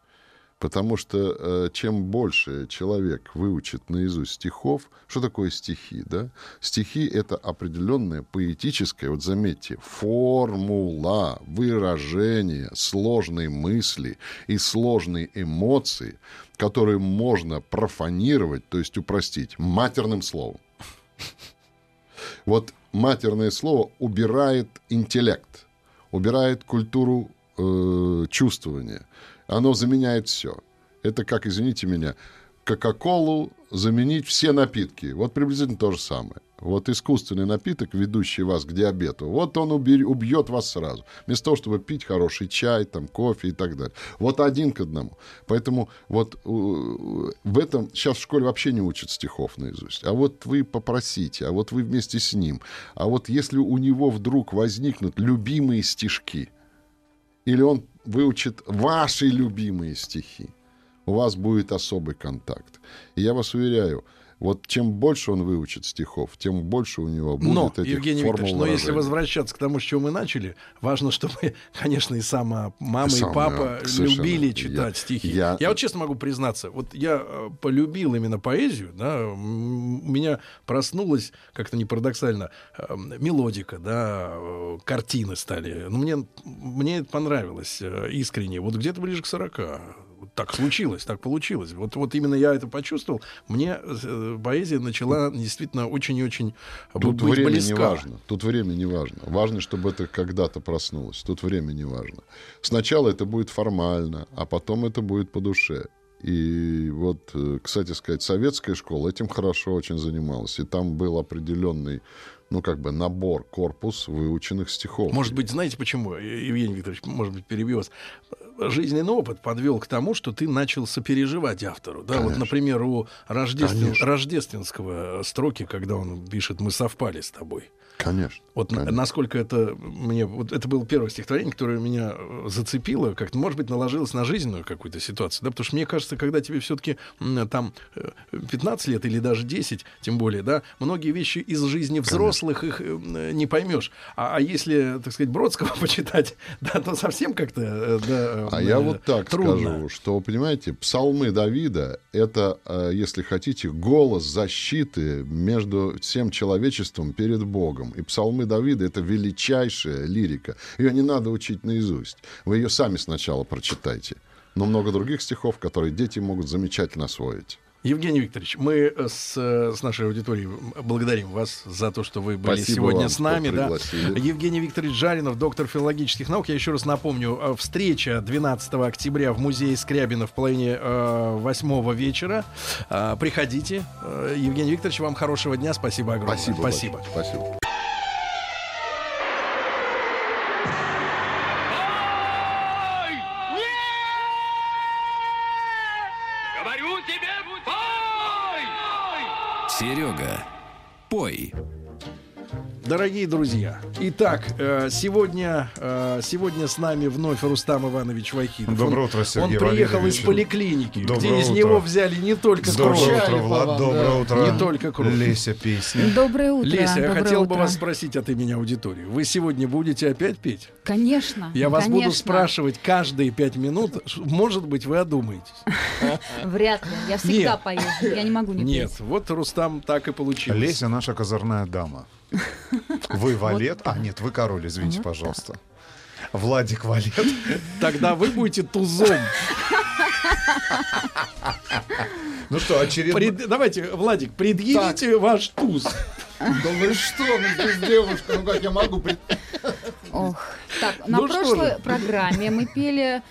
Потому что э, чем больше человек выучит наизусть стихов... Что такое стихи, да? Стихи — это определенная поэтическая, вот заметьте, формула, выражение сложной мысли и сложной эмоции, которые можно профанировать, то есть упростить, матерным словом. Вот матерное слово убирает интеллект, убирает культуру чувствования. Оно заменяет все. Это как, извините меня, кока-колу заменить все напитки. Вот приблизительно то же самое. Вот искусственный напиток, ведущий вас к диабету, вот он убьет вас сразу. Вместо того, чтобы пить хороший чай, там, кофе и так далее. Вот один к одному. Поэтому вот в этом сейчас в школе вообще не учат стихов наизусть. А вот вы попросите, а вот вы вместе с ним. А вот если у него вдруг возникнут любимые стишки, или он выучит ваши любимые стихи, у вас будет особый контакт. И я вас уверяю, вот чем больше он выучит стихов, тем больше у него будет но, этих Евгений формул Викторович, выражения. Но, если возвращаться к тому, с чего мы начали, важно, чтобы, конечно, и сама мама, и, и сам, папа любили читать я, стихи. Я... я вот честно могу признаться, вот я полюбил именно поэзию, да, у меня проснулась, как-то не парадоксально, мелодика, да, картины стали. Но мне, мне это понравилось искренне. Вот где-то ближе к сорока. Так случилось, так получилось. Вот, вот именно я это почувствовал. Мне поэзия начала действительно очень и очень быть время близка. Не важно. Тут время не важно. Важно, чтобы это когда-то проснулось. Тут время не важно. Сначала это будет формально, а потом это будет по душе. И вот, кстати сказать, советская школа этим хорошо очень занималась. И там был определенный, ну, как бы набор, корпус выученных стихов. Может быть, знаете почему, Евгений Викторович, может быть, перебью вас. Жизненный опыт подвел к тому, что ты начал сопереживать автору. Да? Вот, например, у Рождествен... Рождественского строки, когда он пишет «Мы совпали с тобой». Конечно. Вот конечно. Насколько это мне... Вот это было первое стихотворение, которое меня зацепило, как-то, может быть, наложилось на жизненную какую-то ситуацию. Да? Потому что мне кажется, когда тебе все-таки там пятнадцать лет или даже десять, тем более, да, многие вещи из жизни взрослых конечно. Их не поймешь. А, а если, так сказать, Бродского почитать, да, то совсем как-то... Да, а я вот так трудно. Скажу, что, понимаете, псалмы Давида — это, если хотите, голос защиты между всем человечеством перед Богом. И псалмы Давида — это величайшая лирика. Ее не надо учить наизусть. Вы ее сами сначала прочитайте. Но много других стихов, которые дети могут замечательно освоить. Евгений Викторович, мы с, с нашей аудиторией благодарим вас за то, что вы были спасибо сегодня вам, с нами. Да. Евгений Викторович Жаринов, доктор филологических наук. Я еще раз напомню, встреча двенадцатого октября в музее Скрябина в половине восьмого э, вечера. Э, приходите. Э, Евгений Викторович, вам хорошего дня. Спасибо огромное. Спасибо. Спасибо. Спасибо. Серега, пой. Дорогие друзья, итак, сегодня, сегодня с нами вновь Рустам Иванович Вахидов. Доброе утро, Сергей Валерьевич. Он приехал из поликлиники, доброе где утро. Из него взяли не только кружки. Доброе утро, Влад, доброе да. утро. Не только кружки. Леся, песня. Доброе утро. Леся, я хотел утро. бы вас спросить от имени аудитории. Вы сегодня будете опять петь? Конечно. Я вас конечно. буду спрашивать каждые пять минут. Может быть, вы одумаетесь. Вряд ли. Я всегда пою. Я не могу не петь. Нет, вот Рустам так и получилось. Леся наша козырная дама. Вы валет? А, нет, вы король, извините, пожалуйста. Владик валет. Тогда вы будете тузом. Ну что, очередной... Пред... Давайте, Владик, предъявите так. ваш туз. Да вы что, ну здесь девушка, ну как я могу... Пред... Ох, так, ну на прошлой программе мы пели...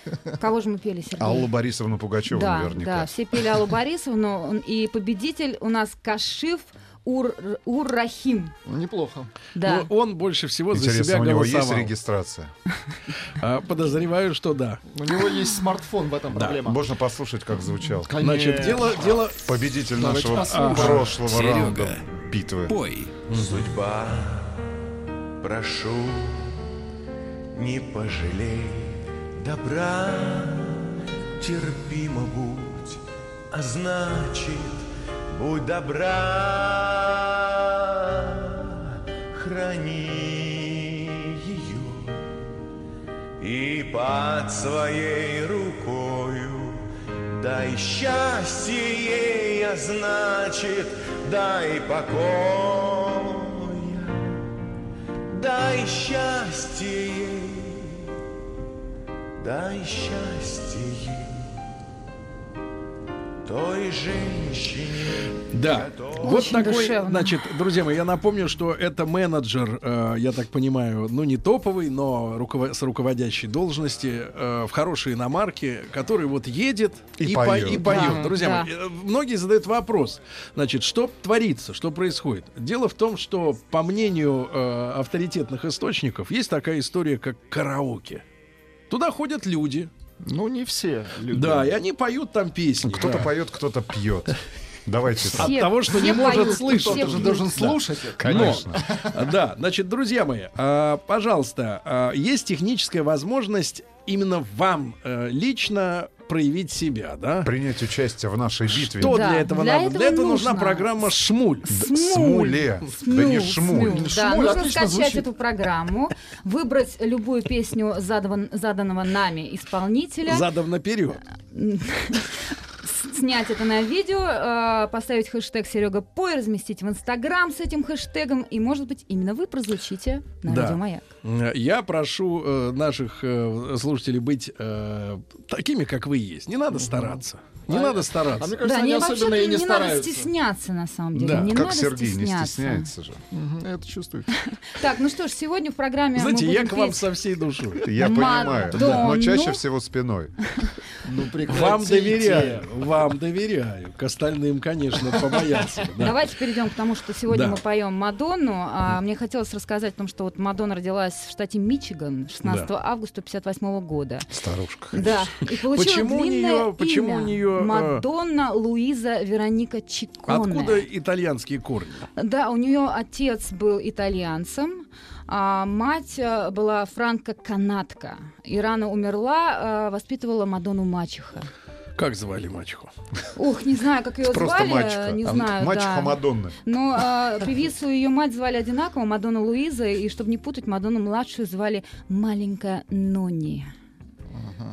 Кого же мы пели, Сергей? Аллу Борисовну Пугачеву, да, наверняка. Да, все пели Аллу Борисовну, и победитель у нас Кашиф Ур-Рахим. Ур Неплохо. Да. Но он больше всего Интересно, за себя голосовал. У него есть регистрация? Подозреваю, что да. У него есть смартфон, в этом проблема. Можно послушать, как звучал. Значит, дело... дело победитель нашего прошлого раунда битвы. Пой. Судьба, прошу, не пожалей добра, терпимо будь, а значит... Будь добра, храни ее и под своей рукою дай счастье ей, а значит, дай покоя, дай счастье ей, дай счастье ей. Той женщине. Да. Очень вот такой, душевно. Значит, друзья мои, я напомню, что это менеджер, э, я так понимаю, ну не топовый, но руковод... с руководящей должности, э, в хорошей иномарке, который вот едет и, и поет. По... И поет. Да, друзья да. мои, э, многие задают вопрос, значит, что творится, что происходит? Дело в том, что, по мнению э, авторитетных источников, есть такая история, как караоке. Туда ходят люди. Ну, не все люди. Да, и они поют там песни. Кто-то да. поет, кто-то пьет. Давайте все, от того, что не может поют, слышать. Кто-то же должен слушать. Да. Конечно. Но, да, значит, друзья мои, пожалуйста, есть техническая возможность именно вам лично проявить себя, да? Принять участие в нашей битве. Что да, для этого для надо? Этого для этого нужно. нужна программа «Шмуль». Смуль. Смуле. Смуль. Да не «Шмуль». Смуль. Да, Шмуль. Нужно скачать звучит. эту программу, выбрать любую песню задан, заданного нами исполнителя. Задан наперед. Снять это на видео, э, поставить хэштег «Серега Пой», разместить в Инстаграм с этим хэштегом, и, может быть, именно вы прозвучите на да. радио «Маяк». Я прошу э, наших э, слушателей быть э, такими, как вы есть. Не надо стараться. Не а надо я... стараться. А мне кажется, да, они особенно и не, не стараются. Не надо стесняться, на самом деле. Да. Не как надо Сергей стесняться. не стесняется же. Угу. Это чувствую. Так, ну что ж, сегодня в программе Знаете, я к вам со всей душой. Я понимаю, но чаще всего спиной. Вам доверяю. Вам доверяю. К остальным, конечно, побояться. Давайте перейдем к тому, что сегодня мы поем Мадонну. Мне хотелось рассказать о том, что Мадонна родилась в штате Мичиган шестнадцатого августа тысяча девятьсот пятьдесят восьмого года. Старушка, конечно. Да. И получила длинное имя. Мадонна Луиза Вероника Чиконе. Откуда итальянские корни? Да, у нее отец был итальянцем, а мать была франко-канадка. И рано умерла, воспитывала Мадонну мачеха. Как звали мачеху? Ух, не знаю, как ее звали. Просто мачеха. Не знаю, мачеха да. Мадонны. Но э, певицу и ее мать звали одинаково, Мадонну Луиза. И чтобы не путать, Мадонну младшую звали маленькая Нонни.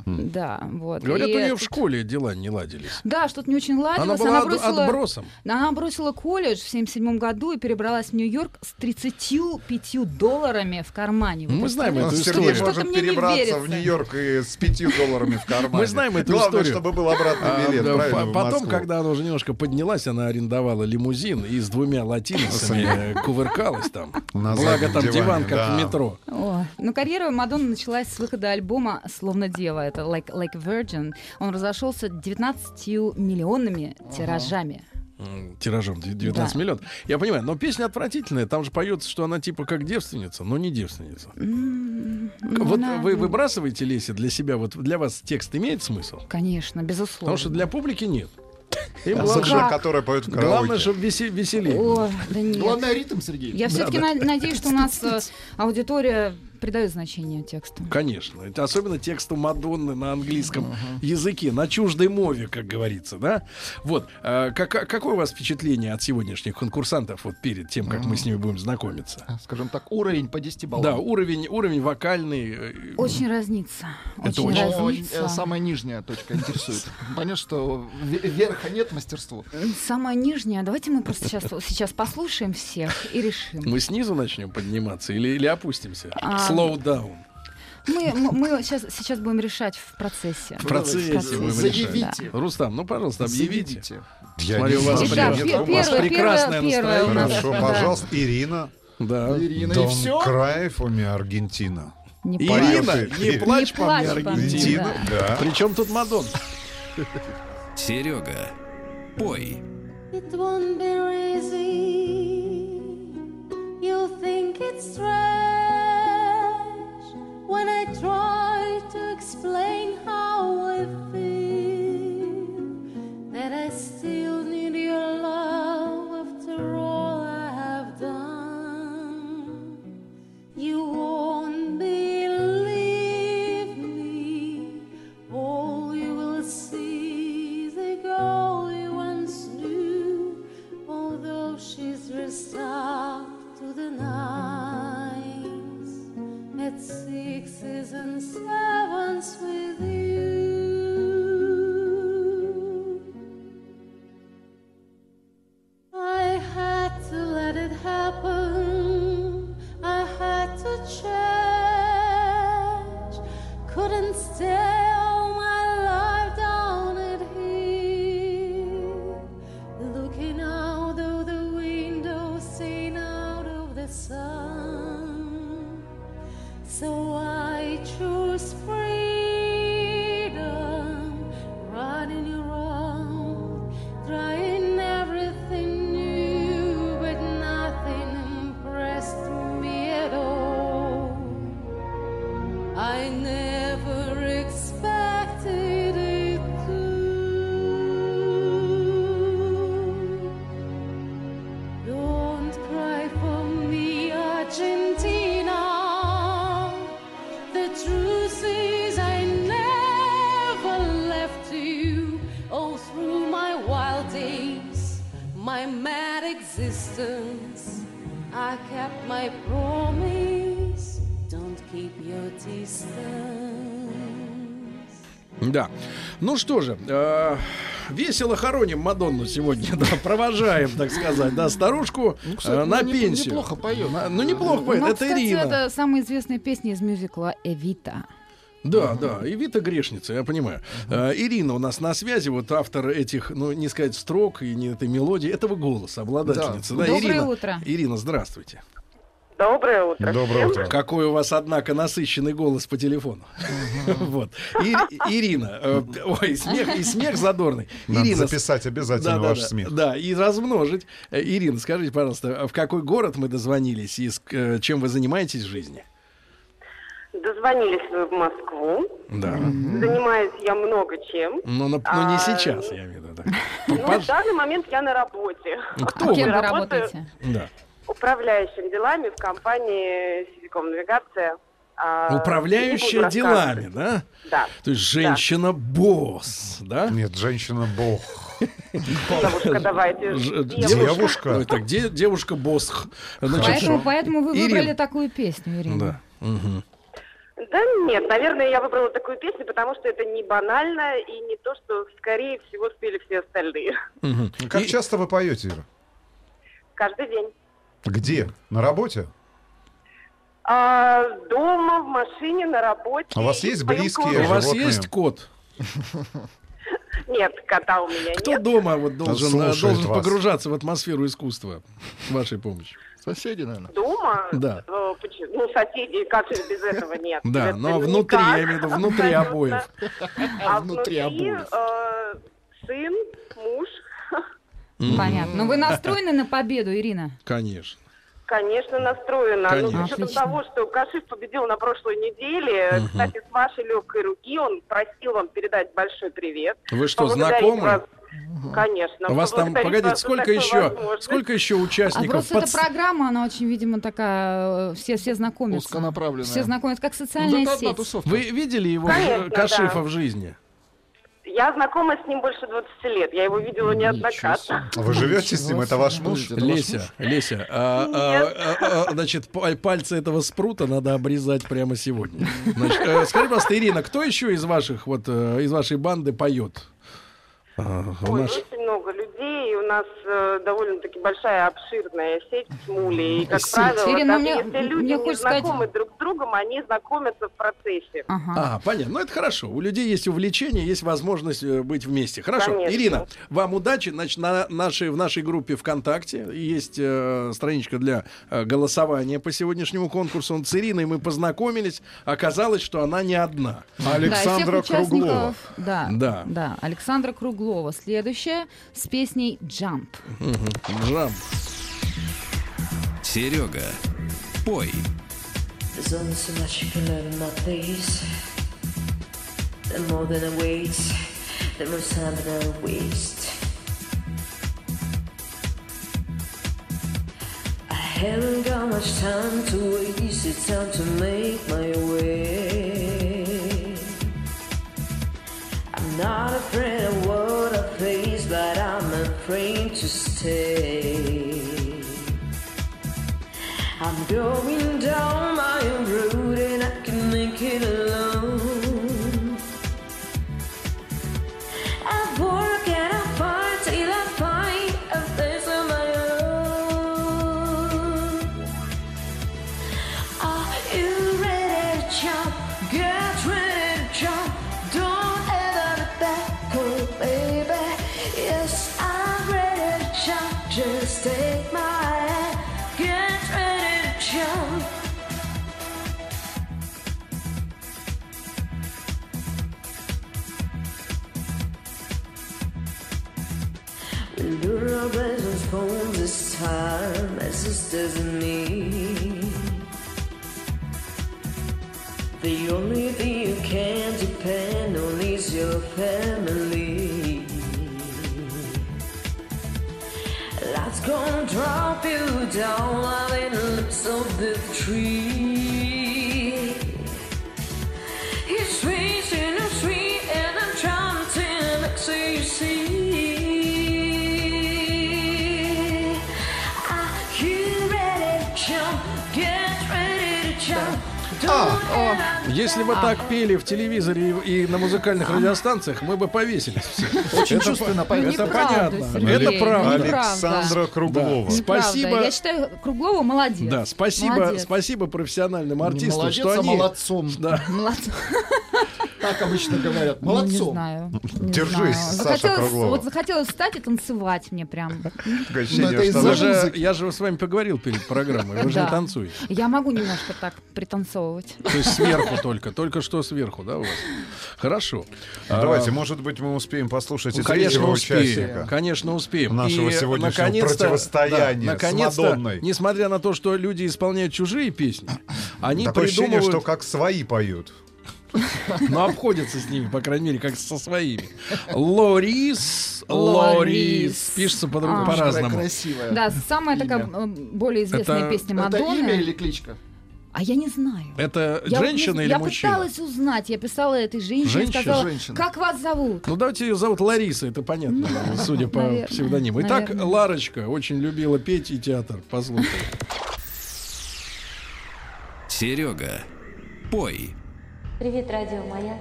Mm. Да, вот. Говорят, и у нее этот... в школе дела не ладились. Да, что-то не очень ладилось. Она была она бросила... отбросом. Она бросила колледж в семьдесят седьмом году и перебралась в Нью-Йорк с тридцатью пятью долларами в кармане. Вы Мы знаем эту историю. Что-то может мне перебраться в Нью-Йорк и с пятью долларами в кармане. Мы знаем эту историю. Главное, чтобы был обратный билет. А, да, по потом, когда она уже немножко поднялась, она арендовала лимузин и с двумя латиносами кувыркалась там. Благо там диван, как в метро. Но карьера Мадонны началась с выхода альбома «Словно дева». Это like, like Virgin. Он разошелся девятнадцатью миллионными uh-huh. тиражами. Тиражом девятнадцать да. миллионов. Я понимаю, но песня отвратительная. Там же поется, что она типа как девственница, но не девственница. Mm, вот она... вы выбрасываете, Леся, для себя, вот для вас текст имеет смысл? Конечно, безусловно. Потому что для публики нет. Им главное, которая поет в караоке. Главное, чтобы веселее. О, да нет. Главное, ритм, Сергей. Я да, все-таки да. на- надеюсь, что у нас аудитория придает значение тексту. Конечно. Это особенно тексту Мадонны на английском uh-huh. языке, на чуждой мове, как говорится. Да? Вот. А, как, какое у вас впечатление от сегодняшних конкурсантов вот перед тем, как uh-huh. мы с ними будем знакомиться? Скажем так, уровень по десяти баллов. Да, уровень, уровень вокальный. Очень разнится. Это очень разнится. Самая нижняя точка интересует. Понятно, что верха нет, мастерству. Самая нижняя. Давайте мы просто сейчас, сейчас послушаем всех и решим. Мы снизу начнем подниматься или, или опустимся? А... Slow down. Мы, мы, мы сейчас, сейчас будем решать в процессе. В процессе, в процессе будем решать. Да. Рустам, ну, пожалуйста, объявите. Заявите. Я Смотрю, не у вас, да, пр... у вас прекрасное настроение. Хорошо, да. пожалуйста, Ирина. Да. Ирина, Дом и все? Краев, у меня Аргентина. Не Ирина, не плачь по мне, Аргентина. Да. Да. Причем тут Мадонна. Серега, пой. It won't be easy. You think it's strange when I try to explain how I feel, that I still need your love after all I have done. You won't believe me. All you will see. All you once knew, although she's dressed up to the nines, at sixes and sevens with you. I had to let it happen, I had to change, couldn't stay. I kept my promise. Don't keep your distance. Да. Ну что же, э, весело хороним Мадонну сегодня, да, провожаем, так сказать, да, старушку ну, кстати, э, на ну, пенсию. Ну, неплохо поет. На, ну, неплохо поет, это кстати, Ирина. Это самая известная песня из мюзикла «Эвита». Да, uh-huh. да, Эвита грешница, я понимаю. Uh-huh. Ирина у нас на связи, вот автор этих, ну, не сказать строк и не этой мелодии, этого голоса, обладательница. Да. Да, Доброе Ирина, утро. Ирина, здравствуйте. Доброе утро. Доброе утро. Какой у вас, однако, насыщенный голос по телефону. Вот. Ирина, ой, смех и смех задорный. Надо записать обязательно ваш смех. Да, и размножить. Ирина, скажите, пожалуйста, в какой город мы дозвонились и чем вы занимаетесь в жизни? Дозвонились вы в Москву. Да. Занимаюсь я много чем. Но, но, а, но не сейчас, я имею в виду. Ну, в данный момент я на работе. Кто? А кем вы работаете? Да. Управляющим делами в компании «Силикон Навигация». Управляющая делами, да? Да. То есть женщина-босс, да? Нет, женщина-бог. Девушка, давайте. Девушка. Девушка-босс. Поэтому вы выбрали такую песню, Ирина. Угу. Да нет, наверное, я выбрала такую песню, потому что это не банально и не то, что, скорее всего, спели все остальные. Угу. Как и... часто вы поете, Ира? Каждый день. Где? На работе? А, дома, в машине, на работе. А у вас есть близкие? У вас есть кот? Нет, кота у меня нет. Кто дома вот должен, должен погружаться в атмосферу искусства вашей помощи? Соседи, наверное. Дома? Да. Ну, соседи, как же без этого нет. Да, но внутри, я имею в виду, внутри обоев. А внутри сын, муж. Понятно. Но вы настроены на победу, Ирина? Конечно. Конечно, настроена. Конечно. Но с учетом того, что Кашиф победил на прошлой неделе, угу. кстати, с вашей легкой руки, он просил вам передать большой привет. Вы что, знакомы? Вас... Угу. Конечно. У вас там, погодите, вас сколько, еще, сколько еще участников? А просто под... эта программа, она очень, видимо, такая, все, все знакомятся. Узконаправленная. Все знакомятся, как социальная ну, сеть. Тусовка. Вы видели его, конечно, Кашифа, да. в жизни? Я знакома с ним больше двадцати лет. Я его видела неоднократно. Вы живете с ним? Это ваш муж? Леся, Леся, а, а, а, значит, пальцы этого спрута надо обрезать прямо сегодня. Значит, скажи, пожалуйста, Ирина, кто еще из ваших, вот, из вашей банды поет? Ой, наш... очень много людей, и у нас э, довольно-таки большая обширная сеть Смули, и, как сеть. правило, Ирина, даже мне, если люди не знакомы сказать... друг с другом, они знакомятся в процессе. Ага. А, понятно, ну это хорошо, у людей есть увлечение, есть возможность быть вместе. Хорошо, конечно. Ирина, вам удачи, значит, на нашей, в нашей группе ВКонтакте есть э, страничка для э, голосования по сегодняшнему конкурсу. С Ириной мы познакомились, оказалось, что она не одна. Александра да, Круглова. Да, да. да, Александра Круглова. Следующее с песней «Jump». Jump. Серега, пой. Not afraid of what I face, but I'm afraid to stay. I'm going down my own road and I can make it alone. I work and I fight till I find a place of my own. Are you ready to jump? Get ready to jump. Don't just take my hand, get ready to jump. We lure our blessings home this time, as sisters and me. The only thing you can depend on is your family. Life's gonna drop you down like the lips of the tree. It's reaching a tree and I'm trying to make sure you see. Are you ready to jump? Get ready to jump. А, если бы так пели в телевизоре и на музыкальных радиостанциях, мы бы повесились все. Очень чувственно повесились. Это понятно. Это правда. Александра Круглова. Спасибо. Я считаю, Круглова молодец. Да, спасибо, спасибо профессиональным артистам, что они. Молодцом. Молодцом. Так обычно говорят. Молодцом. Не знаю. Держись, Саша Круглова. Вот захотелось встать и танцевать мне прям. Я же с вами поговорил перед программой. Вы же не танцуете. Я могу немножко так пританцовывать. То есть сверху только, только что сверху, да, у вас? Хорошо. Давайте, а, может быть, мы успеем послушать ну, и третьего участника. Конечно, успеем. Нашего и сегодняшнего наконец-то, противостояния да, наконец-то, с Мадонной. Несмотря на то, что люди исполняют чужие песни, они такое придумывают... ощущение, что как свои поют. Но обходятся с ними, по крайней мере, как со своими. Лорис, Лорис. Пишется по-разному. Да, самая такая более известная песня Мадонны. Это имя или кличка? А я не знаю. Это я женщина вот не, или я мужчина? Я пыталась узнать. Я писала этой женщине, женщина, сказала, женщина. Как вас зовут? Ну, давайте ее зовут Лариса, это понятно, ну, судя по наверное, псевдониму. Итак, наверное. Ларочка очень любила петь и театр. Послушай. Серега, пой. Привет, радио Маяк.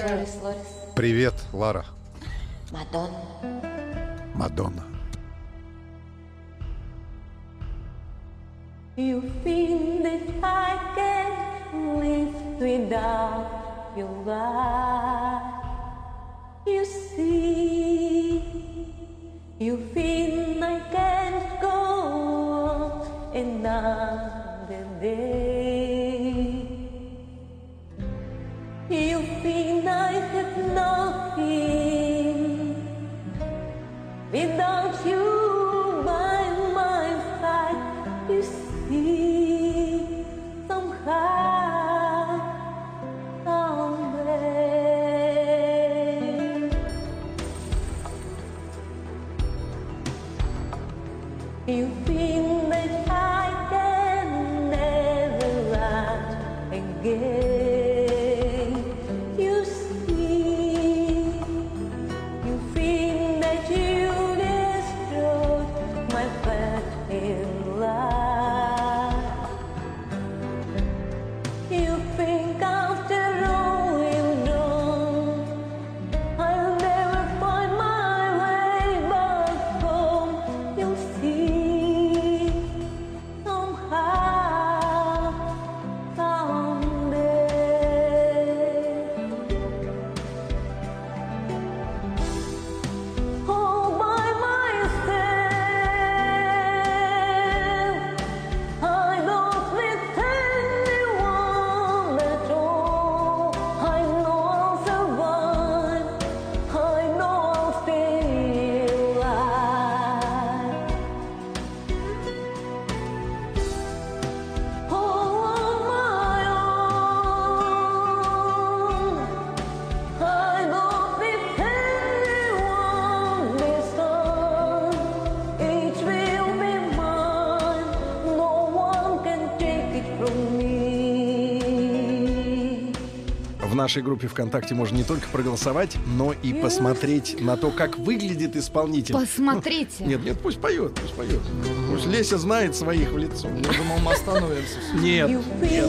Лорис, Лорис. Привет, Лара. Мадонна. Мадонна. You think that I can't live without your love. You see, you think I can't go on another day. You think I have nothing without you by my side. В нашей группе ВКонтакте можно не только проголосовать, но и посмотреть на то, как выглядит исполнитель. Посмотрите. Нет, нет, пусть поет, пусть поет. Пусть Леся знает своих в лицо. Я думал, мы остановимся. Нет, нет.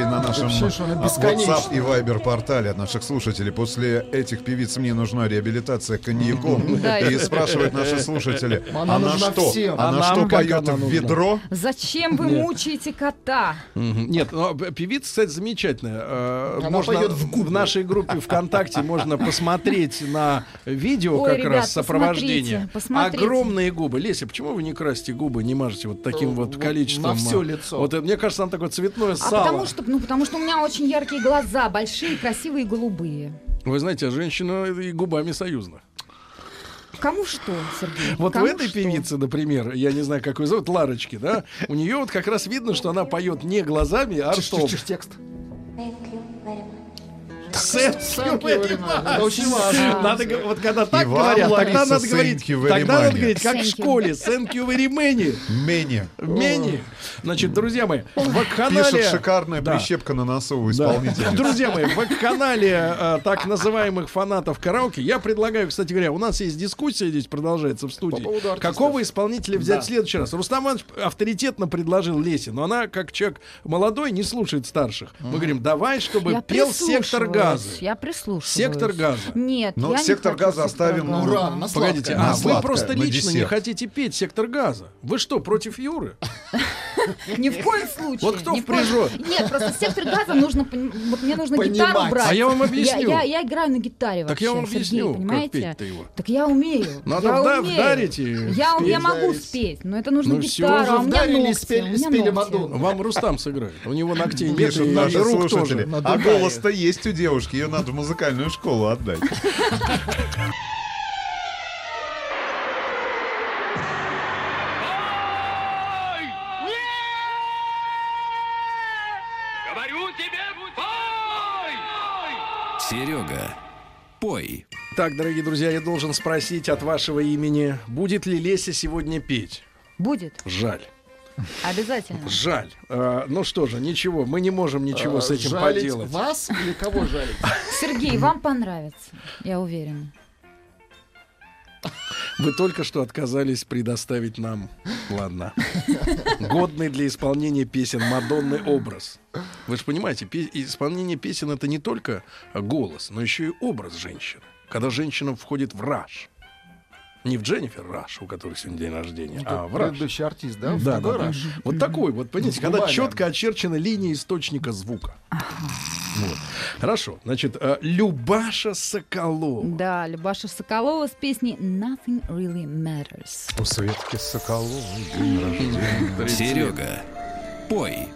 На нашем WhatsApp и Viber портале от наших слушателей. После этих певиц мне нужна реабилитация коньяком. И спрашивают наши слушатели, а на что? А на что поет в ведро? Зачем вы мучаете кота? Нет, певица, кстати, замечательная. Можно в нашей группе ВКонтакте можно посмотреть на видео как раз сопровождение. Огромные губы. Леся, почему вы не красите губы, не мажете вот таким вот количеством? На все лицо. Мне кажется, там такое цветное сало. Ну, потому что у меня очень яркие глаза, большие, красивые, голубые. Вы знаете, женщина и губами союзна. Кому что, Сергей? Вот Кому в этой что? певице, например, я не знаю, как ее зовут, Ларочки, да? У нее вот как раз видно, что она поет не глазами, а ртом. Текст. Очень важно. Надо, вот когда так говорят, тогда надо говорить, тогда надо говорить, как в школе. Thank you very many. Many. Many. Значит, друзья мои, вакханалия... Пишет шикарная прищепка на носу у исполнителя. Друзья мои, вакханалия так называемых фанатов караоке. Я предлагаю, кстати говоря, у нас есть дискуссия здесь, продолжается в студии. Какого исполнителя взять в следующий раз? Рустам Иванович авторитетно предложил Лесе, но она, как человек молодой, не слушает старших. Мы говорим, давай, чтобы пел сектор газа. Я прислушиваюсь. Сектор газа. Нет, но я сектор не газа оставим. Газа. Ура, на Погодите, на а сладкое, вы просто лично десерт. Не хотите петь сектор газа? Вы что, против Юры? Ни в коем случае. Вот кто впряжет? Нет, просто сектор газа нужно. Вот мне нужно гитару брать. А я вам объясню. Я играю на гитаре. Так я вам объясню, как петь-то его. Так я умею. Надо вдарить и я могу спеть, но это нужно гитару. А у меня ногти. Вам Рустам сыграет. У него ногтей нет. А голос-то есть у девушки. Ее надо в музыкальную школу отдать. Говорю тебе, пой! Серега, пой. Так, дорогие друзья, я должен спросить от вашего имени, будет ли Леся сегодня петь? Будет. Жаль. Обязательно. Жаль. А, ну что же, ничего, мы не можем ничего а, с этим жалить поделать. Вас или кого жалить? Сергей, вам понравится, я уверена. Вы только что отказались предоставить нам, ладно, годный для исполнения песен Мадонны образ. Вы же понимаете, пе- исполнение песен — это не только голос, но еще и образ женщины. Когда женщина входит в раж. Не в Дженнифер Раш, у которой сегодня день рождения, ну, а в Раш. Предыдущий артист, да? Да, да, да. Вот такой, вот, понимаете, ну, когда четко очерчена линия источника звука. Вот. Хорошо, значит, Любаша Соколова. Да, Любаша Соколова с песней «Nothing Really Matters». У Светки Соколовой день рождения. Серега, пой.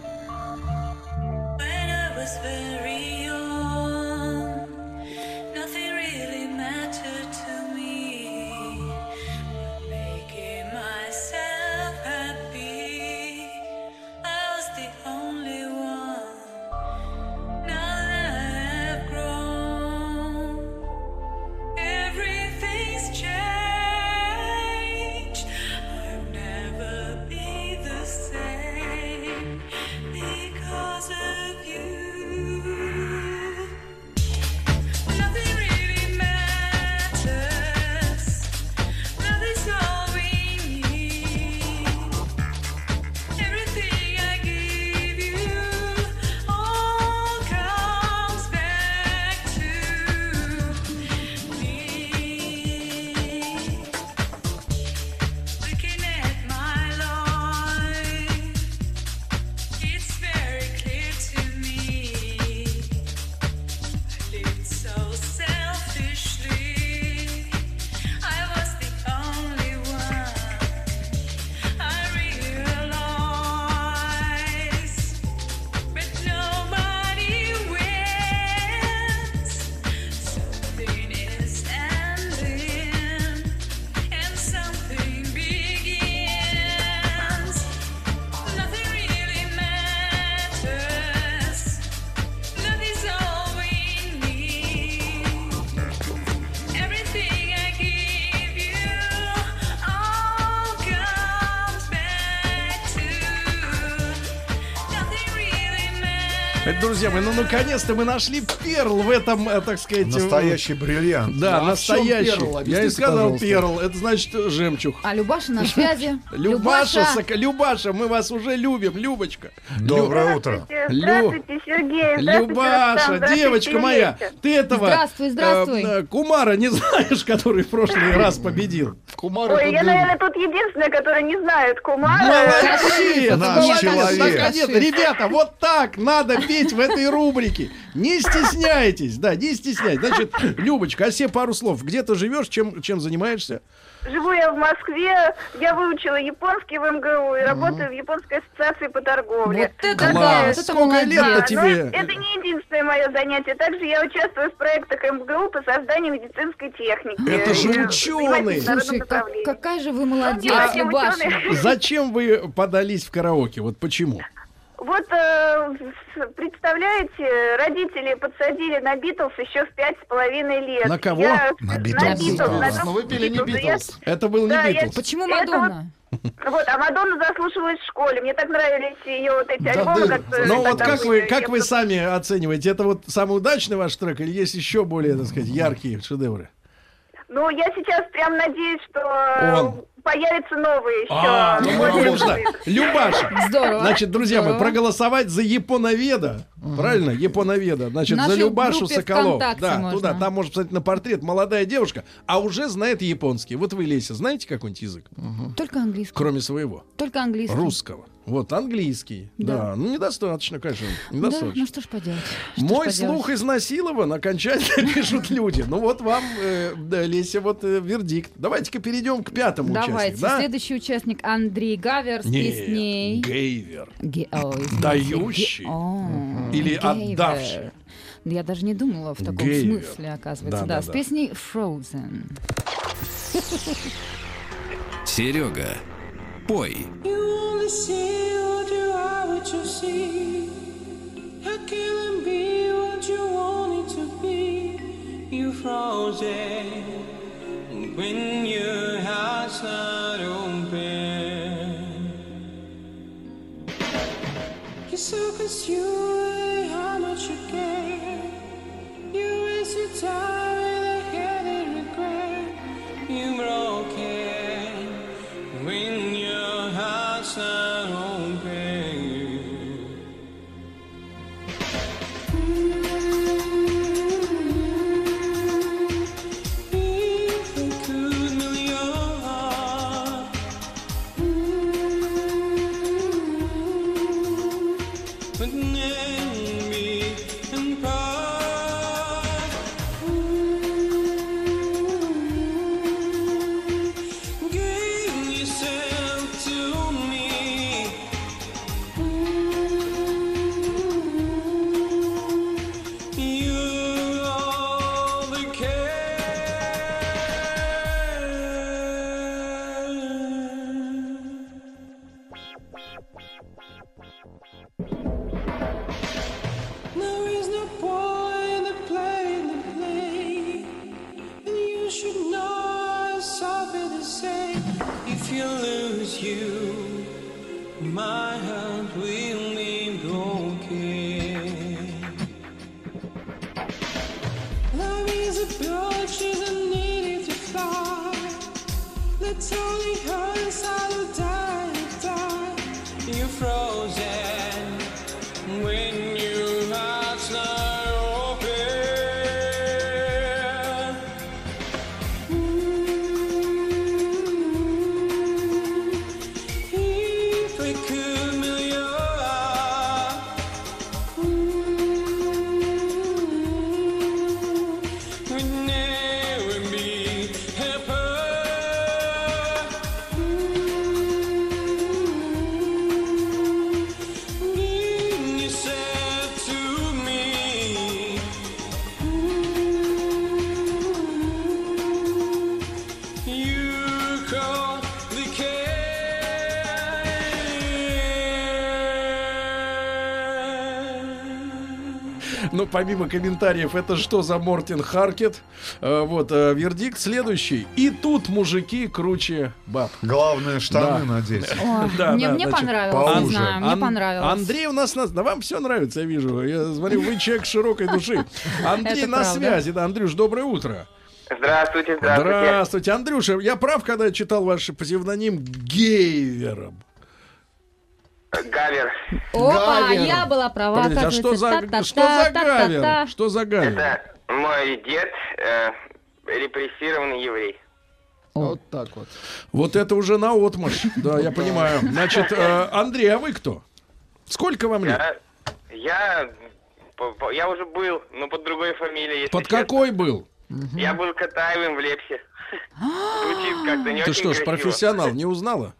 Друзья мои, ну наконец-то мы нашли перл в этом, так сказать... Настоящий бриллиант. Да, ну, настоящий. Перл, я и сказал, пожалуйста. Перл, это значит жемчуг. А Любаша на связи. Любаша, Любаша, Любаша, мы вас уже любим, Любочка. Доброе Лю... утро. Здравствуйте, Лю... Сергей. Здравствуйте, Любаша, здравствуйте, девочка моя, ты этого... Здравствуй, здравствуй. Э, Кумара не знаешь, который в прошлый раз победил? Кумара. Ой, я, наверное, тут единственная, которая не знает Кумара. Молодец, наш человек. Ребята, вот так надо петь в этой рубрике. Не стесняйтесь, да, не стесняйтесь. Значит, Любочка, а все пару слов. Где ты живешь, чем, чем занимаешься? Живу я в Москве, я выучила японский в МГУ и работаю в Японской ассоциации по торговле. Вот это да, сколько лет-то тебе? Это не единственное мое занятие. Также я участвую в проектах МГУ по созданию медицинской техники. Это же ученые! Слушай, как, какая же вы молодец, а, Любаша! Зачем вы подались в караоке? Вот почему? Вот, представляете, родители подсадили на Битлз еще в пять с половиной лет. На кого? Я... На Битлз. А, но вы пели не Битлз. Я... Это был да, не Битлз. Я... Почему Мадонна? Вот, а Мадонна заслушивалась в школе. Мне так нравились ее вот эти да, альбомы. Да. Как, но вот как, вы, как вы сами оцениваете, это вот самый удачный ваш трек или есть еще более, так сказать, яркие шедевры? Ну, я сейчас прям надеюсь, что... Он. Появятся новые еще. А, ну, можно. Любаша. Здорово. Значит, друзья мои, проголосовать за Японоведа. Mm-hmm. Правильно? Японоведа. Значит, за Любашу Соколову. Да, можно. Туда. Там можно посмотреть на портрет. Молодая девушка, а уже знает японский. Вот вы, Леся, знаете какой-нибудь язык? Uh-huh. Только английский. Кроме своего. Только английский. Русского. Вот, английский. Да. да. Ну, недостаточно, конечно. Недостаточно. Да, ну, что ж поделать. Что Мой ж поделать? слух изнасилован, окончательно пишут люди. Ну, вот вам, э, да, Леся, вот э, вердикт. Давайте-ка перейдем к пятому Давайте. участнику. Давайте. Следующий участник Андрей Гавер с песней... Гейвер. Ге- о, Дающий. Ге- о, или Гейвер. Отдавший. Я даже не думала в таком Гейвер. смысле, оказывается. Да, да, да, с да. песней Frozen. Серега, пой. See what you are, what you see. How can it be what you want it to be? You frozen when your heart's not open. so consumed how much you care. You waste your time with a heavy regret. You're broken when your heart's not open. If I could melt your heart. But then we can part. Give yourself to me. You're all that care. There is no point in playing the play, and you should know it's something to say. If you lose you, my heart will be broken. Love is a bird, she's a needed to fly. That's only hurts, I will die, die. You're frozen. When your heart's not open. If I could melt your heart. We'd never be apart. Give yourself to me. You call the care. Но помимо комментариев, это что за Мортин Харкет? Э, Вот, э, вердикт следующий. И тут мужики круче баб. Главное, штаны Да. надеть. О, Да, мне да, мне значит, понравилось, не поуже. знаю, мне Ан- понравилось. Андрей у нас... на- Да вам все нравится, я вижу. Я смотрю, вы человек широкой души. Андрей Это на правда. связи. Да, Андрюш, доброе утро. Здравствуйте, здравствуйте. Здравствуйте, Андрюша. Я прав, когда я читал ваш псевдоним Гейвером? Гавер. Опа, Гавер. я была права. Подождите, а что за, оказывается. что за Та-та-та-та-та. Гавер? Что за Гавер? Это мой дед, э, репрессированный еврей. Вот так вот. Вот это уже наотмашь. Да, я понимаю. Значит, э, Андрей, а вы кто? Сколько вам лет? Я, я, по- по- я уже был, но под другой фамилией. если Под честно. какой был? Я был Катаевым в Лепсе. Звучит как-то не Ты очень что ж, красиво. профессионал, не узнала?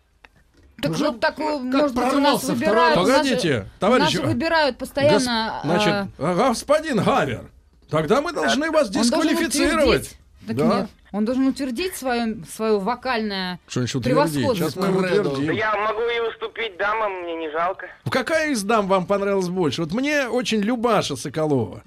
Так ну, такую, может быть, у нас прорвался выбирают. второй? Погодите, у нас же- товарищи. У нас выбирают постоянно. Гос- Значит, а, а, господин Гавер, тогда мы должны вас он должен дисквалифицировать. утвердить. Так Да. нет, он должен утвердить свое, свое вокальное Что еще утвердить? Сейчас мы превосходство. Да утвердим. я могу и уступить дамам, мне не жалко. Какая из дам вам понравилась больше? Вот мне очень Любаша Соколова.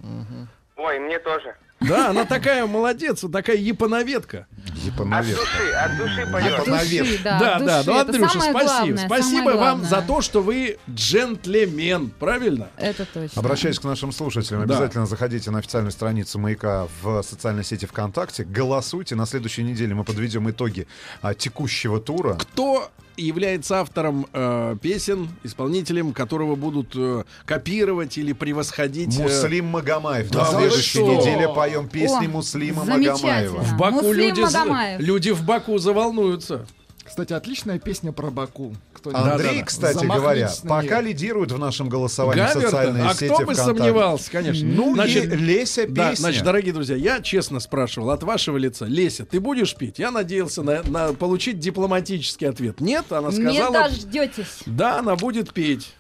Ой, мне тоже. Да, она такая молодец, вот такая японоведка. От Японовец. души, от души поет. Души, Понавес. да, Да, от да, души. ну, Это Андрюша, самое спасибо. главное, спасибо самое вам главное. за то, что вы джентльмен, правильно? Это точно. Обращаясь к нашим слушателям, Да. обязательно заходите на официальную страницу «Маяка» в социальной сети ВКонтакте, голосуйте. На следующей неделе мы подведем итоги а, текущего тура. Кто является автором э, песен, исполнителем, которого будут э, копировать или превосходить? э, Муслим Магомаев. Да На вы следующей что? неделе поем песни О, Муслима Магомаева. В Баку Муслим люди, за- Магомаев. люди в Баку заволнуются. Кстати, отличная песня про Баку. Кто-нибудь Андрей, Да-да-да. кстати Замахнитесь говоря, на пока неё. лидирует в нашем голосовании в социальной Гавер-то? А сети кто бы ВКонтакте. сомневался, конечно. Ну и Значит, Леся песня. да, значит, дорогие друзья, я честно спрашивал от вашего лица: Леся, ты будешь пить? Я надеялся на, на получить дипломатический ответ. Нет, она Не сказала, дождетесь. да, она будет петь.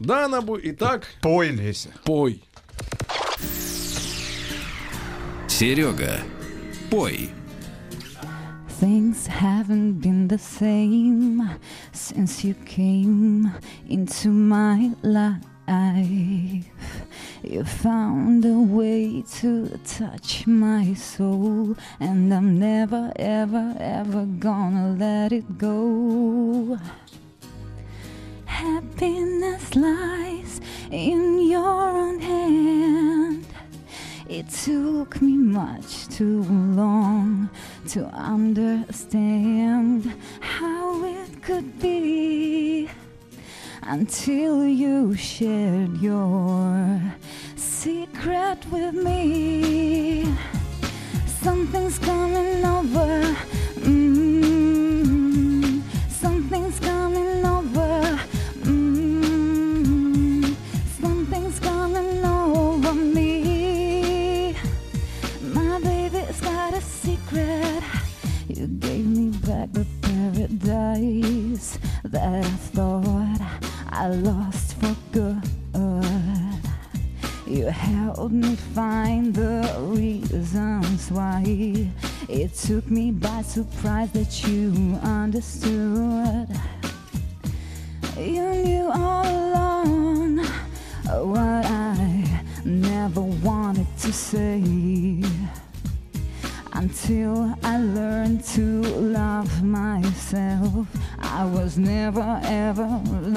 Да, она будет. Итак, Пой, Леся. пой. Серега, пой. Things haven't been the same since you came into my life. You found a way to touch my soul, and I'm never, ever, ever gonna let it go. happiness lies in your own hand. It took me much too long to understand how it could be until you shared your secret with me. Something's coming over. Mm-hmm. Something's coming over. Mm-hmm. Something's coming over me. My baby's got a secret. You gave me back the paradise that I thought I lost for good. You helped me find the reasons why. It took me by surprise that you understood. You knew all along what I never wanted to say, until I learned to love myself. I was never ever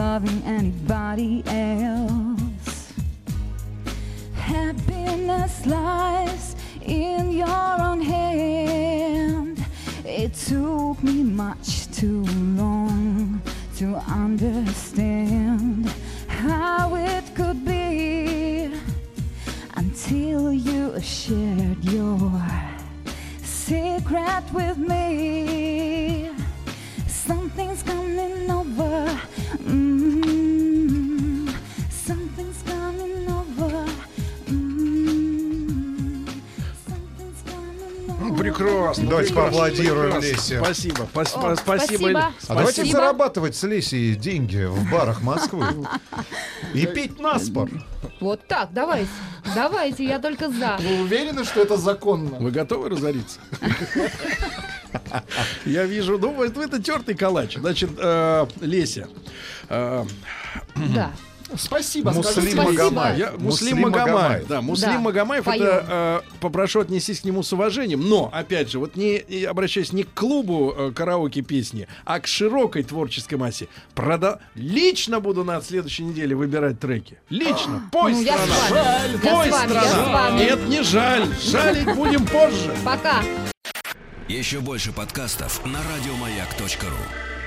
loving anybody else. Happiness lies in your own hand. It took me much too long to understand how it could be until you shared your secret with me. Something's coming over. Mm-hmm. Something's coming over. Прекрасно. Давайте поаплодируем Лесе. Спасибо. О, спасибо. Спасибо. А давайте зарабатывать с Лесей деньги в барах Москвы. И пить наспор. Вот так, давайте. Давайте, я только за. Вы уверены, что это законно? Вы готовы разориться? Я вижу, ну, это тертый калач. Значит, Леся. Да. Спасибо, Муслим Магомаев. Муслим Магомаев, да, Муслим да. Магомаев, это э, попрошу отнестись к нему с уважением, но опять же, вот не обращаясь не к клубу э, караоке песни, а к широкой творческой массе. Прода... Лично буду на следующей неделе выбирать треки. Лично. Пой, ну, страна. Жаль, пой, я страна. Я с вами. Нет, не жаль. Жалить будем позже. Пока. Еще больше подкастов на радиомаяк точка ру.